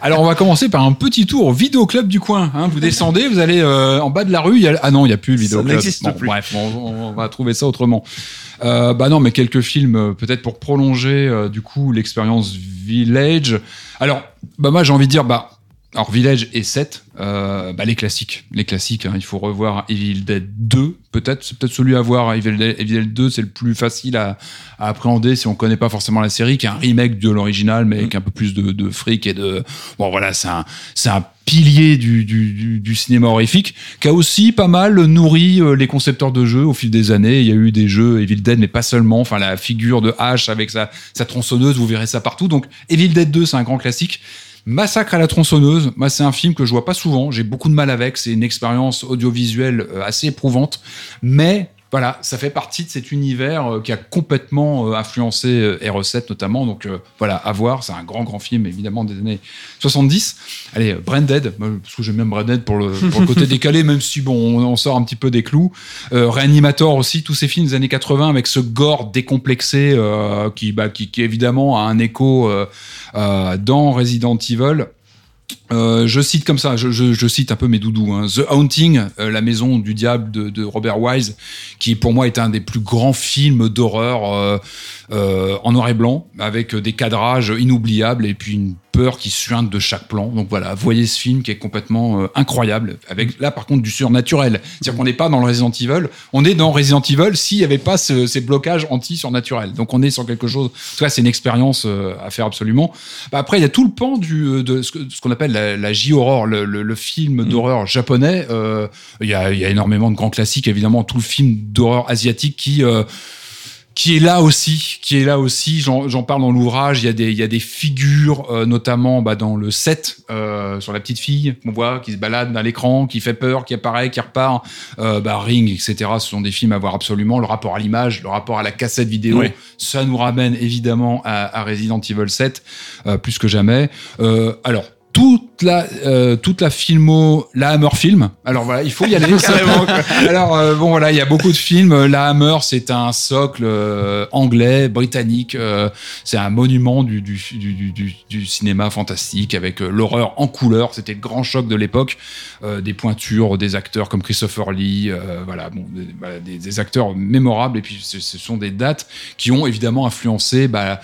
alors on va commencer par un petit tour vidéo club du coin. Hein. Vous descendez, vous allez euh, en bas de la rue. Y a... Ah non, il n'y a plus le vidéo club. Ça n'existe bon, plus. Bref, on, on va trouver ça autrement. Euh, bah non, mais quelques films peut-être pour prolonger euh, du coup l'expérience Village. Alors, bah moi j'ai envie de dire, bah, alors Village et sept, euh, bah les classiques, les classiques. Hein, il faut revoir Evil Dead deux, peut-être, c'est peut-être celui à voir. Evil Dead, Evil Dead deux, c'est le plus facile à, à appréhender si on connaît pas forcément la série, qui est un remake de l'original, mais avec un peu plus de, de fric et de. Bon voilà, c'est un, c'est un pilier du, du, du, du cinéma horrifique, qui a aussi pas mal nourri les concepteurs de jeux au fil des années. Il y a eu des jeux Evil Dead, mais pas seulement. Enfin, la figure de H avec sa, sa tronçonneuse, vous verrez ça partout. Donc, Evil Dead deux, c'est un grand classique. Massacre à la tronçonneuse, moi c'est un film que je vois pas souvent, j'ai beaucoup de mal avec, c'est une expérience audiovisuelle assez éprouvante, mais voilà, ça fait partie de cet univers qui a complètement influencé R E sept notamment, donc euh, voilà, à voir, c'est un grand grand film évidemment des années soixante-dix. Allez, Branded, parce que j'aime même Branded pour le, pour le côté décalé, même si bon, on, on sort un petit peu des clous. Euh, Reanimator aussi, tous ces films des années quatre-vingts avec ce gore décomplexé euh, qui, bah, qui, qui évidemment a un écho euh, euh, dans Resident Evil. Euh, je cite comme ça, je, je, je cite un peu mes doudous, hein. The Haunting, euh, la maison du diable de, de Robert Wise, qui pour moi est un des plus grands films d'horreur euh, euh, en noir et blanc, avec des cadrages inoubliables et puis une peur qui suinte de chaque plan. Donc voilà, voyez ce film qui est complètement euh, incroyable, avec là par contre du surnaturel. C'est-à-dire qu'on n'est pas dans le Resident Evil, on est dans Resident Evil s'il n'y avait pas ce, ces blocages anti-surnaturels. Donc on est sur quelque chose, en tout cas c'est une expérience euh, à faire absolument. Bah, après il y a tout le pan du, de ce, que, ce qu'on appelle la, la J-horror, le, le, le film d'horreur japonais. Il euh, y, y a énormément de grands classiques, évidemment, tout le film d'horreur asiatique qui... Euh qui est là aussi, qui est là aussi, j'en, j'en parle dans l'ouvrage, il y a des, il y a des figures, euh, notamment bah, dans le sept, euh, sur la petite fille qu'on voit, qui se balade à l'écran, qui fait peur, qui apparaît, qui repart, euh, bah, Ring, et cetera. Ce sont des films à voir absolument, le rapport à l'image, le rapport à la cassette vidéo, oui. Ça nous ramène évidemment à, à Resident Evil sept, euh, plus que jamais. Euh, alors, toute la euh, toute la filmo, la Hammer Film. Alors voilà, il faut y aller. Alors euh, bon voilà, il y a beaucoup de films. La Hammer, c'est un socle euh, anglais, britannique. Euh, c'est un monument du du du du, du cinéma fantastique avec euh, l'horreur en couleur. C'était le grand choc de l'époque. Euh, des pointures, des acteurs comme Christopher Lee. Euh, voilà, bon, des, bah, des, des acteurs mémorables. Et puis ce, ce sont des dates qui ont évidemment influencé. Bah,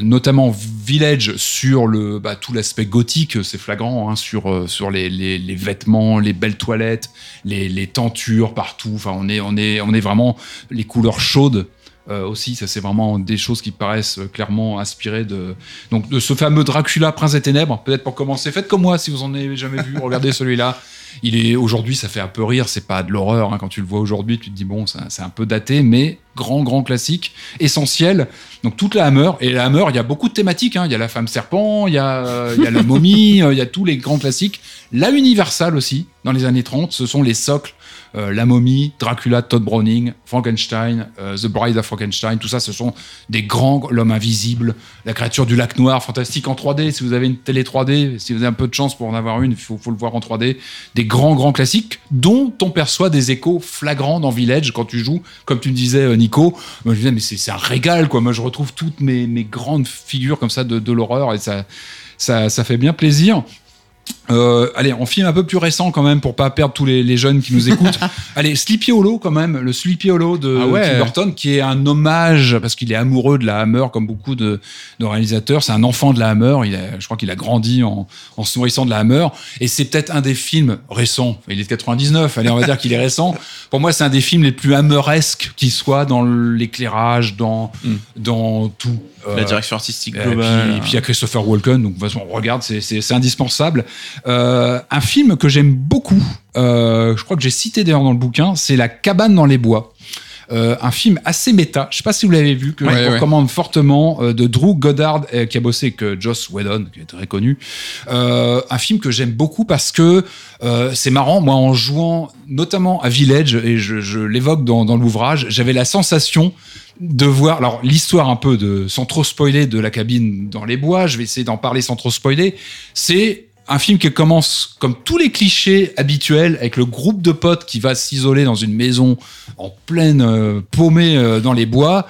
notamment Village sur le bah, tout l'aspect gothique, c'est flagrant hein, sur sur les, les les vêtements, les belles toilettes, les les tentures partout. Enfin, on est on est on est vraiment les couleurs chaudes euh, aussi. Ça, c'est vraiment des choses qui paraissent clairement inspirées de donc de ce fameux Dracula, Prince des Ténèbres. Peut-être pour commencer, faites comme moi si vous en avez jamais vu, regardez celui-là. Il est aujourd'hui, ça fait un peu rire, c'est pas de l'horreur hein, quand tu le vois aujourd'hui, tu te dis bon, ça, c'est un peu daté, mais grand grand classique, essentiel. Donc toute la Hammer et la Hammer, il y a beaucoup de thématiques, hein. Il y a la femme serpent, il y a euh, il y a la momie, il y a tous les grands classiques. La Universal aussi, dans les années trente, ce sont les socles. Euh, la momie, Dracula, Todd Browning, Frankenstein, euh, The Bride of Frankenstein, tout ça, ce sont des grands, l'homme invisible, la créature du lac noir, fantastique en trois D. Si vous avez une télé trois D, si vous avez un peu de chance pour en avoir une, il faut, faut le voir en trois D. Des grands, grands classiques dont on perçoit des échos flagrants dans Village quand tu joues, comme tu me disais, Nico. Moi, je disais, mais c'est, c'est un régal, quoi. Moi, je retrouve toutes mes, mes grandes figures comme ça de, de l'horreur et ça, ça, ça fait bien plaisir. Euh, allez, on filme un peu plus récent quand même pour pas perdre tous les, les jeunes qui nous écoutent. Allez, Sleepy Hollow quand même, le Sleepy Hollow de ah ouais. Tim Burton, qui est un hommage parce qu'il est amoureux de la Hammer comme beaucoup de, de réalisateurs. C'est un enfant de la Hammer. Il a, je crois qu'il a grandi en, en se nourrissant de la Hammer. Et c'est peut-être un des films récents. Il est de quatre-vingt-dix-neuf. Allez, on va dire qu'il est récent. Pour moi, c'est un des films les plus hammeresques qui soit dans l'éclairage, dans mm. dans tout. La direction artistique euh, globale. Et puis il y a Christopher Walken, donc on regarde, c'est, c'est, c'est indispensable. Euh, un film que j'aime beaucoup, euh, je crois que j'ai cité d'ailleurs dans le bouquin, c'est La cabane dans les bois. Euh, un film assez méta, je ne sais pas si vous l'avez vu, que ouais, je ouais. recommande fortement, euh, de Drew Goddard, euh, qui a bossé avec euh, Joss Whedon, qui est très connu. Euh, un film que j'aime beaucoup parce que euh, c'est marrant, moi en jouant notamment à Village, et je, je l'évoque dans, dans l'ouvrage, j'avais la sensation de voir, alors l'histoire un peu de, sans trop spoiler, de la cabine dans les bois, je vais essayer d'en parler sans trop spoiler, c'est un film qui commence comme tous les clichés habituels avec le groupe de potes qui va s'isoler dans une maison en pleine euh, paumée euh, dans les bois.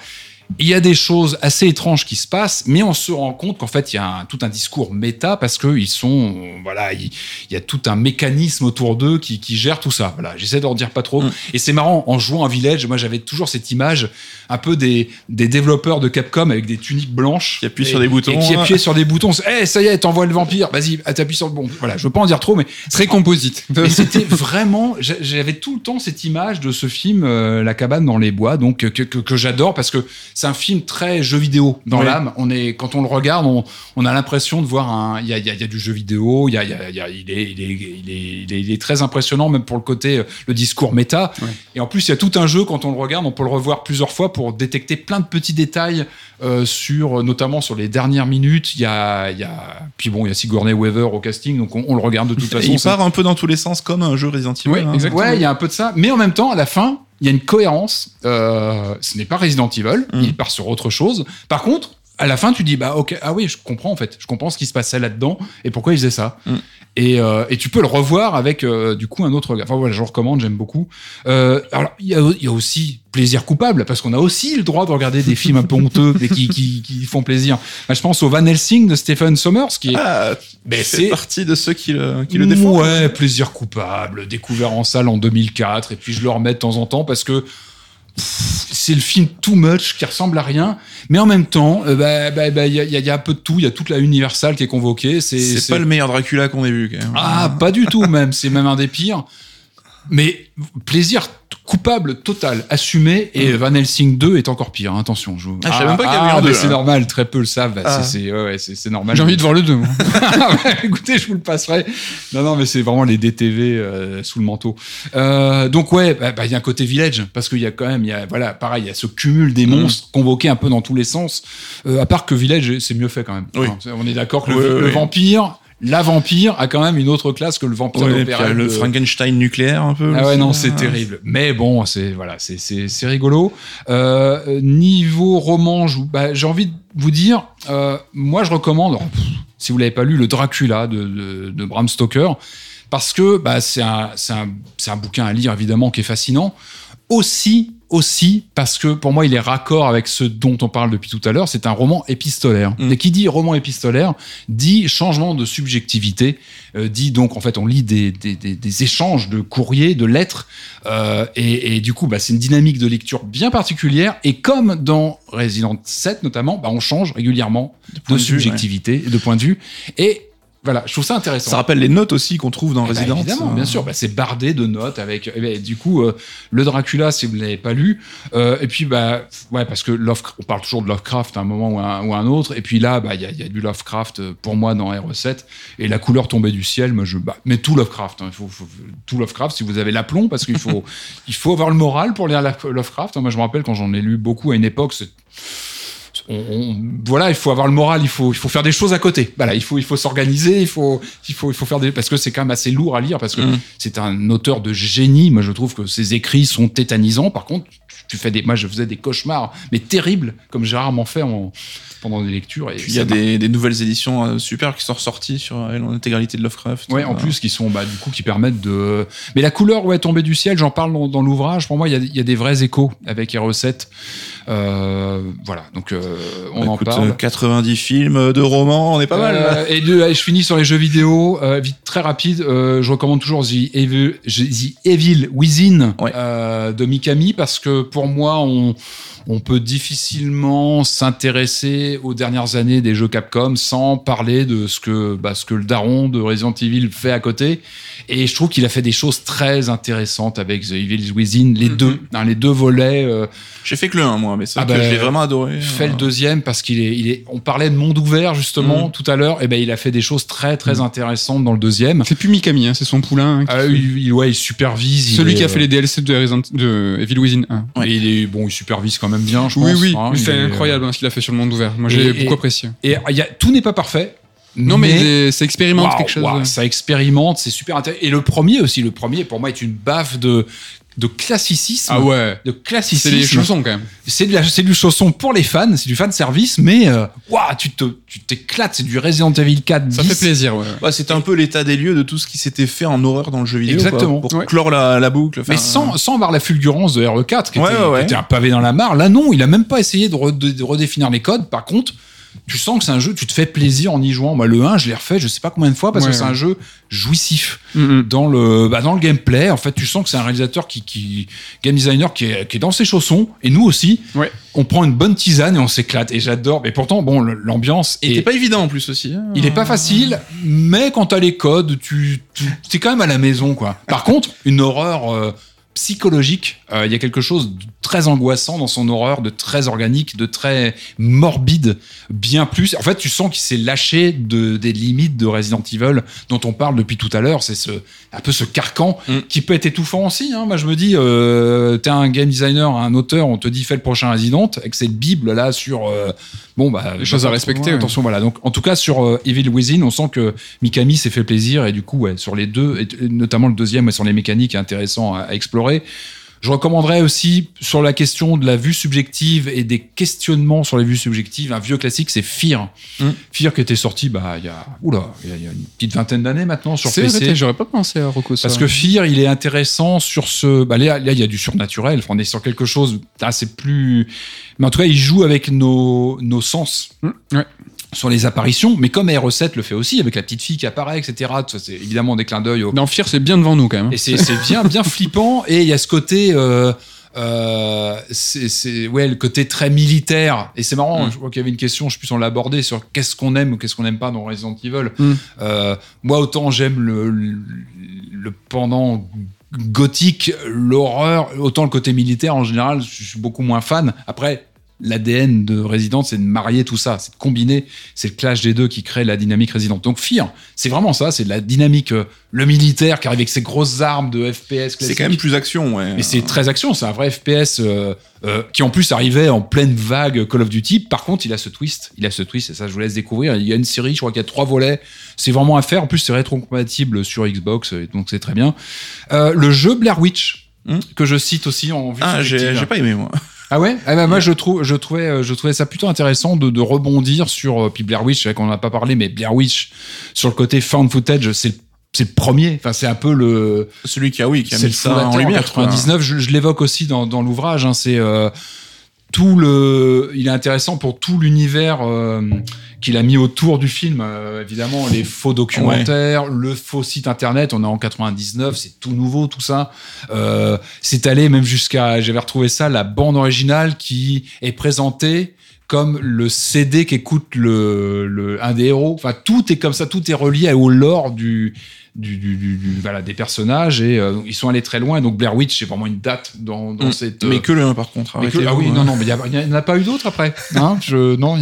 Il y a des choses assez étranges qui se passent, mais on se rend compte qu'en fait, il y a un, tout un discours méta parce qu'ils sont, voilà, il y a tout un mécanisme autour d'eux qui, qui gère tout ça. Voilà, j'essaie d'en dire pas trop. Mmh. Et c'est marrant, en jouant à Village, moi j'avais toujours cette image un peu des, des développeurs de Capcom avec des tuniques blanches. Qui appuient et, sur des boutons. Et qui appuient sur des boutons. Eh, hey, ça y est, t'envoies le vampire. Vas-y, t'appuies sur le bon. Voilà, je veux pas en dire trop, mais. Très composite. Mais c'était vraiment, j'avais tout le temps cette image de ce film, euh, La cabane dans les bois, donc, que, que, que j'adore parce que c'est un film très jeu vidéo dans oui. l'âme. On est, quand on le regarde, on, on a l'impression de voir un. Il y a, y, a, y a du jeu vidéo. Il y a, y a, y a, il est, il est, il est, il est, il est très impressionnant, même pour le côté le discours méta. Oui. Et en plus, il y a tout un jeu quand on le regarde. On peut le revoir plusieurs fois pour détecter plein de petits détails euh, sur, notamment sur les dernières minutes. Il y a, il y a. Puis bon, il y a Sigourney Weaver au casting, donc on, on le regarde de toute façon. Il part un peu dans tous les sens comme un jeu Resident Evil. Oui, hein, exactement. Ouais, il y a un peu de ça. Mais en même temps, à la fin. Il y a une cohérence. Euh, ce n'est pas Resident Evil. Mmh. Il part sur autre chose. Par contre, à la fin, tu dis bah ok, ah oui, je comprends en fait. Je comprends ce qui se passait là-dedans et pourquoi ils faisaient ça. Mmh. Et, euh, et tu peux le revoir avec euh, du coup un autre gars. Enfin voilà, je le recommande, j'aime beaucoup. Euh, alors il y a, y a aussi plaisir coupable parce qu'on a aussi le droit de regarder des films un peu honteux mais qui, qui, qui font plaisir. Bah, je pense au Van Helsing de Stephen Sommers qui est. Ah, ben c'est partie de ceux qui le qui le défendent. Ouais, plaisir coupable, découvert en salle en deux mille quatre et puis je le remets de temps en temps parce que. Pff, c'est le film too much qui ressemble à rien, mais en même temps, il euh, bah, bah, bah, y, y a un peu de tout. Il y a toute la Universal qui est convoquée. C'est, c'est, c'est pas le meilleur Dracula qu'on ait vu. Quand même. Ah, pas du tout même. C'est même un des pires. Mais plaisir coupable total, assumé. Et Van Helsing deux est encore pire. Hein, attention, je. Ah, je savais même pas qu'il y avait ah, un deux. C'est hein. normal, très peu le savent. Bah, ah. c'est, c'est, ouais, c'est, c'est normal. J'ai envie de voir le deux. Écoutez, je vous le passerai. Non, non, mais c'est vraiment les D T V euh, sous le manteau. Euh, donc ouais, bah, bah, y a un côté Village parce qu'il y a quand même, il y a voilà, pareil, il y a ce cumul des monstres convoqués un peu dans tous les sens. Euh, à part que Village, c'est mieux fait quand même. Oui. Enfin, on est d'accord que oui, le, oui. le vampire. La vampire a quand même une autre classe que le vampire ouais, d'opéra. Le de... Frankenstein nucléaire un peu. Ah ouais, non, c'est ah, terrible. Mais bon, c'est voilà, c'est c'est c'est rigolo. Euh, niveau roman, je, bah, j'ai envie de vous dire, euh, moi je recommande, si vous l'avez pas lu, le Dracula de de, de Bram Stoker, parce que bah c'est un c'est un c'est un bouquin à lire évidemment qui est fascinant. Aussi, aussi, parce que pour moi, il est raccord avec ce dont on parle depuis tout à l'heure, c'est un roman épistolaire. Mmh. Et qui dit roman épistolaire, dit changement de subjectivité, euh, dit donc, en fait, on lit des, des, des, des échanges de courriers, de lettres, euh, et, et du coup, bah, c'est une dynamique de lecture bien particulière, et comme dans Resident sept, notamment, bah, on change régulièrement de, de subjectivité, vue, ouais. de point de vue, et... Voilà, je trouve ça intéressant. Ça rappelle les notes aussi qu'on trouve dans eh Resident. Bah évidemment, bien sûr. Bah, c'est bardé de notes avec. Eh bien, du coup, euh, le Dracula, si vous ne l'avez pas lu. Euh, et puis, bah, ouais, parce que Lovecraft, on parle toujours de Lovecraft à un moment ou à un, ou à un autre. Et puis là, bah, il y, y a du Lovecraft pour moi dans R E sept. Et La couleur tombée du ciel, moi, je. Bah, mais tout Lovecraft. Hein, il faut, faut, tout Lovecraft si vous avez l'aplomb, parce qu'il faut, il faut avoir le moral pour lire Lovecraft. Moi, je me rappelle quand j'en ai lu beaucoup à une époque. C'est... On, on, voilà, il faut avoir le moral, il faut, il faut faire des choses à côté. Voilà, il faut, il faut s'organiser, il faut, il faut, il faut faire des, parce que c'est quand même assez lourd à lire, parce que mmh. c'est un auteur de génie. Moi, je trouve que ses écrits sont tétanisants. Par contre, tu fais des, moi, je faisais des cauchemars, mais terribles, comme j'ai rarement fait en, pendant des lectures. Et il y a des, des nouvelles éditions euh, super qui sont ressorties sur euh, l'intégralité de Lovecraft. Ouais, voilà. En plus, qui sont, bah, du coup, qui permettent de. Mais la couleur, ouais, tombée du ciel, j'en parle dans, dans l'ouvrage. Pour moi, il y a, il y a des vrais échos avec R E sept. Euh, voilà, donc. Euh, on bah, en écoute, parle. quatre-vingt-dix films, deux romans, on est pas mal. Euh, et deux, je finis sur les jeux vidéo, euh, vite, très rapide. Euh, je recommande toujours The Evil, The Evil Within ouais. euh, de Mikami parce que pour moi, on, on peut difficilement s'intéresser aux dernières années des jeux Capcom sans parler de ce que, bah, ce que le daron de Resident Evil fait à côté. Et je trouve qu'il a fait des choses très intéressantes avec The Evil Within, les mm-hmm. deux, hein, les deux volets. Euh... J'ai fait que le un, moi, mais ça, ah bah, j'ai vraiment adoré. Fait le deuxième parce qu'il est, il est, on parlait de monde ouvert justement mmh. tout à l'heure, et ben il a fait des choses très très mmh. intéressantes dans le deuxième. C'est plus Mikami, hein, c'est son poulain. Hein, euh, il, il, ouais, il supervise. Celui il est, qui a fait euh... les D L C de, Resident, de Evil Within un. Ouais. Il est bon, il supervise quand même bien, je oui, pense. Oui, oui, hein, c'est il incroyable est... hein, ce qu'il a fait sur le monde ouvert. Moi, j'ai et, beaucoup et, apprécié. Et y a, tout n'est pas parfait. Non mais, mais ça expérimente wow, quelque chose. Wow, ça expérimente, c'est super intéressant. Et le premier aussi, le premier pour moi est une baffe de de classicisme. Ah ouais. De classicisme. C'est des chaussons quand même. C'est, de la, c'est du chausson pour les fans, c'est du fan service, mais euh, wow, tu, te, tu t'éclates, c'est du Resident Evil quatre. Ça dix. Fait plaisir, ouais. ouais. C'est un peu l'état des lieux de tout ce qui s'était fait en horreur dans le jeu vidéo. Exactement. Quoi, pour ouais. clore la, la boucle. Mais sans, euh... sans avoir la fulgurance de R E quatre, qui, ouais, était, ouais. qui était un pavé dans la mare. Là, non, il a même pas essayé de, re, de, de redéfinir les codes. Par contre, tu sens que c'est un jeu, tu te fais plaisir en y jouant. Bah, le un, je l'ai refait, je sais pas combien de fois, parce ouais, que c'est ouais. un jeu jouissif. Mm-hmm. Dans le, bah, dans le gameplay, en fait, tu sens que c'est un réalisateur qui, qui, game designer qui est, qui est dans ses chaussons, et nous aussi. Ouais. On prend une bonne tisane et on s'éclate. Et j'adore. Mais pourtant, bon, l'ambiance. Et est... t'es pas évident en plus aussi. Hein. Il est pas facile, mais quand t'as les codes, tu, tu, t'es quand même à la maison, quoi. Par contre, une horreur, euh, psychologique, il euh, y a quelque chose de très angoissant dans son horreur, de très organique, de très morbide, bien plus. En fait, tu sens qu'il s'est lâché de, des limites de Resident Evil dont on parle depuis tout à l'heure. C'est ce, un peu ce carcan mm. qui peut être étouffant aussi. Hein. Moi, je me dis, euh, t'es un game designer, un auteur, on te dit fais le prochain Resident, avec cette bible là sur euh, bon bah les choses à respecter. Loin, attention, ouais. voilà. Donc, en tout cas, sur euh, Evil Within, on sent que Mikami s'est fait plaisir et du coup, ouais, sur les deux, et notamment le deuxième, ouais, sur les mécaniques, intéressant à, à explorer. Je recommanderais aussi, sur la question de la vue subjective et des questionnements sur les vues subjectives, un vieux classique, c'est Fear. Mmh. Fear qui était sorti, bah, il y a, oula, il y a une petite vingtaine d'années maintenant sur c'est P C. C'est vrai, j'aurais pas pensé à Rocco ça. Parce que Fear, il est intéressant sur ce, bah, là, il y a du surnaturel. Enfin, on est sur quelque chose, ah, c'est plus, mais en tout cas, il joue avec nos, nos sens. Mmh. Ouais. Sur les apparitions, mais comme R E sept le fait aussi, avec la petite fille qui apparaît, et cetera. C'est évidemment des clins d'œil. Au... Dans Fear, c'est bien devant nous quand même. Et c'est, c'est bien, bien flippant. Et il y a ce côté, euh, euh, c'est, c'est, ouais, le côté très militaire. Et c'est marrant. Mm. Je crois qu'il y avait une question, je sais plus si on l'a abordée, sur qu'est-ce qu'on aime ou qu'est-ce qu'on n'aime pas dans Resident Evil. Mm. Euh, moi, autant j'aime le, le, le pendant gothique, l'horreur, autant le côté militaire en général, je suis beaucoup moins fan. Après. L'A D N de Resident, c'est de marier tout ça, c'est de combiner, c'est le clash des deux qui crée la dynamique Resident. Donc Fear, c'est vraiment ça, c'est de la dynamique, euh, le militaire qui arrive avec ses grosses armes de F P S classique. C'est quand même plus action, ouais. Mais c'est très action, c'est un vrai F P S euh, euh, qui en plus arrivait en pleine vague Call of Duty. Par contre, il a ce twist, il a ce twist, et ça je vous laisse découvrir. Il y a une série, je crois qu'il y a trois volets, c'est vraiment à faire. En plus, c'est rétro-compatible sur Xbox, donc c'est très bien. Euh, le jeu Blair Witch, hum? que je cite aussi en vue. Ah, j'ai, j'ai pas aimé moi. Ah ouais, ah bah moi je trouve, je trouvais, je trouvais ça plutôt intéressant de, de rebondir sur. Puis Blair Witch, c'est vrai qu'on n'en a pas parlé, mais Blair Witch sur le côté found footage, c'est le, c'est le premier. Enfin, c'est un peu le celui qui a oui, qui a mis ça en lumière. quatre-vingt-dix-neuf, je, je l'évoque aussi dans, dans l'ouvrage. Hein, c'est euh, tout le, il est intéressant pour tout l'univers euh, qu'il a mis autour du film. Euh, évidemment, les faux documentaires, ouais. le faux site internet. On est en quatre-vingt-dix-neuf, c'est tout nouveau, tout ça. Euh, c'est allé même jusqu'à, j'avais retrouvé ça, la bande originale qui est présentée comme le C D qu'écoute le, le un des héros. Enfin, tout est comme ça, tout est relié au lore du. Du, du, du, du, voilà, des personnages et euh, ils sont allés très loin. Donc Blair Witch, c'est vraiment une date dans, dans mmh, cette. Euh... Mais que le un par contre. Que, ah oui, non, non, mais il n'y en a pas eu d'autres après. Hein, je, non,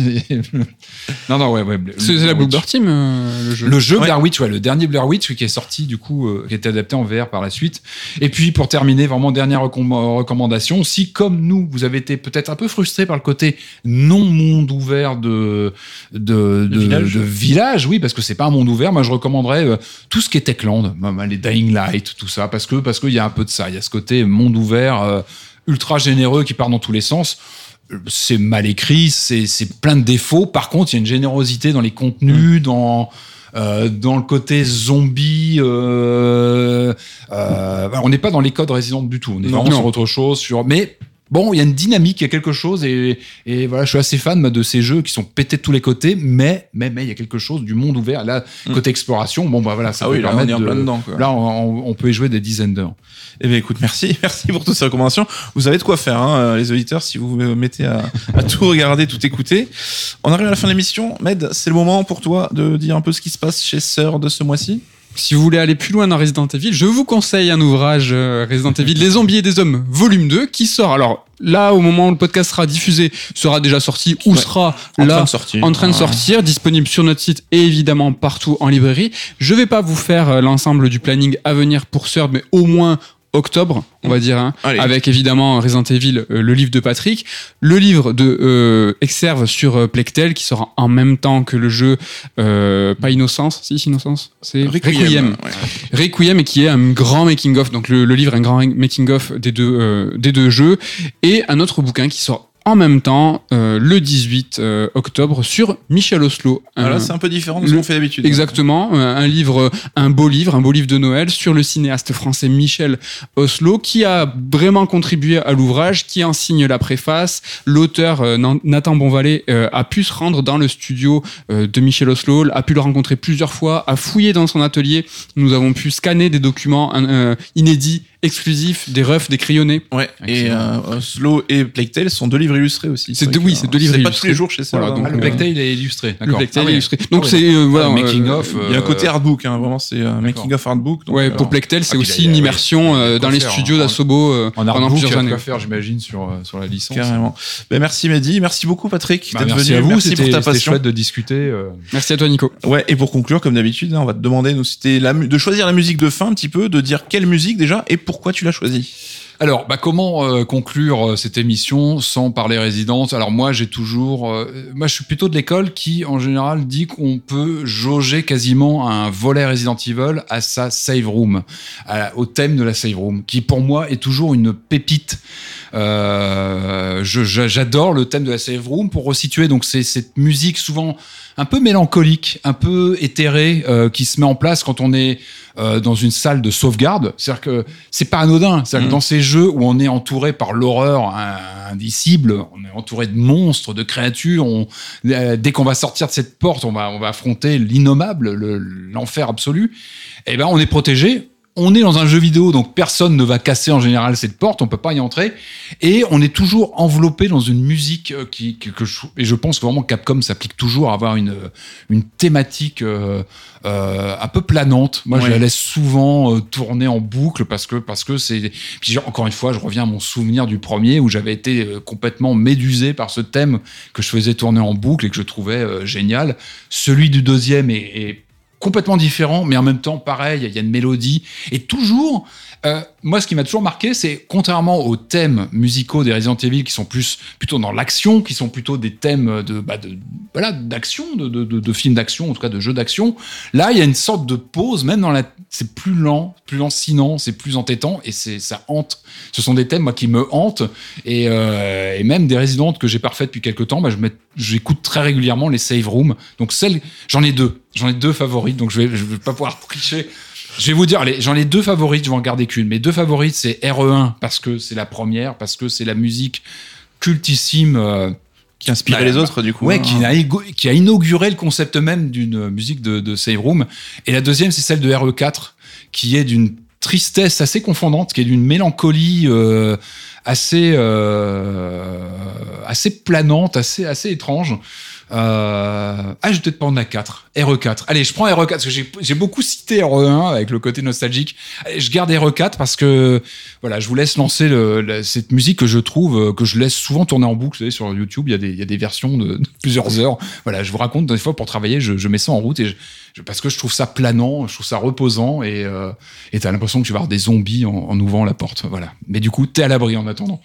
non, non, ouais, ouais. C'est Blair la Bloober Team, euh, le jeu. Le jeu ouais. Blair Witch, ouais, le dernier Blair Witch qui est sorti du coup, euh, qui a été adapté en V R par la suite. Et puis pour terminer, vraiment dernière recomm- recommandation. Si comme nous, vous avez été peut-être un peu frustré par le côté non monde ouvert de de, de, de, village. de village, oui, parce que c'est pas un monde ouvert. Moi, je recommanderais euh, tout ce qui est Techland, les Dying Light, tout ça, parce que parce qu'il y a un peu de ça. Il y a ce côté monde ouvert, euh, ultra généreux qui part dans tous les sens. C'est mal écrit, c'est, c'est plein de défauts. Par contre, il y a une générosité dans les contenus, mmh. dans euh, dans le côté zombie. Euh, euh, on n'est pas dans les codes Resident du tout. On est non, vraiment non. sur autre chose. Sur mais bon, il y a une dynamique, il y a quelque chose, et, et voilà, je suis assez fan de ces jeux qui sont pétés de tous les côtés, mais mais mais il y a quelque chose du monde ouvert. Là, côté mmh. exploration, bon bah voilà, ça ah peut oui, permettre là, on est en de, plein dedans, quoi. Là, on, on peut y jouer des dizaines d'heures. Eh bien, écoute, merci, merci pour toutes ces recommandations. Vous avez de quoi faire, hein, les auditeurs, si vous vous mettez à, à tout regarder, tout écouter. On arrive à la fin de l'émission. Med, c'est le moment pour toi de dire un peu ce qui se passe chez Sœur de ce mois-ci. Si vous voulez aller plus loin dans Resident Evil, je vous conseille un ouvrage euh, Resident Evil, Les zombies et des hommes, volume deux, qui sort. Alors là, au moment où le podcast sera diffusé, sera déjà sorti ou ouais, sera en là train de sortir, en train de sortir, ouais. disponible sur notre site et évidemment partout en librairie. Je vais pas vous faire euh, l'ensemble du planning à venir pour Sœur, mais au moins octobre, on va dire, hein, avec évidemment Resident Evil, euh, le livre de Patrick, le livre de euh, Exerve sur euh, Plectel, qui sort en même temps que le jeu, euh, pas Innocence, si, c'est Innocence, c'est Requiem. Requiem, ouais. Requiem, et qui est un grand making-of, donc le, le livre, un grand making-of des deux, euh, des deux jeux, et un autre bouquin qui sort en même temps, euh, le dix-huit euh, octobre, sur Michel Oslo. Euh, voilà, c'est un peu différent de ce le, qu'on fait d'habitude. Exactement, euh, un livre, un beau livre, un beau livre de Noël sur le cinéaste français Michel Oslo, qui a vraiment contribué à l'ouvrage, qui en signe la préface. L'auteur, euh, Nathan Bonvalet, euh, a pu se rendre dans le studio euh, de Michel Oslo, a pu le rencontrer plusieurs fois, a fouillé dans son atelier. Nous avons pu scanner des documents euh, inédits, exclusif, des refs, des crayonnés. Ouais. Et euh, Oslo et Plectel sont deux livres illustrés aussi. C'est, c'est deux, oui, c'est deux livres c'est illustrés. C'est pas tous les jours chez ça. Voilà, donc, ah, le Plectel euh, est illustré. D'accord. Le Plectel ah, est illustré. Donc ah, c'est euh, voilà, euh, making of. Il y a un côté artbook, hein, vraiment c'est un making of artbook. Donc, ouais, alors, pour Plectel c'est ah, aussi a, une immersion euh, dans les faire, studios hein, d'Asobo euh, pendant artbook, plusieurs années. On a quoi faire, j'imagine, sur euh, sur la licence. Carrément. Ben merci Mehdi, merci beaucoup Patrick. Merci à vous, c'était c'était chouette de discuter. Merci à toi Nico. Ouais. Et pour conclure, comme d'habitude, on va te demander, nous, c'était de choisir la musique de fin un petit peu, de dire quelle musique déjà et pourquoi tu l'as choisi. Alors, bah comment euh, conclure euh, cette émission sans parler résidence ? Alors moi, j'ai toujours, euh, moi je suis plutôt de l'école qui, en général, dit qu'on peut jauger quasiment un volet Resident Evil à sa save room, à, au thème de la save room, qui pour moi est toujours une pépite. Euh, je, je, j'adore le thème de la save room pour resituer. Donc c'est cette musique souvent un peu mélancolique, un peu éthérée, euh, qui se met en place quand on est euh, dans une salle de sauvegarde. C'est-à-dire que c'est pas anodin. C'est-à-dire mmh. que dans ces jeux où on est entouré par l'horreur indicible, on est entouré de monstres, de créatures. On, euh, dès qu'on va sortir de cette porte, on va, on va affronter l'innommable, le, l'enfer absolu. Et ben on est protégé. On est dans un jeu vidéo, donc personne ne va casser en général cette porte, on peut pas y entrer, et on est toujours enveloppé dans une musique qui, qui que je, et je pense que vraiment Capcom s'applique toujours à avoir une une thématique euh, euh, un peu planante. Moi, ouais. je la laisse souvent euh, tourner en boucle parce que parce que c'est puis encore une fois, je reviens à mon souvenir du premier où j'avais été complètement médusé par ce thème que je faisais tourner en boucle et que je trouvais euh, génial. Celui du deuxième est, est complètement différent, mais en même temps, pareil, il y a une mélodie. Et toujours, euh, moi, ce qui m'a toujours marqué, c'est, contrairement aux thèmes musicaux des Resident Evil, qui sont plus plutôt dans l'action, qui sont plutôt des thèmes de, bah, de voilà, d'action, de, de, de, de films d'action, en tout cas de jeux d'action, là, il y a une sorte de pause, même dans la... C'est plus lent, plus lancinant, c'est plus entêtant, et c'est, ça hante. Ce sont des thèmes, moi, qui me hantent, et, euh, et même des résidentes que j'ai pas refaites depuis quelques temps, bah, je mets, j'écoute très régulièrement les save rooms. Donc, celles, j'en ai deux. J'en ai deux favorites, donc je vais, je vais pas pouvoir tricher. Je vais vous dire, allez, j'en ai deux favorites, je vais en garder qu'une. Mes deux favorites, c'est R E un, parce que c'est la première, parce que c'est la musique cultissime, euh, qui inspirait les autres, du coup. Ouais, hein. qui, a égo- qui a inauguré le concept même d'une musique de, de save room. Et la deuxième, c'est celle de R E quatre, qui est d'une tristesse assez confondante, qui est d'une mélancolie euh, assez euh, assez planante, assez assez étrange. Euh... Ah, je vais peut-être prendre la quatre, R E quatre. Allez, je prends R E quatre parce que j'ai, j'ai beaucoup cité R E un avec le côté nostalgique. Allez, je garde R E quatre parce que voilà, je vous laisse lancer le, la, cette musique que je trouve, que je laisse souvent tourner en boucle. Vous savez, sur YouTube, il y a des, il y a des versions de, de plusieurs heures. Voilà, je vous raconte des fois pour travailler, je, je mets ça en route et je, je, parce que je trouve ça planant, je trouve ça reposant et euh, et t'as l'impression que tu vas avoir des zombies en, en ouvrant la porte. Voilà. Mais du coup, t'es à l'abri en attendant.